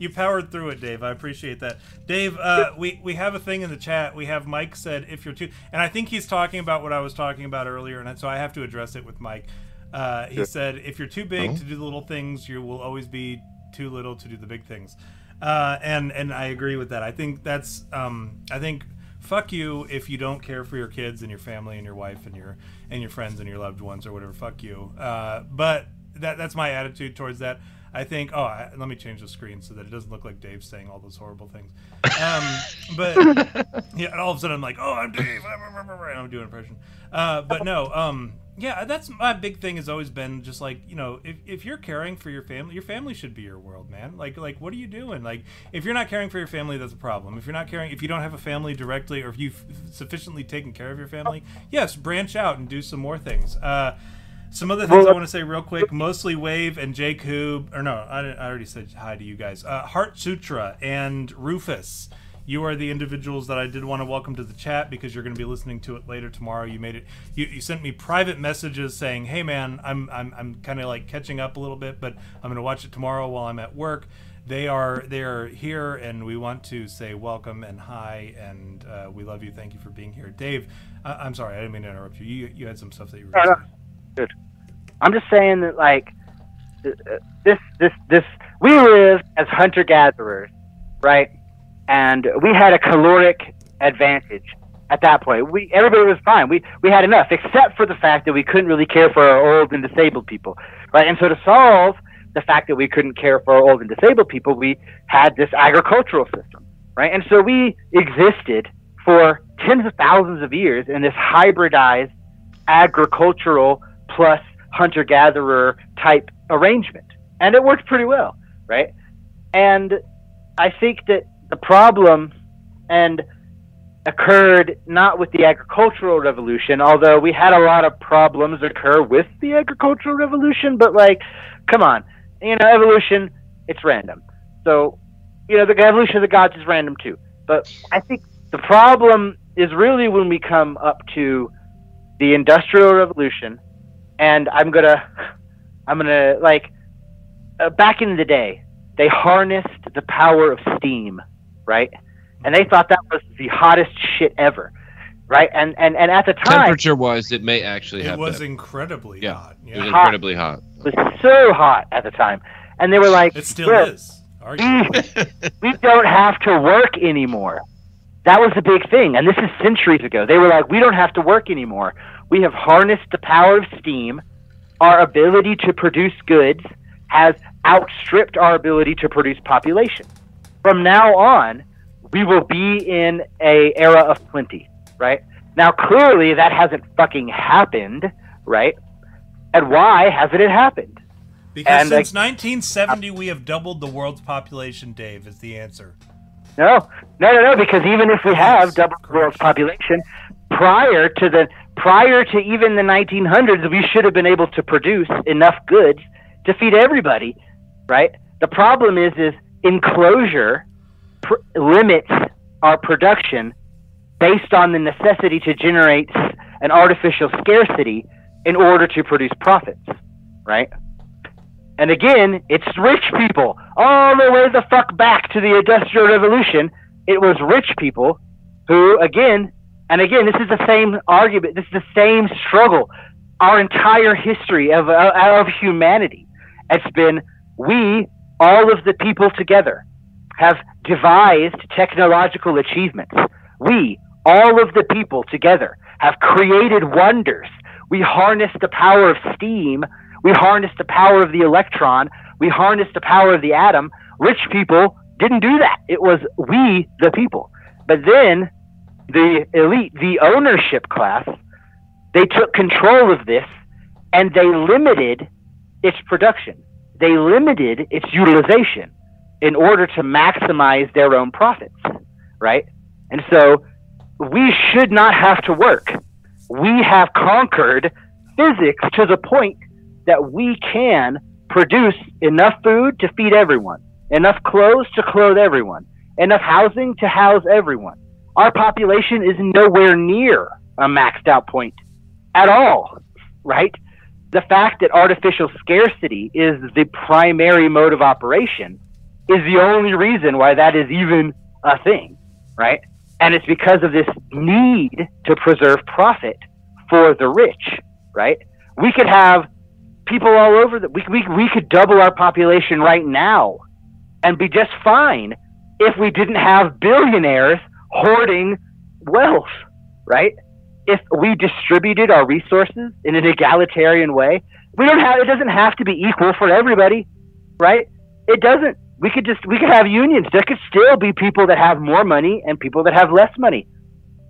You powered through it, Dave. I appreciate that. Dave, uh, we, we have a thing in the chat. We have Mike said, if you're too... And I think he's talking about what I was talking about earlier, and so I have to address it with Mike. Uh, he sure. said, if you're too big oh. to do the little things, you will always be too little to do the big things. Uh, and, and I agree with that. I think that's... Um, I think... Fuck you if you don't care for your kids and your family and your wife and your and your friends and your loved ones or whatever. Fuck you. Uh, but that that's my attitude towards that. I think. Oh, I, let me change the screen so that it doesn't look like Dave's saying all those horrible things. Um, but yeah, and all of a sudden I'm like, oh, I'm Dave, and I'm doing an impression. Uh, but no, um, yeah, that's my big thing has always been just like, you know, if if you're caring for your family, your family should be your world, man. Like like what are you doing? Like if you're not caring for your family, that's a problem. If you're not caring, if you don't have a family directly, or if you've sufficiently taken care of your family, yes, branch out and do some more things. Uh, Some other things I want to say real quick, mostly Wave and Jake Hoob, or no, I, I already said hi to you guys. Uh, Heart Sutra and Rufus, you are the individuals that I did want to welcome to the chat because you're going to be listening to it later tomorrow. You made it. You, you sent me private messages saying, "Hey man, I'm I'm I'm kind of like catching up a little bit, but I'm going to watch it tomorrow while I'm at work." They are they are here, and we want to say welcome and hi, and uh, we love you. Thank you for being here, Dave. I, I'm sorry, I didn't mean to interrupt you. You you had some stuff that you were saying. Good. I'm just saying that, like, this, this, this, we live as hunter-gatherers, right? And we had a caloric advantage at that point. We, everybody was fine. We, we had enough, except for the fact that we couldn't really care for our old and disabled people, right? And so to solve the fact that we couldn't care for our old and disabled people, we had this agricultural system, right? And so we existed for tens of thousands of years in this hybridized agricultural plus hunter-gatherer type arrangement, and it worked pretty well, right? And I think that the problem and occurred not with the agricultural revolution, although we had a lot of problems occur with the agricultural revolution, but like, come on, you know, evolution, it's random. So, you know, the evolution of the gods is random too. But I think the problem is really when we come up to the Industrial Revolution. And I'm gonna, I'm gonna like, uh, back in the day, they harnessed the power of steam, right? And they thought that was the hottest shit ever, right? And and, and at the time, temperature-wise, it may actually have. It was that. incredibly yeah. hot. Yeah. It was hot. incredibly hot. It was so hot at the time, and they were like, "It still is." Mm, we don't have to work anymore. That was the big thing, and this is centuries ago. They were like, "We don't have to work anymore." We have harnessed the power of steam. Our ability to produce goods has outstripped our ability to produce population. From now on, we will be in a era of plenty, right? Now, clearly, that hasn't fucking happened, right? And why hasn't it happened? Because and since I, nineteen seventy, we have doubled the world's population, Dave, is the answer. No, no, no, no, because even if we have doubled the world's population, prior to the... Prior to even the nineteen hundreds, we should have been able to produce enough goods to feed everybody, right? The problem is, is enclosure pr- limits our production based on the necessity to generate an artificial scarcity in order to produce profits, right? And again, it's rich people. All the way the fuck back to the Industrial Revolution, it was rich people who, again, and again, this is the same argument, this is the same struggle. Our entire history of, of humanity, it's been we, all of the people together, have devised technological achievements. We, all of the people together, have created wonders. We harness the power of steam. We harness the power of the electron. We harness the power of the atom. Rich people didn't do that. It was we, the people. But then the elite, the ownership class, they took control of this and they limited its production. They limited its utilization in order to maximize their own profits, right? And so we should not have to work. We have conquered physics to the point that we can produce enough food to feed everyone, enough clothes to clothe everyone, enough housing to house everyone. Our population is nowhere near a maxed out point at all, right? The fact that artificial scarcity is the primary mode of operation is the only reason why that is even a thing, right? And it's because of this need to preserve profit for the rich, right? We could have people all over the, we, we, we could double our population right now and be just fine if we didn't have billionaires hoarding wealth, right? If we distributed our resources in an egalitarian way, we don't have, it doesn't have to be equal for everybody, right? It doesn't. We could just, we could have unions. There could still be people that have more money and people that have less money,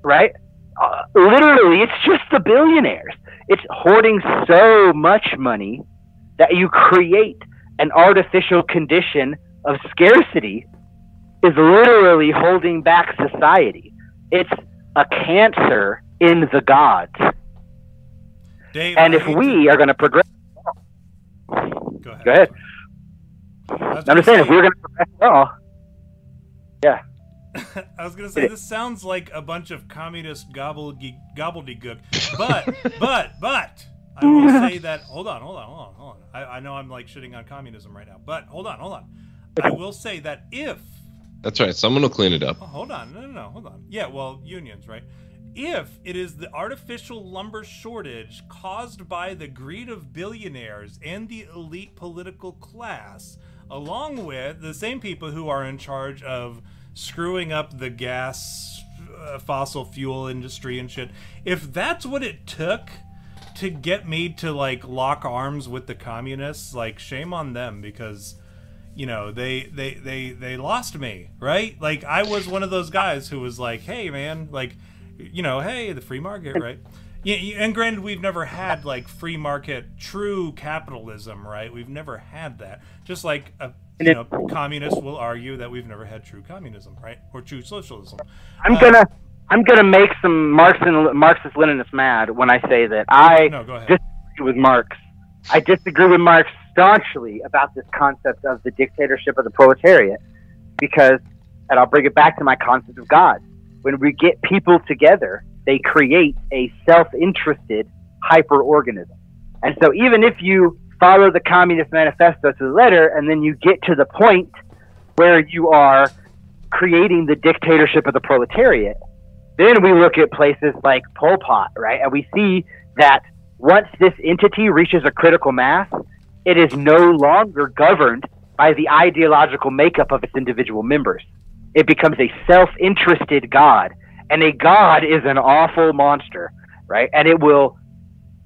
right? Uh, literally, it's just the billionaires. It's hoarding so much money that you create an artificial condition of scarcity is literally holding back society. It's a cancer in the gods. Dave, and if we to... are going to progress, go ahead. Go ahead. I'm just saying, if we're going to progress at all, yeah. I was going to say, this sounds like a bunch of communist gobbledy- gobbledygook, but, but, but, I will say that, hold on, hold on, hold on, hold on. I, I know I'm like shitting on communism right now, but hold on, hold on. I will say that if... That's right, someone will clean it up. Oh, hold on, no, no, no, hold on. Yeah, well, unions, right? If it is the artificial lumber shortage caused by the greed of billionaires and the elite political class, along with the same people who are in charge of screwing up the gas, uh, fossil fuel industry and shit, if that's what it took to get me to, like, lock arms with the communists, like, shame on them, because... you know, they, they, they, they lost me, right? Like, I was one of those guys who was like, hey, man, like, you know, hey, the free market, right? Yeah, and granted, we've never had, like, free market, true capitalism, right? We've never had that. Just like, a, you know, communists will argue that we've never had true communism, right? Or true socialism. I'm uh, gonna I'm gonna make some Marx and, Marxist-Leninists mad when I say that. I no, go ahead. disagree with Marx. I disagree with Marx staunchly about this concept of the dictatorship of the proletariat, because, and I'll bring it back to my concept of God, when we get people together, they create a self-interested hyperorganism. And so even if you follow the Communist Manifesto to the letter, and then you get to the point where you are creating the dictatorship of the proletariat, then we look at places like Pol Pot, right? And we see that once this entity reaches a critical mass, it is no longer governed by the ideological makeup of its individual members. It becomes a self-interested god, and a god is an awful monster, right? And it will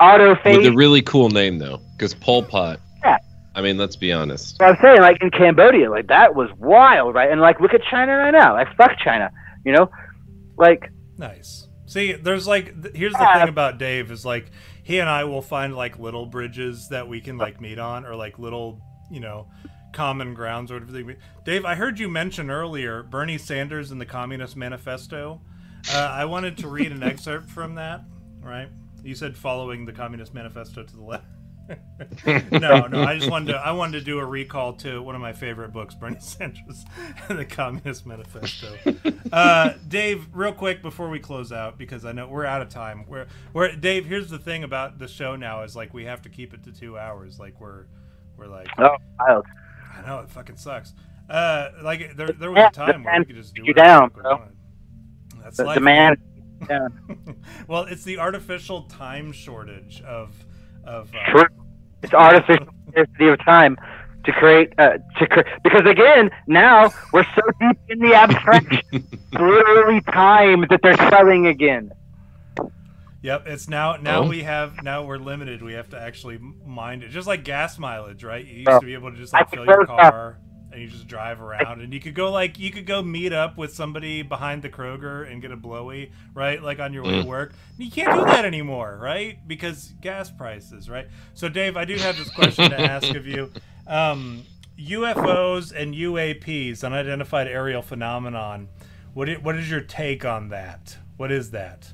autophage. With a really cool name, though, because Pol Pot. Yeah. I mean, let's be honest. I'm saying, like in Cambodia, like that was wild, right? And like, look at China right now. Like, fuck China, you know? Like. Nice. See, there's like, th- here's yeah. the thing about Dave is like. He and I will find like little bridges that we can like meet on, or like little, you know, common grounds or whatever. Dave, I heard you mention earlier Bernie Sanders and the Communist Manifesto. Uh, I wanted to read an excerpt from that, right? You said following the Communist Manifesto to the left. no, no. I just wanted to. I wanted to do a recall to one of my favorite books, Bernie Sanders and the Communist Manifesto. Uh, Dave, real quick before we close out, because I know we're out of time. We're, we're Dave. Here's the thing about the show now is like we have to keep it to two hours. Like we're, we're like. Oh, wild. I know it fucking sucks. Uh, like there, there was a time where we could just do you down, bro. That's the demand. Yeah. Well, it's the artificial time shortage of of. Uh, sure. It's artificial scarcity of time to create uh, to cre- because again now we're so deep in the abstraction, literally time that they're selling again. Yep, it's now now oh. we have now we're limited. We have to actually mind it, just like gas mileage, right? You used oh. to be able to just like I fill your car that. and you just drive around, I, and you could go like you could go meet up with somebody behind the Kroger and get a blowy, right? Like on your way mm. to work. You can't do that anymore, right? Because gas prices, right? So, Dave, I do have this question to ask of you. Um, U F Os and U A Ps, unidentified aerial phenomenon. What is, what is your take on that? What is that?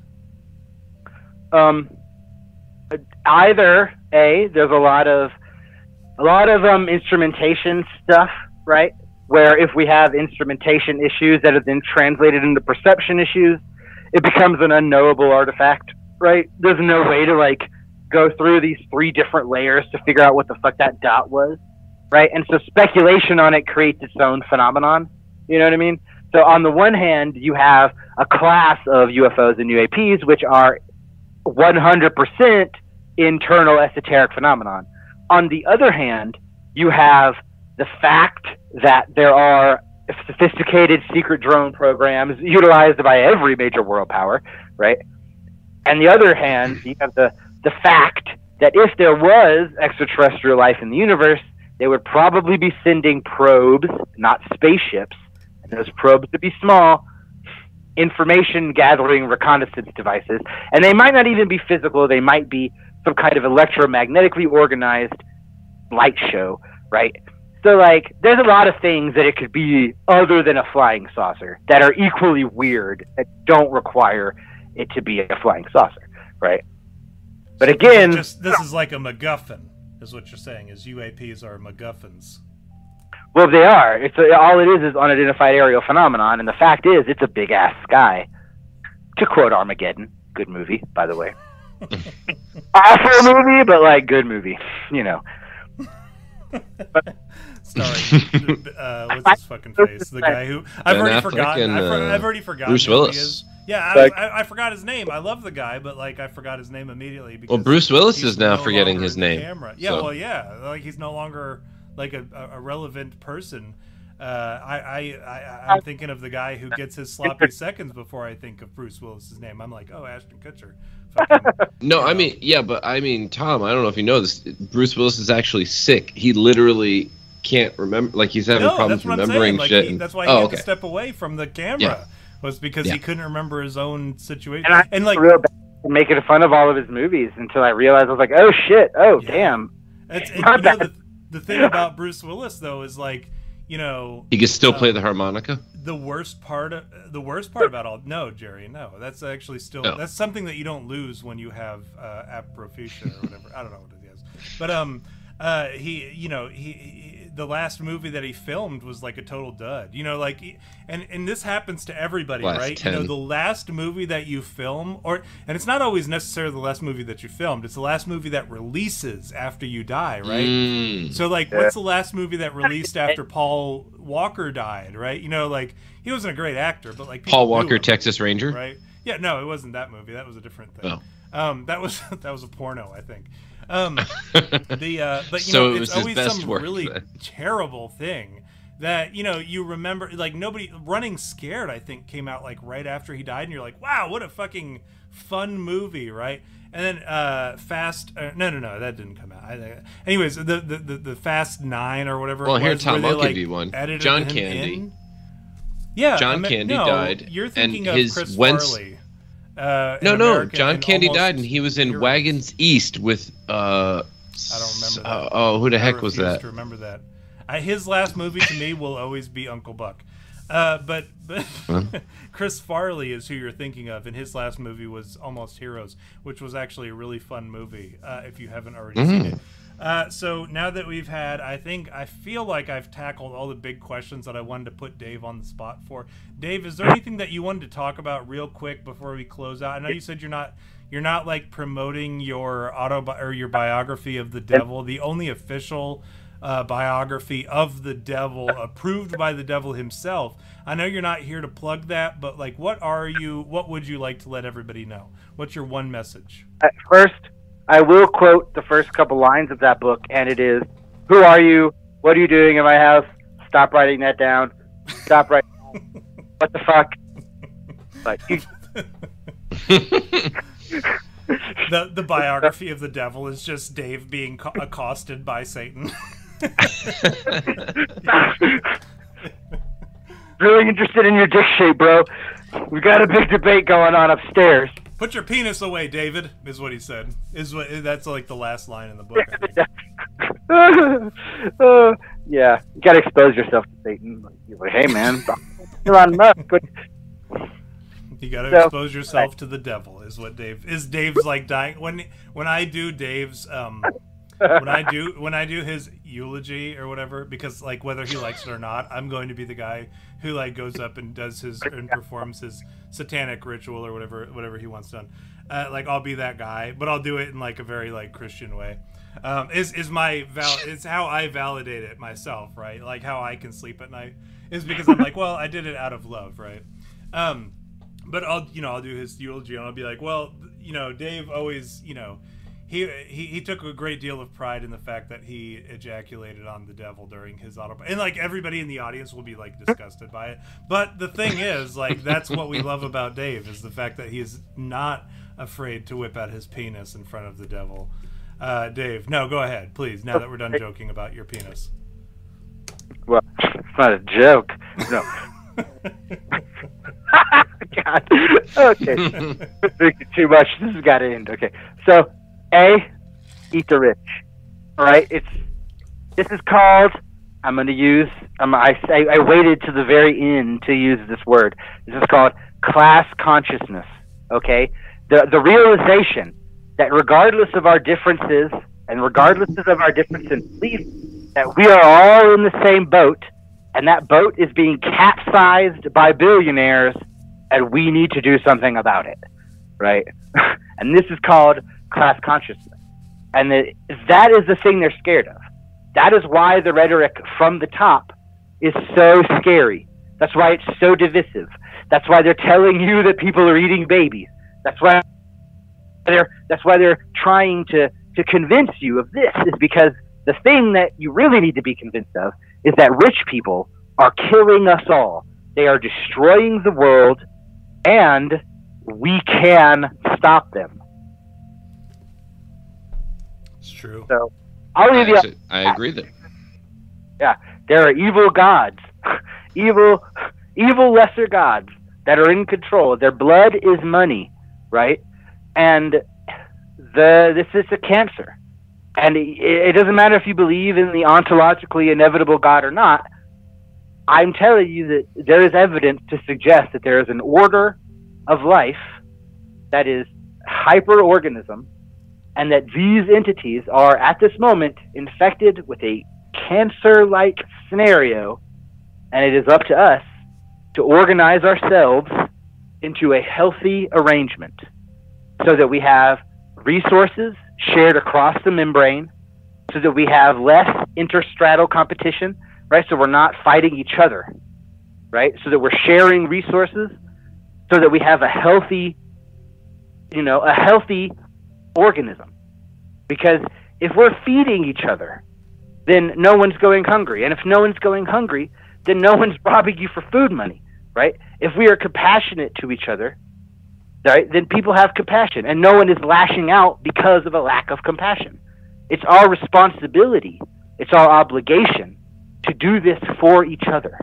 Um, either a there's a lot of a lot of um instrumentation stuff, right? Where if we have instrumentation issues that are then translated into perception issues, it becomes an unknowable artifact, right? There's no way to like go through these three different layers to figure out what the fuck that dot was, right? And so speculation on it creates its own phenomenon. You know what I mean? So on the one hand, you have a class of U F Os and U A Ps which are one hundred percent internal esoteric phenomenon. On the other hand, you have the fact that there are sophisticated secret drone programs utilized by every major world power, right? On the other hand, you have the, the fact that if there was extraterrestrial life in the universe, they would probably be sending probes, not spaceships, and those probes would be small, information gathering reconnaissance devices, and they might not even be physical. They might be some kind of electromagnetically organized light show, right? So like there's a lot of things that it could be other than a flying saucer that are equally weird that don't require it to be a flying saucer, right? But so again this is, just, this is like a MacGuffin is what you're saying, is U A Ps are MacGuffins. Well, they are. It's a, all it is is unidentified aerial phenomenon, and the fact is, it's a big ass sky. To quote Armageddon, good movie, by the way. Awful movie, but like good movie, you know. But, Starring, uh, what's his fucking face? The guy who I've ben already Affleck forgotten. And, uh, I've, already, I've already forgotten. Bruce Willis. Who he is. Yeah, I, I, I forgot his name. I love the guy, but like I forgot his name immediately. Because well, Bruce Willis is now no forgetting his name. Camera. Yeah, so. well, yeah, like he's no longer. Like a, a relevant person, uh, I, I, I I'm thinking of the guy who gets his sloppy seconds before I think of Bruce Willis's name. I'm like, oh, Ashton Kutcher. Fucking, no, I know. mean, yeah, but I mean, Tom, I don't know if you know this. Bruce Willis is actually sick. He literally can't remember. Like he's having no, problems remembering like, shit. He, and, that's why he oh, had okay. to step away from the camera. Yeah. Was because yeah. he couldn't remember his own situation. And, I and like making fun of all of his movies until I realized I was like, oh shit, oh yeah. damn. It's, it, Not you know, bad. The, The thing about Bruce Willis, though, is like, you know, he can still uh, play the harmonica. The worst part, of, the worst part about all, no, Jerry, no, that's actually still no. that's something that you don't lose when you have uh, apoplesia or whatever. I don't know what it is, but um, uh, he, you know, he, he, the last movie that he filmed was like a total dud, you know, like, and and this happens to everybody, last right? ten. You know, the last movie that you film, or and it's not always necessarily the last movie that you filmed. It's the last movie that releases after you die, right? Mm. So like, what's the last movie that released after Paul Walker died, right? You know, like he wasn't a great actor, but like Paul Walker, him, Texas Ranger, right? Yeah, no, it wasn't that movie. That was a different thing. Oh. Um, that was that was a porno, I think. Um, the uh, but you so know, it it's always some work, really then. terrible thing that you know you remember. Like nobody Running Scared, I think, came out like right after he died, and you're like, wow, what a fucking fun movie, right? And then uh, Fast, uh, no, no, no, that didn't come out. I, anyways, the, the the the Fast Nine or whatever. Well, it was, here, Tom, I'll give you one. John Candy. In? Yeah, John I mean, Candy no, died. You're thinking and of his Chris Wentz- Farley. Uh, no, American, no. John Candy died, and he was in Europe. Wagons East with. Uh, I don't remember. That. Uh, oh, who the heck I was that? To remember that. I, his last movie to me will always be Uncle Buck. Uh, but but huh? Chris Farley is who you're thinking of, and his last movie was Almost Heroes, which was actually a really fun movie. Uh, if you haven't already mm. seen it, Uh, so now that we've had, I think, I feel like I've tackled all the big questions that I wanted to put Dave on the spot for. Dave, is there anything that you wanted to talk about real quick before we close out? I know you said you're not, you're not like promoting your auto or your biography of the devil, the only official uh, biography of the devil approved by the devil himself. I know you're not here to plug that, but like, what are you, what would you like to let everybody know? What's your one message? At first, I will quote the first couple lines of that book, and it is, who are you? What are you doing in my house? Stop writing that down. Stop writing that down. What the fuck? Like, the, the biography of the devil is just Dave being accosted by Satan. Really interested in your dick shape, bro. We got a big debate going on upstairs. Put your penis away, David, is what he said. Is what that's like the last line in the book. uh, yeah, you gotta expose yourself to Satan. You're like, hey man, you're on Musk. You gotta so, expose yourself right. to the devil. Is what Dave is. Dave's like dying when when I do Dave's um when I do when I do his eulogy or whatever, because like whether he likes it or not, I'm going to be the guy who like goes up and does his and performs his satanic ritual or whatever whatever he wants done. Uh, like I'll be that guy, but I'll do it in like a very like Christian way. Um, is is my val it's how I validate it myself, right? Like how I can sleep at night is because I'm like, well, I did it out of love, right? Um, but I'll you know I'll do his eulogy and I'll be like, well, you know, Dave always you know. He, he he took a great deal of pride in the fact that he ejaculated on the devil during his autobiography. And, like, everybody in the audience will be, like, disgusted by it. But the thing is, like, that's what we love about Dave is the fact that he is not afraid to whip out his penis in front of the devil. Uh, Dave, no, go ahead, please, now that we're done joking about your penis. Well, it's not a joke. No. God. Okay. Too much. This has got to end. Okay. So... A, eat the rich. All right, it's this is called. I'm going to use. Um, I I waited to the very end to use this word. This is called class consciousness. Okay, the the realization that regardless of our differences and regardless of our difference in belief, that we are all in the same boat, and that boat is being capsized by billionaires, and we need to do something about it. Right, and this is called class consciousness, and the, that is the thing they're scared of. That is why the rhetoric from the top is so scary. That's why it's so divisive. That's why they're telling you that people are eating babies. That's why they're that's why they're trying to to convince you of this, is because the thing that you really need to be convinced of is that rich people are killing us all. They are destroying the world, and we can stop them. It's true. So, I'll leave you. Actually, I agree there. Yeah, there are evil gods, evil, evil lesser gods that are in control. Their blood is money, right? And the this is a cancer, and it, it doesn't matter if you believe in the ontologically inevitable God or not. I'm telling you that there is evidence to suggest that there is an order of life that is hyperorganism. And that these entities are, at this moment, infected with a cancer-like scenario, and it is up to us to organize ourselves into a healthy arrangement so that we have resources shared across the membrane, so that we have less interstratal competition, right? So we're not fighting each other, right? So that we're sharing resources, so that we have a healthy, you know, a healthy... organism, because if we're feeding each other, then no one's going hungry, and if no one's going hungry, then no one's robbing you for food money, right? If we are compassionate to each other, right, then people have compassion, and no one is lashing out because of a lack of compassion. It's our responsibility, it's our obligation to do this for each other,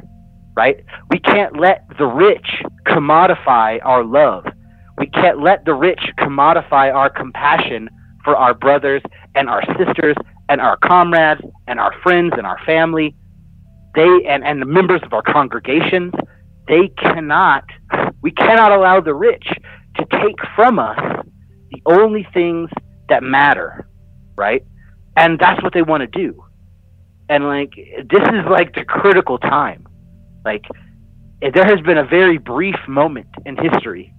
right? We can't let the rich commodify our love. We can't let the rich commodify our compassion for our brothers and our sisters and our comrades and our friends and our family. They and, and the members of our congregations, they cannot, we cannot allow the rich to take from us the only things that matter, right? And that's what they want to do. And like, this is like the critical time. Like, there has been a very brief moment in history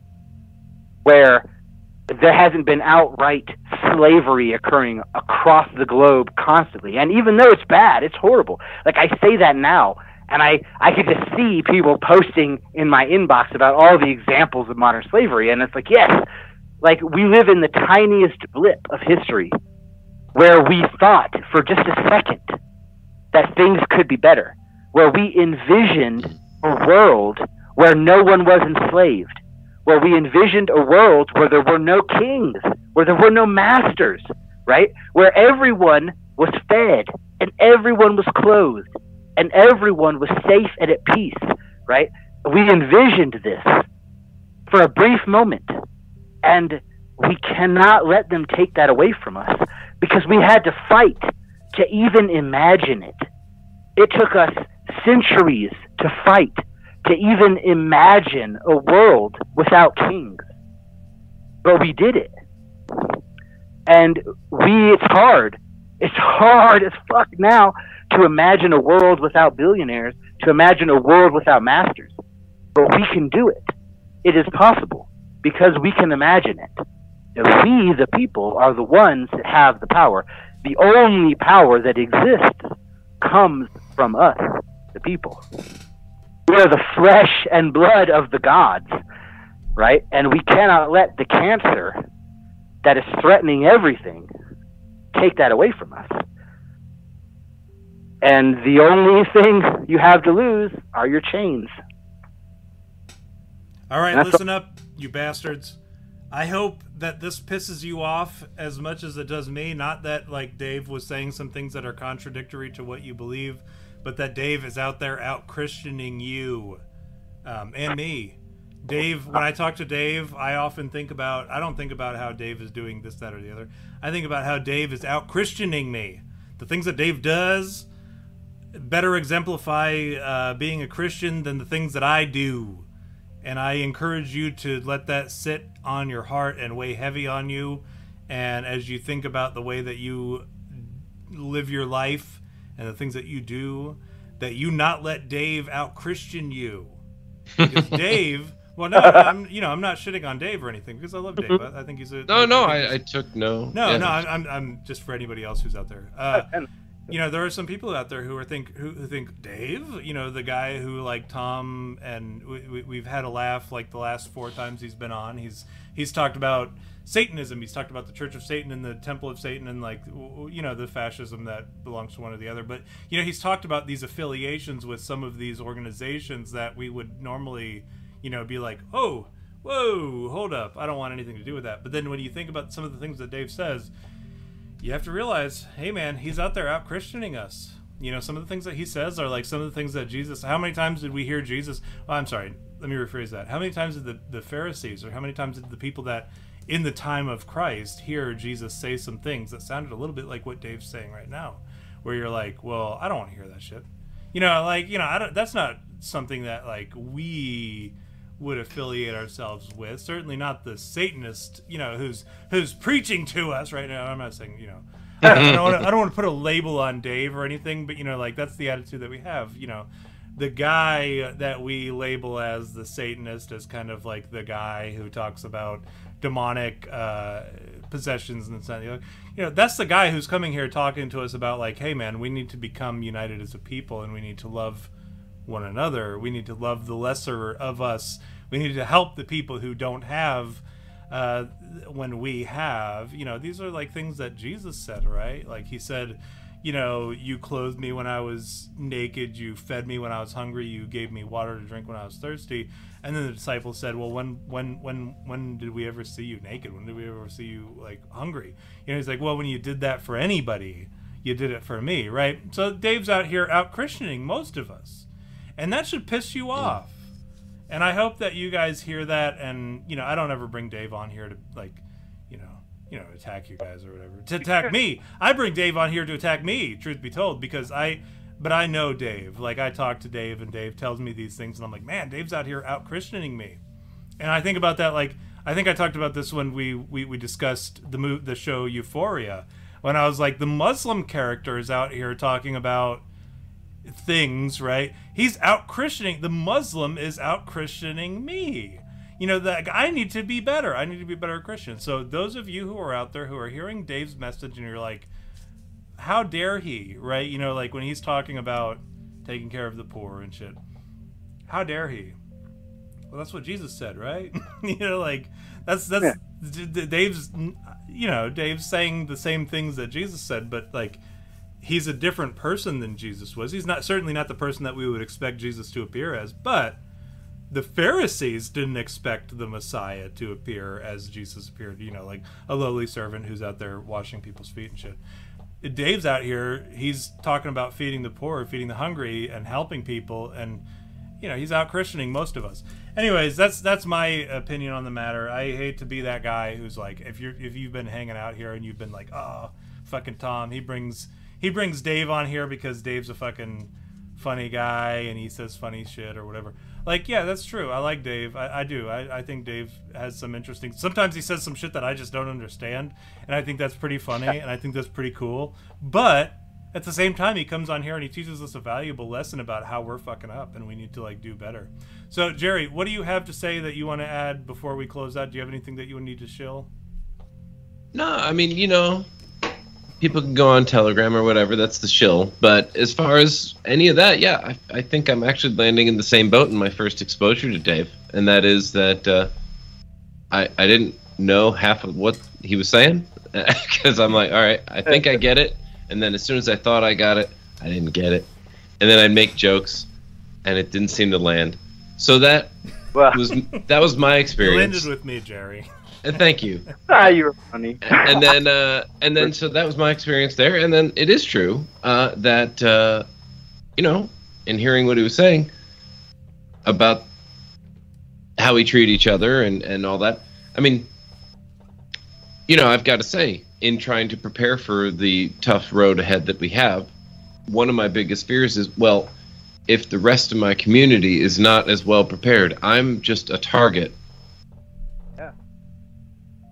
where there hasn't been outright slavery occurring across the globe constantly. And even though it's bad, it's horrible. Like, I say that now, and I, I could just see people posting in my inbox about all the examples of modern slavery. And it's like, yes, like, we live in the tiniest blip of history where we thought for just a second that things could be better, where we envisioned a world where no one was enslaved, where we envisioned a world where there were no kings, where there were no masters, right? Where everyone was fed and everyone was clothed and everyone was safe and at peace, right? We envisioned this for a brief moment, and we cannot let them take that away from us, because we had to fight to even imagine it. It took us centuries to fight to even imagine a world without kings. But we did it. And we, it's hard. It's hard as fuck now to imagine a world without billionaires, to imagine a world without masters. But we can do it. It is possible because we can imagine it. We, the people, are the ones that have the power. The only power that exists comes from us, the people. We are the flesh and blood of the gods, right? And we cannot let the cancer that is threatening everything take that away from us. And the only thing you have to lose are your chains. All right, listen all- up, you bastards. I hope that this pisses you off as much as it does me. Not that, like, Dave was saying some things that are contradictory to what you believe, but that Dave is out there out-Christianing you um, and me. Dave, when I talk to Dave, I often think about, I don't think about how Dave is doing this, that, or the other. I think about how Dave is out-Christianing me. The things that Dave does better exemplify uh, being a Christian than the things that I do. And I encourage you to let that sit on your heart and weigh heavy on you. And as you think about the way that you live your life and the things that you do, that you not let Dave out-Christian you. Because Dave, well, no, I'm, you know, I'm not shitting on Dave or anything, because I love Dave. I, I think he's a... No, I, no, I, I, I took no... No, yeah. no, I'm, I'm just for anybody else who's out there. Uh, you know, there are some people out there who are think who, who think Dave, you know, the guy who, like, Tom, and we, we, we've had a laugh like the last four times he's been on. He's he's talked about Satanism. He's talked about the Church of Satan and the Temple of Satan and, like, you know, the fascism that belongs to one or the other. But, you know, he's talked about these affiliations with some of these organizations that we would normally, you know, be like, oh, whoa, hold up, I don't want anything to do with that. But then when you think about some of the things that Dave says, you have to realize, hey, man, he's out there out-Christianing us. You know, some of the things that he says are like some of the things that Jesus... How many times did we hear Jesus... Oh, I'm sorry, let me rephrase that. How many times did the, the Pharisees, or how many times did the people that, in the time of Christ, hear Jesus say some things that sounded a little bit like what Dave's saying right now, where you're like, well, I don't want to hear that shit. You know, like, you know, I don't, that's not something that, like, we... would affiliate ourselves with, certainly not the Satanist, you know, who's who's preaching to us right now. I'm not saying, you know, I don't, I don't, want, to, I don't want to put a label on Dave or anything, but, you know, like, that's the attitude that we have. You know, the guy that we label as the Satanist is kind of like the guy who talks about demonic uh, possessions and stuff. You know, that's the guy who's coming here talking to us about, like, hey, man, we need to become united as a people, and we need to love one another. We need to love the lesser of us. We need to help the people who don't have uh, when we have. You know, these are like things that Jesus said, right? Like, he said, you know, you clothed me when I was naked. You fed me when I was hungry. You gave me water to drink when I was thirsty. And then the disciples said, well, when when when when did we ever see you naked? When did we ever see you, like, hungry? You know, he's like, well, when you did that for anybody, you did it for me, right? So Dave's out here out-Christianing most of us. And that should piss you off. And I hope that you guys hear that. And, you know, I don't ever bring Dave on here to, like, you know, you know, attack you guys or whatever. To attack me. I bring Dave on here to attack me, truth be told, because I, but I know Dave. Like, I talk to Dave, and Dave tells me these things, and I'm like, man, Dave's out here out-Christianing me. And I think about that, like, I think I talked about this when we, we, we discussed the, move, the show Euphoria. when I was like, the Muslim character is out here talking about things, right? He's out Christianing. The Muslim is out Christianing me. You know, that I need to be better. I need to be a better Christian. So those of you who are out there who are hearing Dave's message and you're like, how dare he, right? You know, like when he's talking about taking care of the poor and shit. How dare he? Well, that's what Jesus said, right? You know, like that's that's yeah. Dave's, you know, Dave's saying the same things that Jesus said, but like he's a different person than Jesus was. He's not certainly not the person that we would expect Jesus to appear as, but the Pharisees didn't expect the Messiah to appear as Jesus appeared, you know, like a lowly servant who's out there washing people's feet and shit. Dave's out here, he's talking about feeding the poor, feeding the hungry, and helping people, and, you know, he's out Christianing most of us. Anyways, that's that's my opinion on the matter. I hate to be that guy who's like, if you're if you've been hanging out here and you've been like, oh, fucking Tom, he brings he brings Dave on here because Dave's a fucking funny guy and he says funny shit or whatever. Like, yeah, that's true. I like Dave. I, I do. I, I think Dave has some interesting... Sometimes he says some shit that I just don't understand, and I think that's pretty funny, and I think that's pretty cool. But at the same time, he comes on here and he teaches us a valuable lesson about how we're fucking up and we need to, like, do better. So, Jerry, what do you have to say that you want to add before we close out? Do you have anything that you would need to shill? No, I mean, you know... People can go on Telegram or whatever. That's the shill. But as far as any of that, yeah, I, I think I'm actually landing in the same boat in my first exposure to Dave, and that is that uh, I I didn't know half of what he was saying because I'm like, all right, I think I get it, and then as soon as I thought I got it, I didn't get it, and then I'd make jokes, and it didn't seem to land. So that well, was that was my experience. You landed with me, Jerry. And thank you. Ah, you're funny. and then, uh, and then, so that was my experience there. And then it is true uh, that, uh, you know, in hearing what he was saying about how we treat each other and, and all that, I mean, you know, I've got to say, in trying to prepare for the tough road ahead that we have, one of my biggest fears is, well, if the rest of my community is not as well prepared, I'm just a target.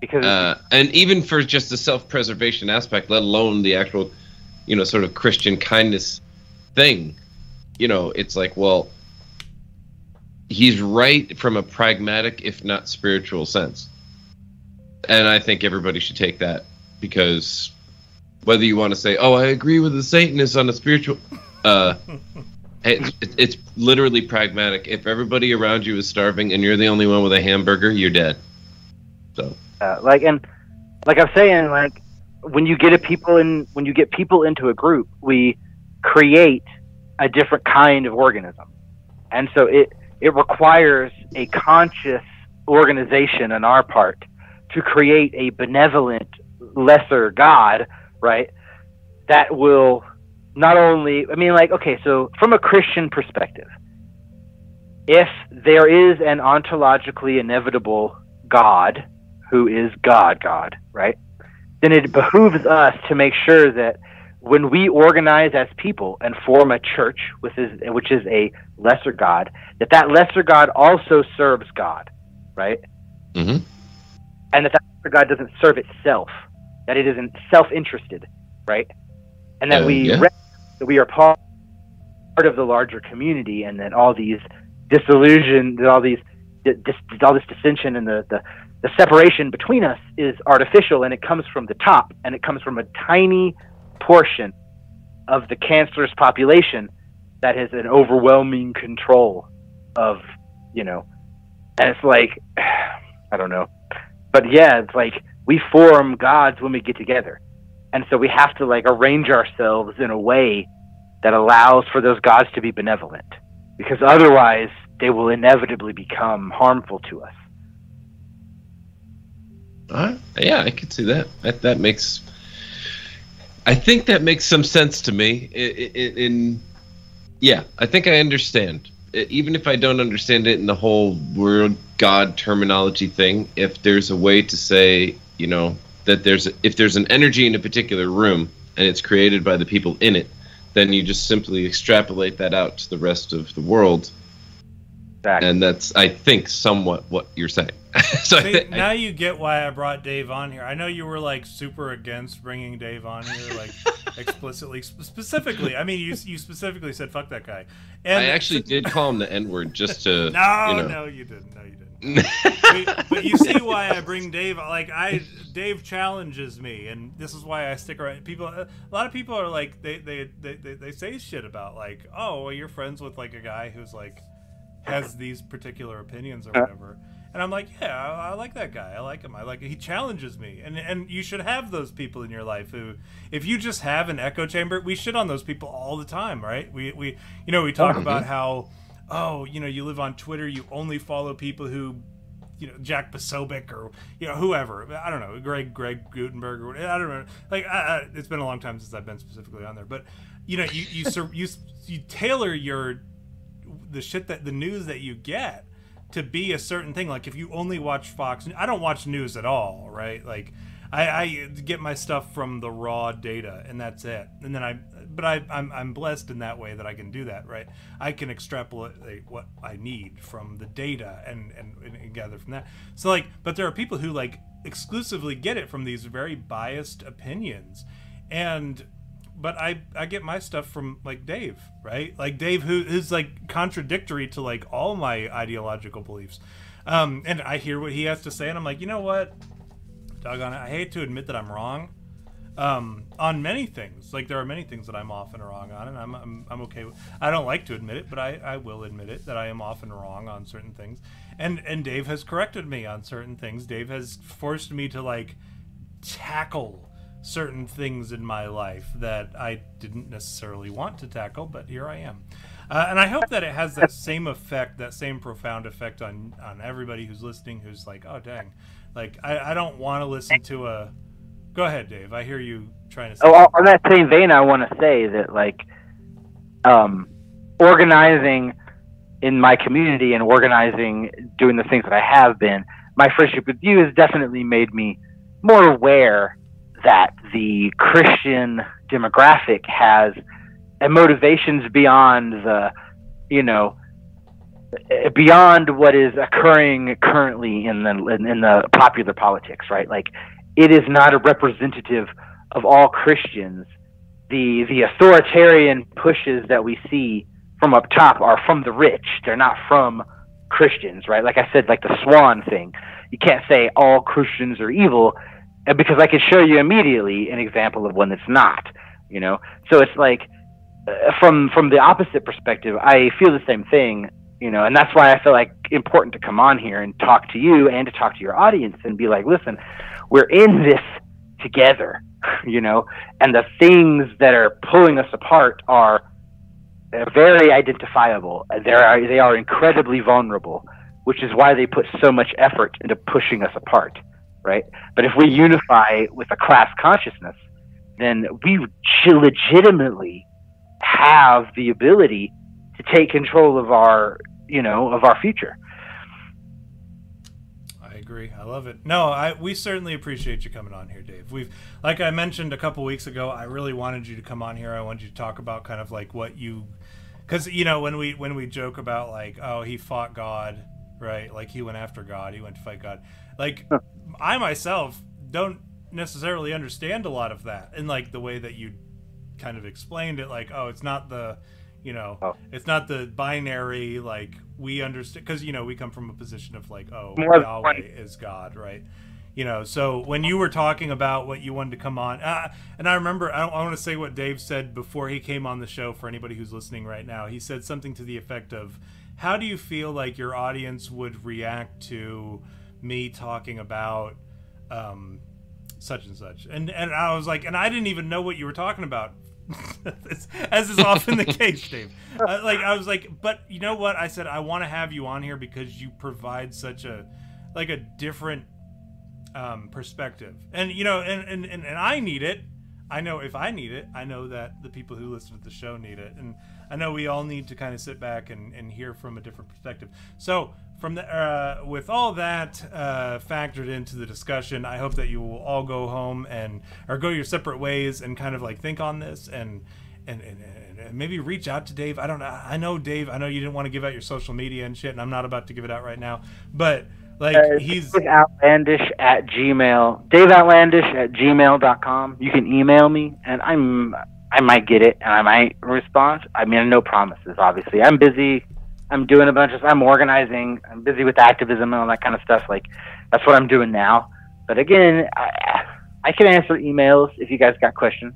Because uh, and even for just the self-preservation aspect, let alone the actual, you know, sort of Christian kindness thing, you know, it's like, well, he's right from a pragmatic, if not spiritual sense. And I think everybody should take that, because whether you want to say, oh, I agree with the Satanists on a spiritual, uh, it's, it's literally pragmatic. If everybody around you is starving and you're the only one with a hamburger, you're dead. So. Uh, like and like I'm saying, like when you get a people in, when you get people into a group, we create a different kind of organism, and so it it requires a conscious organization on our part to create a benevolent lesser God, right? That will not only, I mean, like okay, so from a Christian perspective, if there is an ontologically inevitable God, who is God, God, right? Then it behooves us to make sure that when we organize as people and form a church, which is, which is a lesser God, that that lesser God also serves God, right? Mm-hmm. And that that lesser God doesn't serve itself, that it isn't self-interested, right? And that uh, we yeah. that we are part of the larger community, and that all these disillusion, that all these this, all this dissension and the, the the separation between us is artificial, and it comes from the top, and it comes from a tiny portion of the cancerous population that has an overwhelming control of, you know, and it's like, I don't know. But yeah, it's like we form gods when we get together. And so we have to like arrange ourselves in a way that allows for those gods to be benevolent, because otherwise they will inevitably become harmful to us. Uh, yeah, I could see that. that. That makes, I think that makes some sense to me. In, in, in yeah, I think I understand. Even if I don't understand it in the whole world God terminology thing, if there's a way to say, you know, that there's if there's an energy in a particular room and it's created by the people in it, then you just simply extrapolate that out to the rest of the world, Exactly. And that's, I think, somewhat what you're saying. so See, I, now I, you get why I brought Dave on here. I know you were like super against bringing Dave on here, like explicitly, sp- specifically. I mean, you you specifically said "fuck that guy." And I actually did call him the N-word just to. No, you know. no, you didn't. No, you didn't. but, but you see why I bring Dave. Like I, Dave challenges me, and this is why I stick around. People, a lot of people are like they they they they, they say shit about like, oh, well, you're friends with like a guy who's like has these particular opinions or whatever. And I'm like, yeah, I, I like that guy. I like him. I like he challenges me, and and you should have those people in your life who, if you just have an echo chamber, we shit on those people all the time, right? We we you know we talk mm-hmm. about how. Oh, you know, you live on Twitter. You only follow people who, you know, Jack Posobiec or you know whoever. I don't know, Greg Greg Gutenberg or whatever. I don't know. Like, I, I, it's been a long time since I've been specifically on there, but you know, you you sur- you, you tailor your the shit that the news that you get to be a certain thing. Like, if you only watch Fox, I don't watch news at all, right? Like, I, I get my stuff from the raw data, and that's it. And then I. But I, I'm I'm blessed in that way that I can do that, right? I can extrapolate what I need from the data and, and, and gather from that. So like, but there are people who like exclusively get it from these very biased opinions, and but I, I get my stuff from like Dave, right? Like Dave, who is like contradictory to like all my ideological beliefs, um, and I hear what he has to say, and I'm like, you know what? Doggone it, I hate to admit that I'm wrong. Um, on many things, like there are many things that I'm often wrong on, and I'm I'm, I'm okay with, I don't like to admit it, but I, I will admit it that I am often wrong on certain things, and and Dave has corrected me on certain things. Dave has forced me to like tackle certain things in my life that I didn't necessarily want to tackle, but here I am, uh, and I hope that it has that same effect, that same profound effect on on everybody who's listening, who's like, oh dang, like I, I don't want to listen to a. Go ahead, Dave. I hear you trying to say... Oh, on that same vein, I want to say that, like, um, organizing in my community and organizing, doing the things that I have been, my friendship with you has definitely made me more aware that the Christian demographic has motivations beyond the, you know, beyond what is occurring currently in the in, in the popular politics, right? Like, it is not a representative of all Christians. The the authoritarian pushes that we see from up top are from the rich. They're not from Christians, right? Like I said, like the swan thing. You can't say all Christians are evil, because I could show you immediately an example of one that's not, you know? So it's like, uh, from from the opposite perspective, I feel the same thing, you know, and that's why I feel like important to come on here and talk to you and to talk to your audience and be like, listen, we're in this together, you know, and the things that are pulling us apart are very identifiable. They are, they are incredibly vulnerable, which is why they put so much effort into pushing us apart, right? But if we unify with a class consciousness, then we legitimately have the ability to take control of our, you know, of our future. I love it. No, I we certainly appreciate you coming on here, Dave. We've, like I mentioned a couple weeks ago, I really wanted you to come on here. I wanted you to talk about kind of like what you, because you know when we when we joke about like, oh, he fought God, right? Like he went after God, he went to fight God. Like I myself don't necessarily understand a lot of that, and like the way that you kind of explained it, like, oh, it's not the, you know, oh. it's not the binary, like we understand, because, you know, we come from a position of like, oh, More Yahweh is God, right? You know, so when you were talking about what you wanted to come on, uh, and I remember, I, don't, I want to say what Dave said before he came on the show for anybody who's listening right now. He said something to the effect of, how do you feel like your audience would react to me talking about um, such and such? And and I was like, and I didn't even know what you were talking about. As is often the case, Dave. Uh, like I was like, but you know what? I said I want to have you on here because you provide such a, like a different um, perspective, and you know, and, and and and I need it. I know if I need it, I know that the people who listen to the show need it, and I know we all need to kind of sit back and, and hear from a different perspective. So from the uh, with all that uh, factored into the discussion, I hope that you will all go home and or go your separate ways and kind of like think on this and and, and, and maybe reach out to Dave. I don't know. I know, Dave, I know you didn't want to give out your social media and shit, and I'm not about to give it out right now. But, like, uh, he's... Outlandish at Gmail. Dave Outlandish at gmail dot com. You can email me, and I'm... I might get it, and I might respond. I mean, no promises, obviously. I'm busy. I'm doing a bunch of stuff. I'm organizing. I'm busy with activism and all that kind of stuff. Like, that's what I'm doing now. But again, I, I can answer emails if you guys got questions.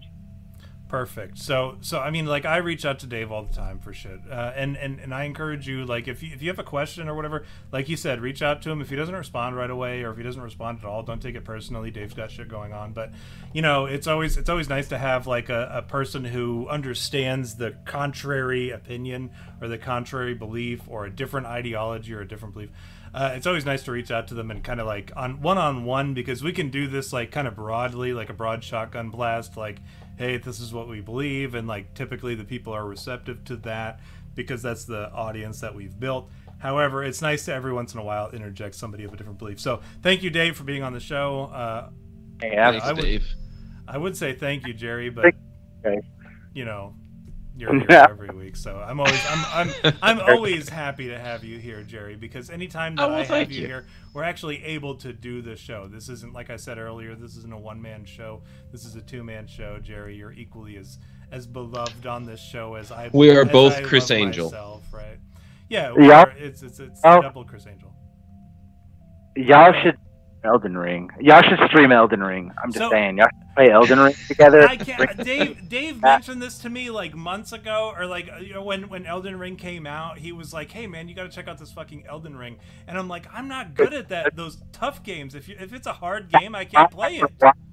Perfect. So, so I mean, like, I reach out to Dave all the time for shit, uh, and and and I encourage you, like, if you, if you have a question or whatever, like you said, reach out to him. If he doesn't respond right away, or if he doesn't respond at all, don't take it personally. Dave's got shit going on, but you know, it's always it's always nice to have like a, a person who understands the contrary opinion or the contrary belief or a different ideology or a different belief. Uh, it's always nice to reach out to them and kind of like on one-on-one, because we can do this like kind of broadly, like a broad shotgun blast, like, hey, this is what we believe, and like typically the people are receptive to that because that's the audience that we've built. However, it's nice to every once in a while interject somebody of a different belief. So thank you, Dave, for being on the show. Uh, hey, I, thanks, I would, Dave. I would say thank you, Jerry, but you know, you're here every week, so I'm always I'm I'm I'm always happy to have you here, Jerry, because anytime that oh, well, I have you, you here, we're actually able to do the show. This isn't, like I said earlier, this isn't a one-man show. This is a two-man show, Jerry. You're equally as as beloved on this show as I. We are both I Chris Angel, myself, right? Yeah, we are, it's it's it's oh. double Chris Angel. Y'all should Elden Ring. Y'all should stream Elden Ring. I'm just so, saying, y'all should play Elden Ring together. I can't, Dave Dave mentioned this to me like months ago, or like, you know, when when Elden Ring came out, he was like, "Hey man, you got to check out this fucking Elden Ring." And I'm like, "I'm not good at that. Those tough games. If you, if it's a hard game, I can't play it."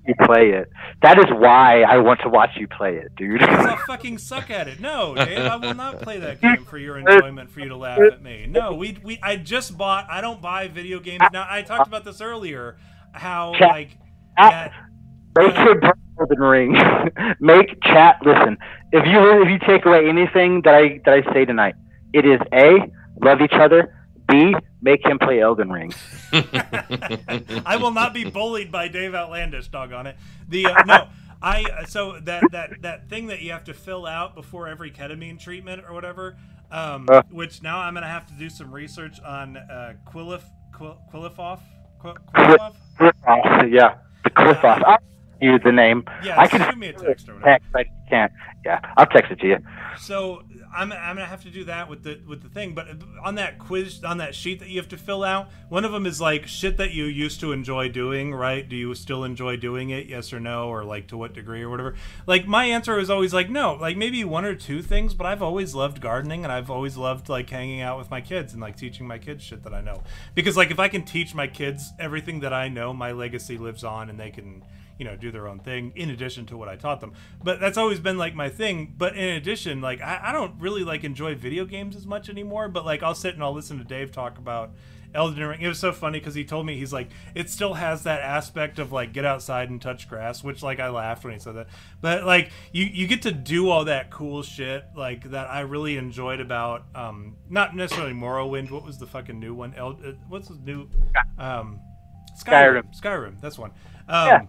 You play it. That is why I want to watch you play it, dude. Because I'll fucking suck at it. No, Dave, I will not play that game for your enjoyment, for you to laugh at me. No, we we I just bought. I don't buy video games now. I talked about this earlier. How chat, like that, make uh, your Elden Ring. Make chat listen. If you if you take away anything that I that I say tonight, it is A, love each other. B, make him play Elden Ring. I will not be bullied by Dave Outlandish, doggone it. The uh, no, I uh, so that that that thing that you have to fill out before every ketamine treatment or whatever, um, uh, which now I'm gonna have to do some research on uh, Qliphoth, Qliphoth, Qliphoth. Yeah, the Qliphoth. Uh, you the name. Yeah, I can shoot me a text or whatever. Text, I can't. Yeah, I'll text it to you. So I'm I'm gonna have to do that with the with the thing, but on that quiz, on that sheet that you have to fill out, one of them is like shit that you used to enjoy doing, right? Do you still enjoy doing it? Yes or no, or like to what degree or whatever. Like my answer is always like no, like maybe one or two things, but I've always loved gardening and I've always loved like hanging out with my kids and like teaching my kids shit that I know, because like if I can teach my kids everything that I know, my legacy lives on and they can, you know, do their own thing in addition to what I taught them. But that's always been like my thing. But in addition, like I, I don't really like enjoy video games as much anymore, but like I'll sit and I'll listen to Dave talk about Elden Ring. It was so funny because he told me, he's like, it still has that aspect of like get outside and touch grass, which like I laughed when he said that, but like you you get to do all that cool shit like that I really enjoyed about um not necessarily Morrowind. What was the fucking new one? El- what's the new um Skyrim Skyrim, Skyrim that's one um yeah.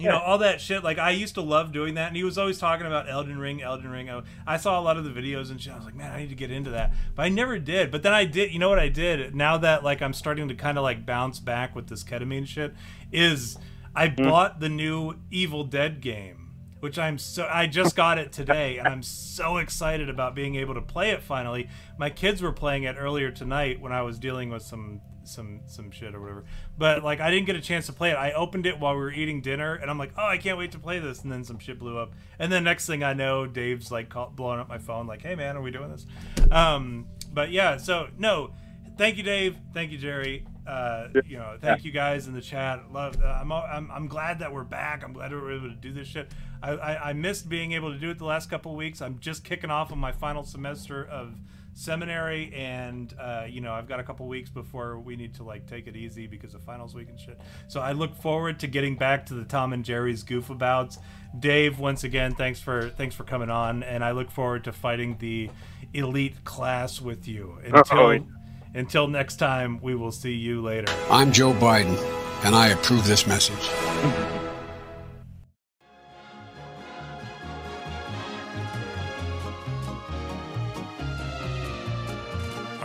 You know, all that shit. Like, I used to love doing that. And he was always talking about Elden Ring, Elden Ring. I saw a lot of the videos and shit. I was like, man, I need to get into that. But I never did. But then I did. You know what I did? Now that, like, I'm starting to kind of, like, bounce back with this ketamine shit is I mm-hmm. bought the new Evil Dead game, which I'm so... I just got it today, and I'm so excited about being able to play it finally. My kids were playing it earlier tonight when I was dealing with some... some some shit or whatever, but like I didn't get a chance to play it. I opened it while we were eating dinner and I'm like, oh, I can't wait to play this, and then some shit blew up, and then next thing I know, Dave's like call, blowing up my phone like, hey man, are we doing this? Um but yeah, so no, thank you, Dave, thank you, Jerry, uh you know, thank you guys in the chat. Love uh, I'm, I'm I'm glad that we're back. I'm glad we were able to do this shit. I, I I missed being able to do it the last couple of weeks. I'm just kicking off on my final semester of seminary, and uh you know, I've got a couple weeks before we need to like take it easy because of finals week and shit, so I look forward to getting back to the Tom and Jerry's goof abouts. Dave, once again, thanks for thanks for coming on, and I look forward to fighting the elite class with you. Until Uh-oh. until next time, we will see you later. I'm Joe Biden, and I approve this message.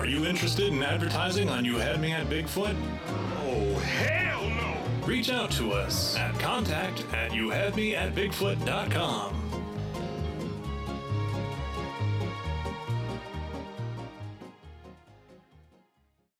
Are you interested in advertising on You Had Me at Bigfoot? Oh, hell no! Reach out to us at contact at you had me at bigfoot dot com.